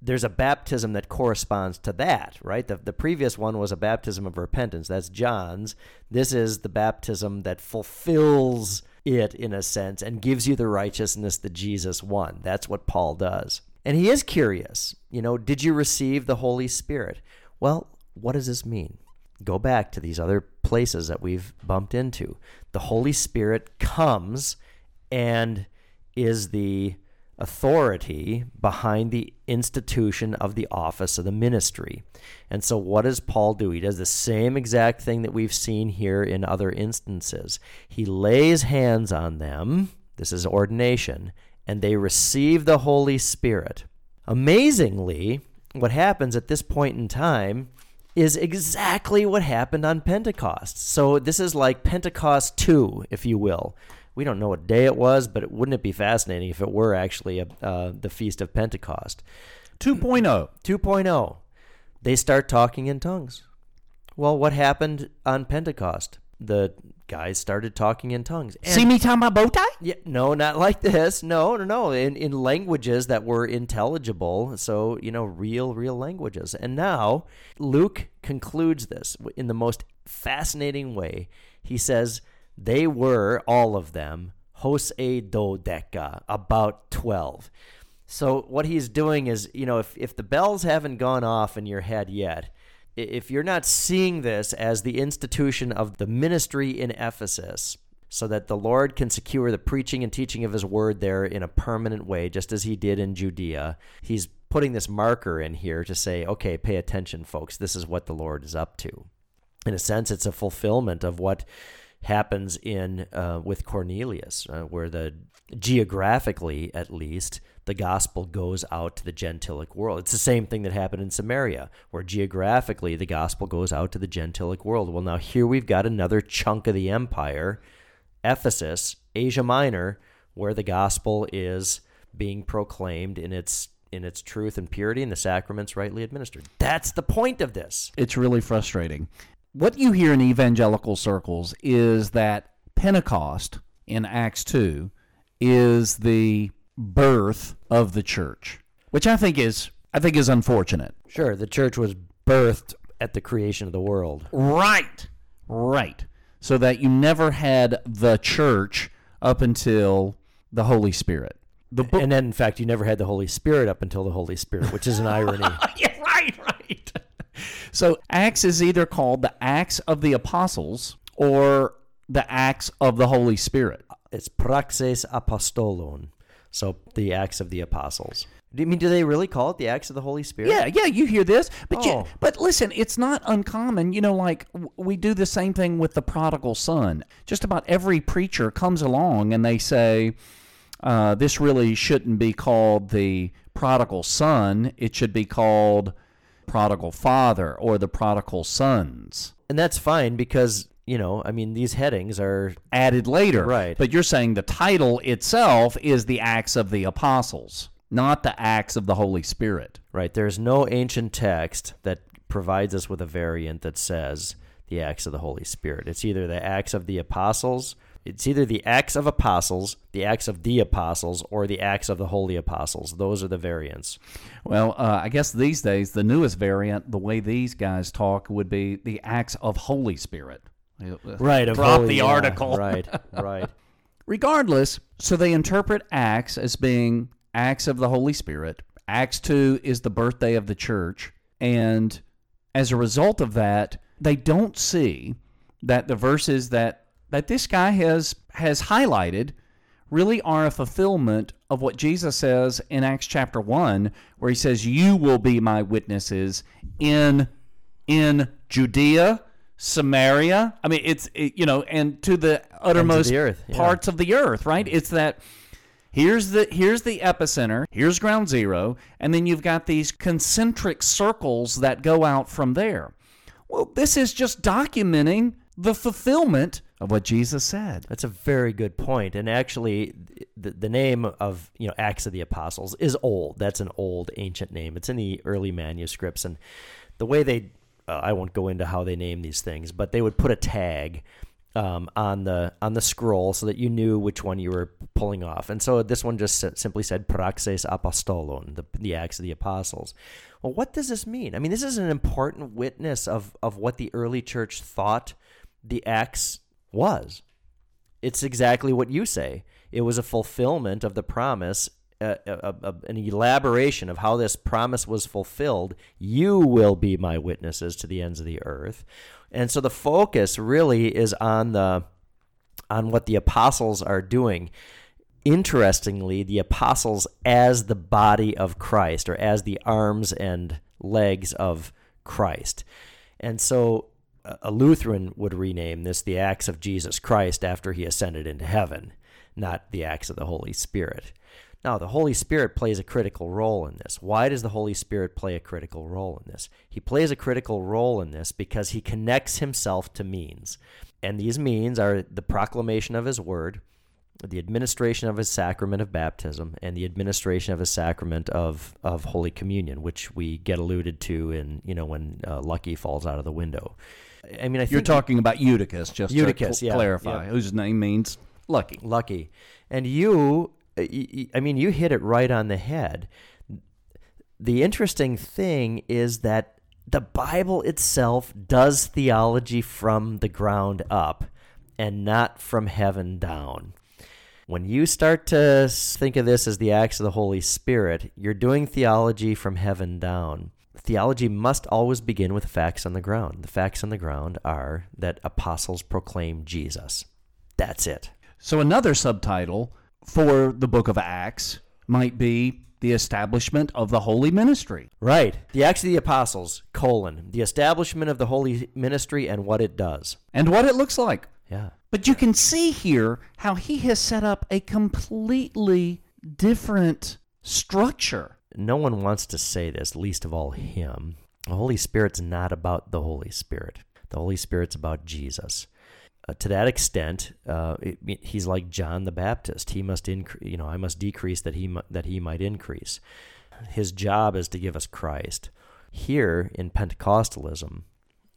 there's a baptism that corresponds to that, right? The, the previous one was a baptism of repentance. That's John's. This is the baptism that fulfills it, in a sense, and gives you the righteousness that Jesus won. That's what Paul does. And he is curious. You know, did you receive the Holy Spirit? Well, what does this mean? Go back to these other places that we've bumped into. The Holy Spirit comes and is the authority behind the institution of the office of the ministry. And so what does Paul do? He does the same exact thing that we've seen here in other instances. He lays hands on them. This is ordination. And they receive the Holy Spirit. Amazingly, what happens at this point in time is exactly what happened on Pentecost. So this is like Pentecost two, if you will. We don't know what day it was, but it, wouldn't it be fascinating if it were actually a, uh, the Feast of Pentecost? two point oh They start talking in tongues. Well, what happened on Pentecost? The guys started talking in tongues. And, see me tamabotai? Yeah, no, not like this. No, no, no. In in languages that were intelligible, so, you know, real, real languages. And now Luke concludes this in the most fascinating way. He says, they were, all of them, hos e dodeca, about twelve. So what he's doing is, you know, if, if the bells haven't gone off in your head yet, if you're not seeing this as the institution of the ministry in Ephesus, so that the Lord can secure the preaching and teaching of his word there in a permanent way, just as he did in Judea, he's putting this marker in here to say, okay, pay attention, folks. This is what the Lord is up to. In a sense, it's a fulfillment of what happens in uh, with Cornelius, uh, where the geographically, at least, the gospel goes out to the Gentilic world. It's the same thing that happened in Samaria, where geographically the gospel goes out to the Gentilic world. Well, now here we've got another chunk of the empire, Ephesus, Asia Minor, where the gospel is being proclaimed in its in its truth and purity and the sacraments rightly administered. That's the point of this. It's really frustrating. What you hear in evangelical circles is that Pentecost in Acts two is the birth of the church, which I think is I think is unfortunate. Sure, the church was birthed at the creation of the world. Right, right. So that you never had the church up until the Holy Spirit. The bo- and then, in fact, you never had the Holy Spirit up until the Holy Spirit, which is an irony. Yeah, right, right. So Acts is either called the Acts of the Apostles or the Acts of the Holy Spirit. It's Praxis Apostolon. So the Acts of the Apostles. Do you mean, do they really call it the Acts of the Holy Spirit? Yeah, yeah, you hear this. But oh. you, but listen, it's not uncommon. You know, like, we do the same thing with the prodigal son. Just about every preacher comes along and they say, uh, this really shouldn't be called the prodigal son. It should be called prodigal father or the prodigal sons. And that's fine because, you know, I mean, these headings are added later. Right. But you're saying the title itself is the Acts of the Apostles. not the acts of the Holy Spirit. Right. There's no ancient text that provides us with a variant that says the acts of the Holy Spirit. It's either the acts of the apostles, it's either the acts of apostles, the acts of the apostles, or the acts of the holy apostles. Those are the variants. Well, uh, I guess these days, the newest variant, the way these guys talk, would be the acts of Holy Spirit. Right. Of Drop holy, the yeah, article. Right, right. Regardless, so they interpret Acts as being acts of the Holy Spirit. Acts two is the birthday of the church, and as a result of that, they don't see that the verses that, that this guy has, has highlighted really are a fulfillment of what Jesus says in Acts chapter one, where he says, you will be my witnesses in, in Judea, Samaria. I mean, it's, it, you know, and to the uttermost the earth, yeah. parts of the earth, right? It's that here's the, here's the epicenter, here's ground zero, and then you've got these concentric circles that go out from there. Well, this is just documenting the fulfillment of what Jesus said. That's a very good point. And actually, the, the name of, you know, Acts of the Apostles is old. That's an old, ancient name. It's in the early manuscripts. And the way they, uh, I won't go into how they name these things, but they would put a tag um, on the on the scroll so that you knew which one you were pulling off. And so this one just simply said, Praxes Apostolon, the, the Acts of the Apostles. Well, what does this mean? I mean, this is an important witness of, of what the early church thought the Acts was. It's exactly what you say. It was a fulfillment of the promise, uh, a, a, an elaboration of how this promise was fulfilled. You will be my witnesses to the ends of the earth. And so the focus really is on the on what the apostles are doing. Interestingly, the apostles as the body of Christ, or as the arms and legs of Christ. And so a Lutheran would rename this the Acts of Jesus Christ after he ascended into heaven, not the Acts of the Holy Spirit. Now, the Holy Spirit plays a critical role in this. Why does the Holy Spirit play a critical role in this? He plays a critical role in this because he connects himself to means. And these means are the proclamation of his word, the administration of his sacrament of baptism, and the administration of his sacrament of, of Holy Communion, which we get alluded to in, you know, when uh, Lucky falls out of the window. I mean, I think you're talking about Eutychus, just Eutychus, to yeah, clarify, yeah. whose name means Lucky. Lucky. And you, I mean, you hit it right on the head. The interesting thing is that the Bible itself does theology from the ground up and not from heaven down. When you start to think of this as the acts of the Holy Spirit, you're doing theology from heaven down. Theology must always begin with facts on the ground. The facts on the ground are that apostles proclaim Jesus. That's it. So another subtitle for the book of Acts might be the establishment of the holy ministry. Right. The Acts of the Apostles, colon, the establishment of the holy ministry and what it does. And what it looks like. Yeah. But you can see here how he has set up a completely different structure. No one wants to say this, least of all him. The Holy Spirit's not about the Holy Spirit. The Holy Spirit's about Jesus. Uh, to that extent, uh, it, it, he's like John the Baptist. He must increase. You know, I must decrease that he mu- that he might increase. His job is to give us Christ. Here in Pentecostalism,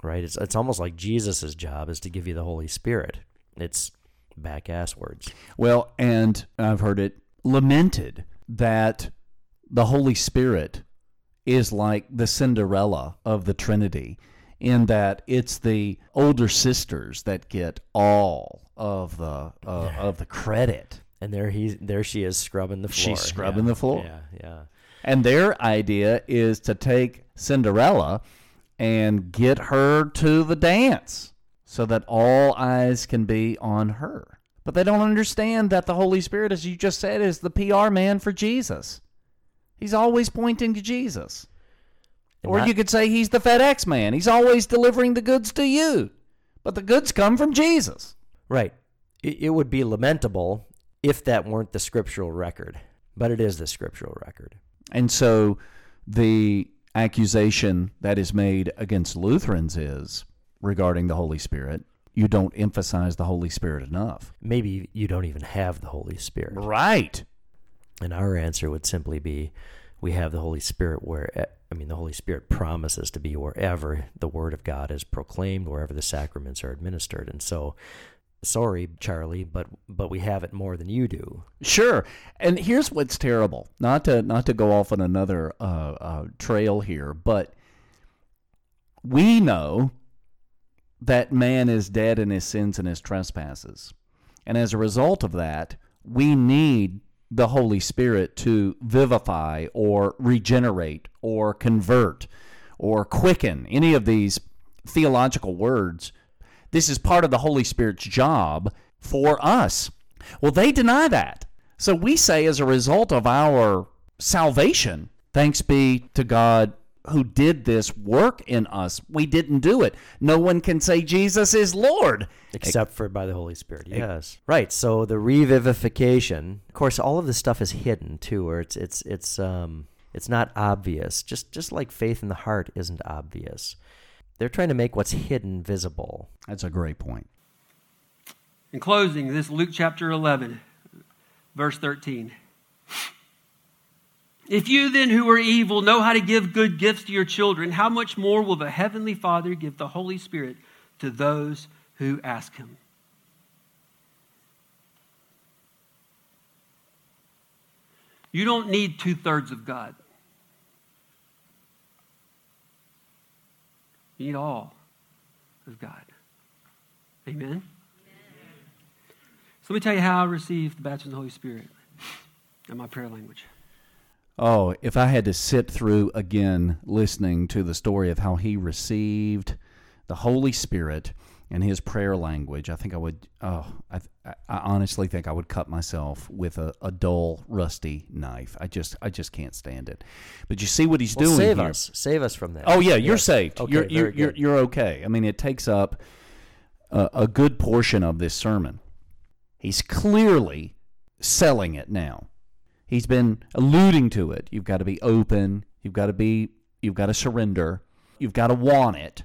right? It's it's almost like Jesus' job is to give you the Holy Spirit. It's back-ass words. Well, and I've heard it lamented that the Holy Spirit is like the Cinderella of the Trinity, in that it's the older sisters that get all of the uh, of the credit. And there he, there she is scrubbing the floor. She's scrubbing yeah, the floor. Yeah, yeah. And their idea is to take Cinderella and get her to the dance so that all eyes can be on her. But they don't understand that the Holy Spirit, as you just said, is the P R man for Jesus. He's always pointing to Jesus. And or not, you could say he's the FedEx man. He's always delivering the goods to you. But the goods come from Jesus. Right. It would be lamentable if that weren't the scriptural record. But it is the scriptural record. And so the accusation that is made against Lutherans is regarding the Holy Spirit, you don't emphasize the Holy Spirit enough. Maybe you don't even have the Holy Spirit. Right. And our answer would simply be, we have the Holy Spirit where, I mean, the Holy Spirit promises to be wherever the Word of God is proclaimed, wherever the sacraments are administered. And so, sorry, Charlie, but but we have it more than you do. Sure. And here's what's terrible. Not to not to go off on another uh, uh, trail here, but we know that man is dead in his sins and his trespasses. And as a result of that, we need the Holy Spirit to vivify or regenerate or convert or quicken, any of these theological words. This is part of the Holy Spirit's job for us. Well, they deny that. So we say, as a result of our salvation, thanks be to God who did this work in us. We didn't do it. No one can say Jesus is Lord. Except for by the Holy Spirit, yes. It, right, so the revivification, of course, all of this stuff is hidden, too, or it's it's it's um it's not obvious, just just like faith in the heart isn't obvious. They're trying to make what's hidden visible. That's a great point. In closing, this Luke chapter eleven, verse thirteen. If you then who are evil know how to give good gifts to your children, how much more will the Heavenly Father give the Holy Spirit to those who ask Him? You don't need two-thirds of God. You need all of God. Amen? Amen. So let me tell you how I received the baptism of the Holy Spirit in my prayer language. Oh, if I had to sit through again listening to the story of how he received the Holy Spirit and his prayer language, I think I would, oh, I, I honestly think I would cut myself with a, a dull, rusty knife. I just I just can't stand it. But you see what he's well, doing save here. Save us. Save us from that. Oh, yeah, you're yes. saved. Okay, you're, you're, you're, you're okay. I mean, it takes up a, a good portion of this sermon. He's clearly selling it now. He's been alluding to it. You've got to be open. You've got to be. You've got to surrender. You've got to want it.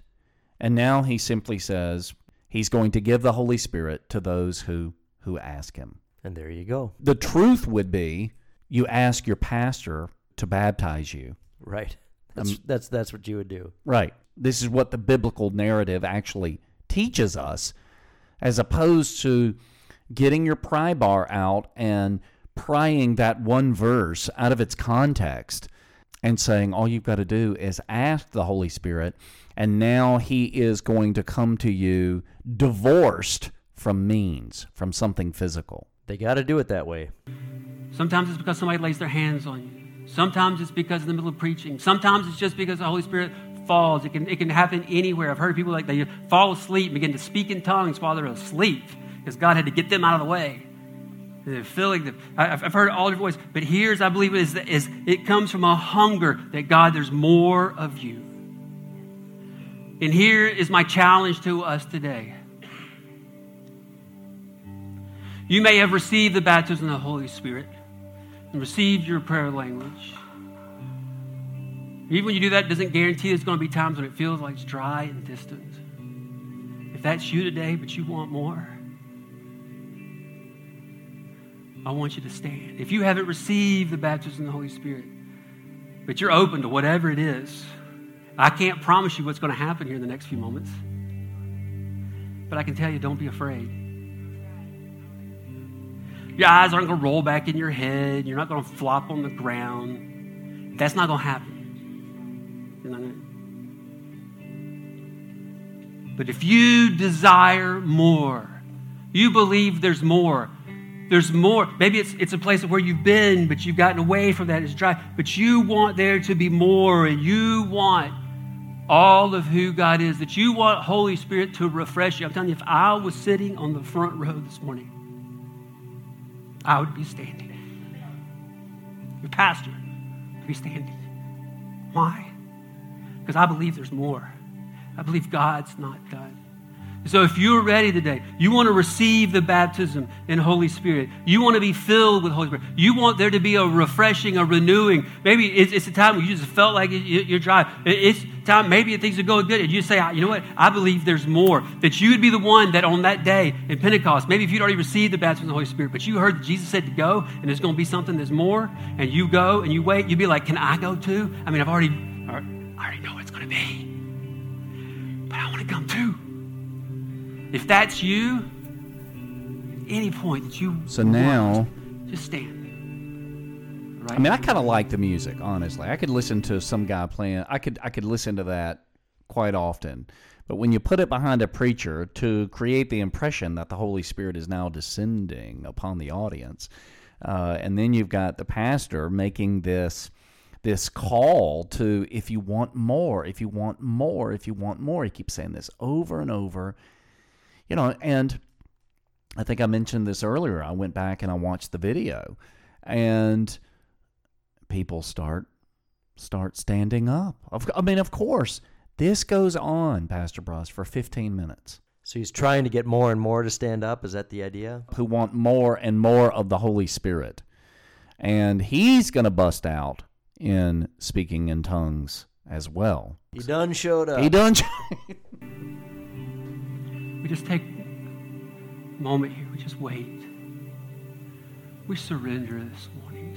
And now he simply says he's going to give the Holy Spirit to those who, who ask him. And there you go. The truth would be you ask your pastor to baptize you. Right. That's um, that's, that's what you would do. Right. This is what the biblical narrative actually teaches us, as opposed to getting your pry bar out and prying that one verse out of its context and saying all you've got to do is ask the Holy Spirit, and now he is going to come to you divorced from means, from something physical. They got to do it that way. Sometimes it's because somebody lays their hands on you. Sometimes it's because in the middle of preaching. Sometimes it's just because the Holy Spirit falls. It can it can happen anywhere. I've heard people like they fall asleep and begin to speak in tongues while they're asleep because God had to get them out of the way. They're filling them. I've heard all different ways, but here's, I believe, is, is it comes from a hunger that, God, there's more of you. And here is my challenge to us today. You may have received the baptism of the Holy Spirit and received your prayer language. Even when you do that, it doesn't guarantee there's going to be times when it feels like it's dry and distant. If that's you today, but you want more, I want you to stand. If you haven't received the baptism of the Holy Spirit, but you're open to whatever it is, I can't promise you what's going to happen here in the next few moments. But I can tell you, don't be afraid. Your eyes aren't going to roll back in your head. You're not going to flop on the ground. That's not going to happen. You're not gonna... But if you desire more, you believe there's more, There's more. Maybe it's it's a place of where you've been, but you've gotten away from that. It's dry. But you want there to be more, and you want all of who God is, that you want Holy Spirit to refresh you. I'm telling you, if I was sitting on the front row this morning, I would be standing. Your pastor would be standing. Why? Because I believe there's more. I believe God's not done. So if you're ready today, you want to receive the baptism in Holy Spirit. You want to be filled with Holy Spirit. You want there to be a refreshing, a renewing. Maybe it's, it's a time where you just felt like you're dry. It's time, maybe things are going good, and you say, you know what, I believe there's more. That you would be the one that on that day in Pentecost, maybe if you'd already received the baptism of the Holy Spirit, but you heard that Jesus said to go, and there's going to be something, there's more, and you go and you wait, you'd be like, can I go too? I mean, I've already, I already know what it's going to be. But I want to come too. If that's you, at any point that you so now want, just stand. Right? I mean, I kind of like the music, honestly. I could listen to some guy playing. I could I could listen to that quite often. But when you put it behind a preacher to create the impression that the Holy Spirit is now descending upon the audience, uh, and then you've got the pastor making this this call to, if you want more, if you want more, if you want more. He keeps saying this over and over. You know, and I think I mentioned this earlier. I went back and I watched the video, and people start start standing up. I mean, of course, this goes on, Pastor Bruss, for fifteen minutes. So he's trying to get more and more to stand up. Is that the idea? Who want more and more of the Holy Spirit. And he's going to bust out in speaking in tongues as well. He done showed up. He done showed up. We just take a moment here. We just wait. We surrender this morning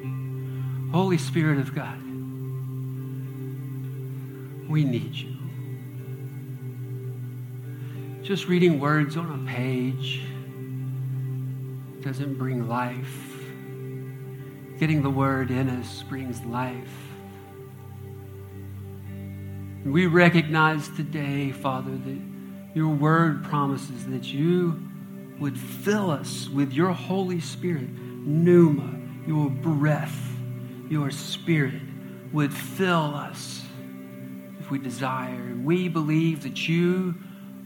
to you. Holy Spirit of God, we need you. Just reading words on a page doesn't bring life. Getting the word in us brings life. We recognize today, Father, that your word promises that you would fill us with your Holy Spirit, pneuma, your breath, your spirit would fill us if we desire. We believe that you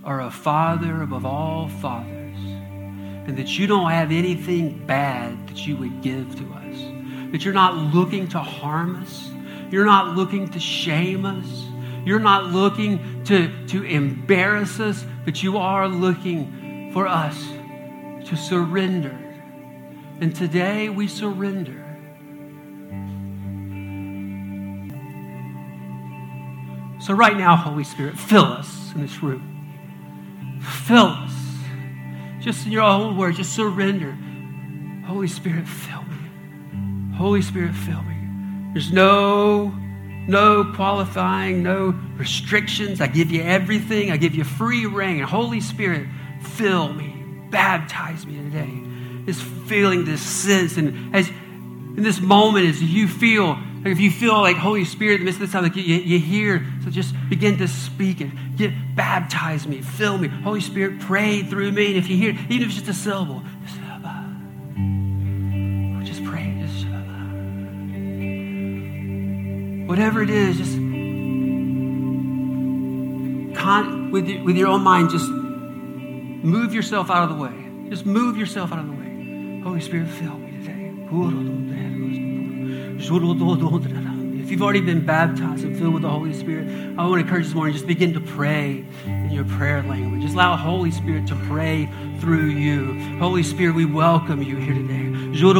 are a father above all fathers, and that you don't have anything bad that you would give to us, that you're not looking to harm us, you're not looking to shame us, you're not looking to, to embarrass us, but you are looking for us to surrender. And today we surrender. So right now, Holy Spirit, fill us in this room. Fill us. Just in your own words, just surrender. Holy Spirit, fill me. Holy Spirit, fill me. There's no... No qualifying, no restrictions. I give you everything. I give you free reign. Holy Spirit, fill me. Baptize me today. Just feeling this sense. And as in this moment, as you feel, like if you feel like Holy Spirit in the midst of this time, like you, you hear, so just begin to speak it. Get baptize me. Fill me. Holy Spirit, pray through me. And if you hear, even if it's just a syllable, just whatever it is, just con- with, your, with your own mind, just move yourself out of the way. Just move yourself out of the way. Holy Spirit, fill me today. If you've already been baptized and filled with the Holy Spirit, I want to encourage you this morning, just begin to pray in your prayer language. Just allow Holy Spirit to pray through you. Holy Spirit, we welcome you here today. We're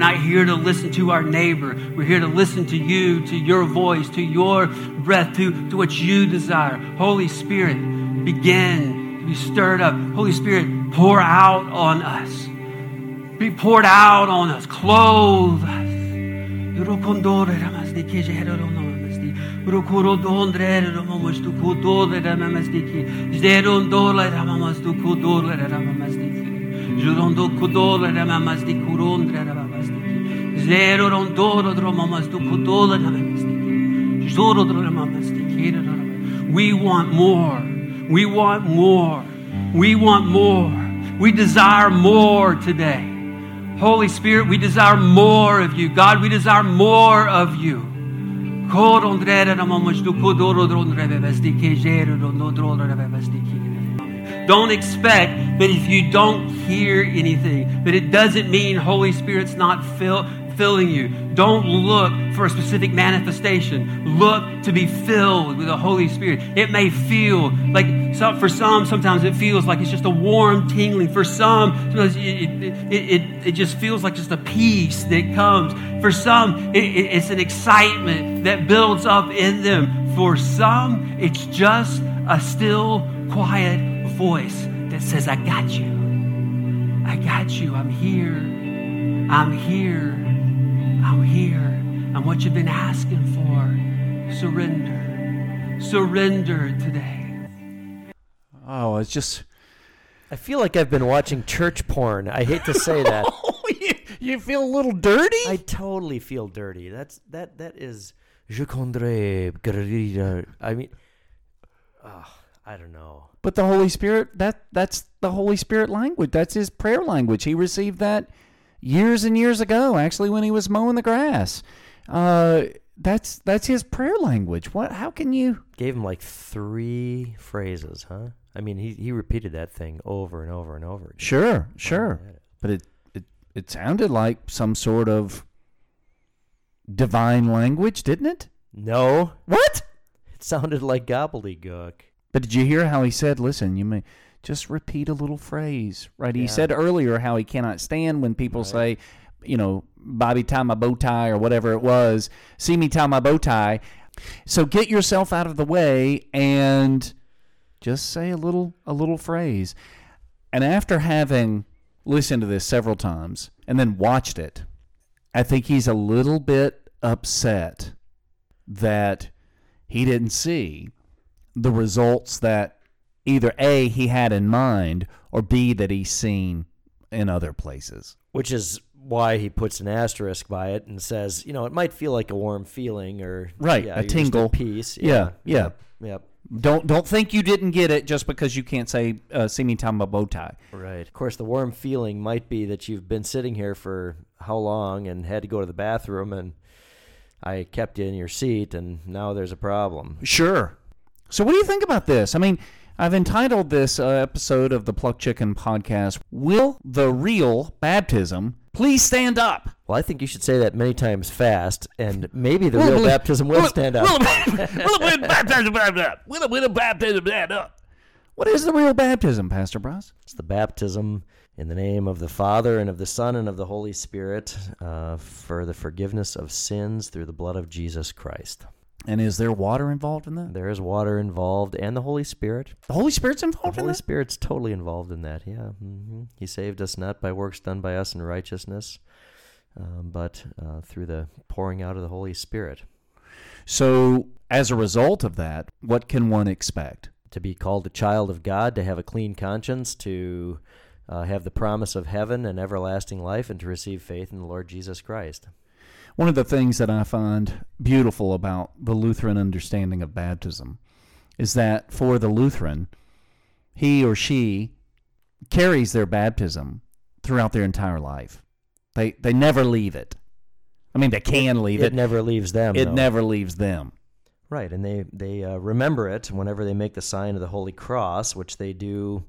not here to listen to our neighbor. We're here to listen to you, to your voice, to your breath, to, to what you desire. Holy Spirit, begin to be stirred up. Holy Spirit, pour out on us. Be poured out on us. Clothe us. We want more. We want more. We want more. We desire more today. Holy Spirit, we desire more of you. God, we desire more of you. Don't expect that if you don't hear anything, that it doesn't mean Holy Spirit's not fill, filling you. Don't look for a specific manifestation. Look to be filled with the Holy Spirit. It may feel like, for some, sometimes it feels like it's just a warm tingling. For some, it, it, it, it just feels like just a peace that comes. For some, it, it's an excitement that builds up in them. For some, it's just a still, quiet voice that says, I got you. I got you. I'm here. I'm here, I'm here. I'm what you've been asking for. Surrender, surrender today. Oh, it's just, I feel like I've been watching church porn. I hate to say that. Oh, you, you feel a little dirty? I totally feel dirty. That's, that, that is, je condamne, I mean, oh, I don't know. But the Holy Spirit, that that's the Holy Spirit language. That's his prayer language. He received that years and years ago, actually, when he was mowing the grass. Uh, that's that's his prayer language. What? How can you... Gave him like three phrases, huh? I mean, he, he repeated that thing over and over and over again. Sure, sure. It. But it, it, it sounded like some sort of divine language, didn't it? No. What? It sounded like gobbledygook. But did you hear how he said, listen, you may... Just repeat a little phrase, right? Yeah. He said earlier how he cannot stand when people right. say, you know, Bobby, tie my bow tie or whatever it was. See me tie my bow tie. So get yourself out of the way and just say a little a little phrase. And after having listened to this several times and then watched it, I think he's a little bit upset that he didn't see the results that either A, he had in mind, or B, that he's seen in other places. Which is why he puts an asterisk by it and says, you know, it might feel like a warm feeling or right, yeah, a tingle, peace. Yeah, yeah, yeah. Yep. Don't don't think you didn't get it just because you can't say uh, "see me tie my bow tie." Right. Of course, the warm feeling might be that you've been sitting here for how long and had to go to the bathroom, and I kept you in your seat, and now there's a problem. Sure. So, what do you think about this? I mean, I've entitled this uh, episode of the Plucked Chicken Podcast, Will the Real Baptism Please Stand Up? Well, I think you should say that many times fast, and maybe the will real will baptism will, will stand up. Will the baptism stand up? Will the baptism stand up? What is the real baptism, Pastor Bros? It's the baptism in the name of the Father, and of the Son, and of the Holy Spirit, uh, for the forgiveness of sins through the blood of Jesus Christ. And is there water involved in that? There is water involved, and the Holy Spirit. The Holy Spirit's involved in that? The Holy Spirit's totally involved in that, yeah. Mm-hmm. He saved us not by works done by us in righteousness, um, but uh, through the pouring out of the Holy Spirit. So, as a result of that, what can one expect? To be called a child of God, to have a clean conscience, to uh, have the promise of heaven and everlasting life, and to receive faith in the Lord Jesus Christ. One of the things that I find beautiful about the Lutheran understanding of baptism is that for the Lutheran, he or she carries their baptism throughout their entire life. They they never leave it. I mean, they can leave it. It never leaves them. It though. never leaves them. Right, and they, they uh, remember it whenever they make the sign of the Holy Cross, which they do,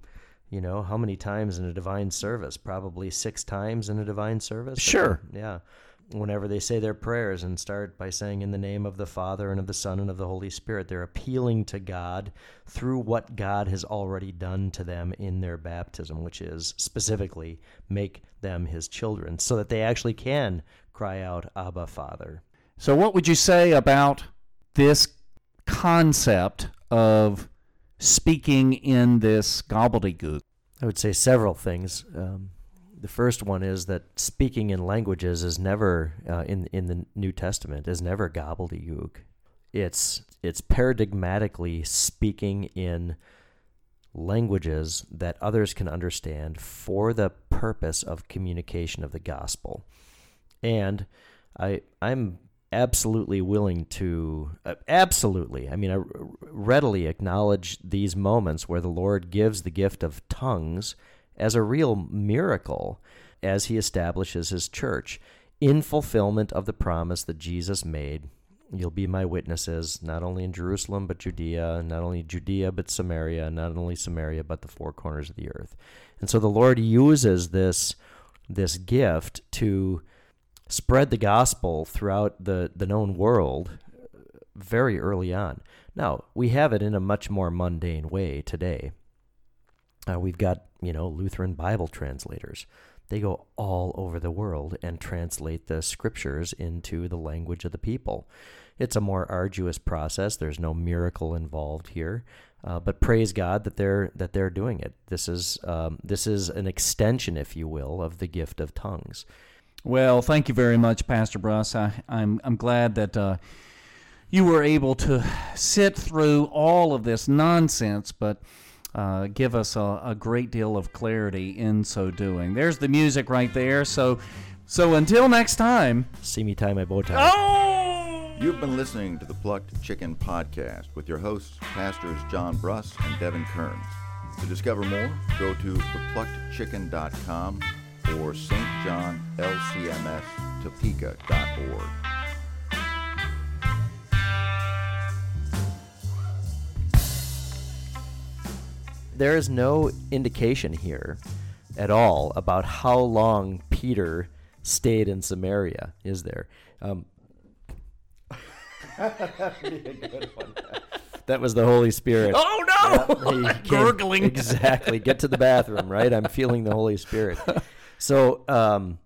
you know, how many times in a divine service? Probably six times in a divine service. Sure. But, yeah. Whenever they say their prayers and start by saying in the name of the Father and of the Son and of the Holy Spirit, they're appealing to God through what God has already done to them in their baptism, which is specifically make them his children so that they actually can cry out, Abba, Father. So what would you say about this concept of speaking in this gobbledygook? I would say several things. Um, The first one is that speaking in languages is never, uh, in in the New Testament, is never gobbledygook. It's it's paradigmatically speaking in languages that others can understand for the purpose of communication of the gospel. And I I'm absolutely willing to, uh, absolutely, I mean, I readily acknowledge these moments where the Lord gives the gift of tongues as a real miracle as he establishes his church in fulfillment of the promise that Jesus made. You'll be my witnesses, not only in Jerusalem, but Judea, not only Judea, but Samaria, not only Samaria, but the four corners of the earth. And so the Lord uses this, this gift to spread the gospel throughout the, the known world very early on. Now, we have it in a much more mundane way today. Uh, we've got, you know, Lutheran Bible translators. They go all over the world and translate the scriptures into the language of the people. It's a more arduous process. There's no miracle involved here, uh, but praise God that they're that they're doing it. This is um, this is an extension, if you will, of the gift of tongues. Well, thank you very much, Pastor Bruss. I, I'm I'm glad that uh, you were able to sit through all of this nonsense, but. Uh, give us a, a great deal of clarity in so doing. There's the music right there. So, so until next time. See me tie my bow tie. Oh! You've been listening to the Plucked Chicken Podcast with your hosts, Pastors John Bruss and Devin Kearns. To discover more, go to the plucked chicken dot com or S T John L C M S Topeka dot org. There is no indication here at all about how long Peter stayed in Samaria, is there? Um, That'd be a good one. That was the Holy Spirit. Oh, no! Yeah, gurgling. Exactly. Get to the bathroom, right? I'm feeling the Holy Spirit. So um,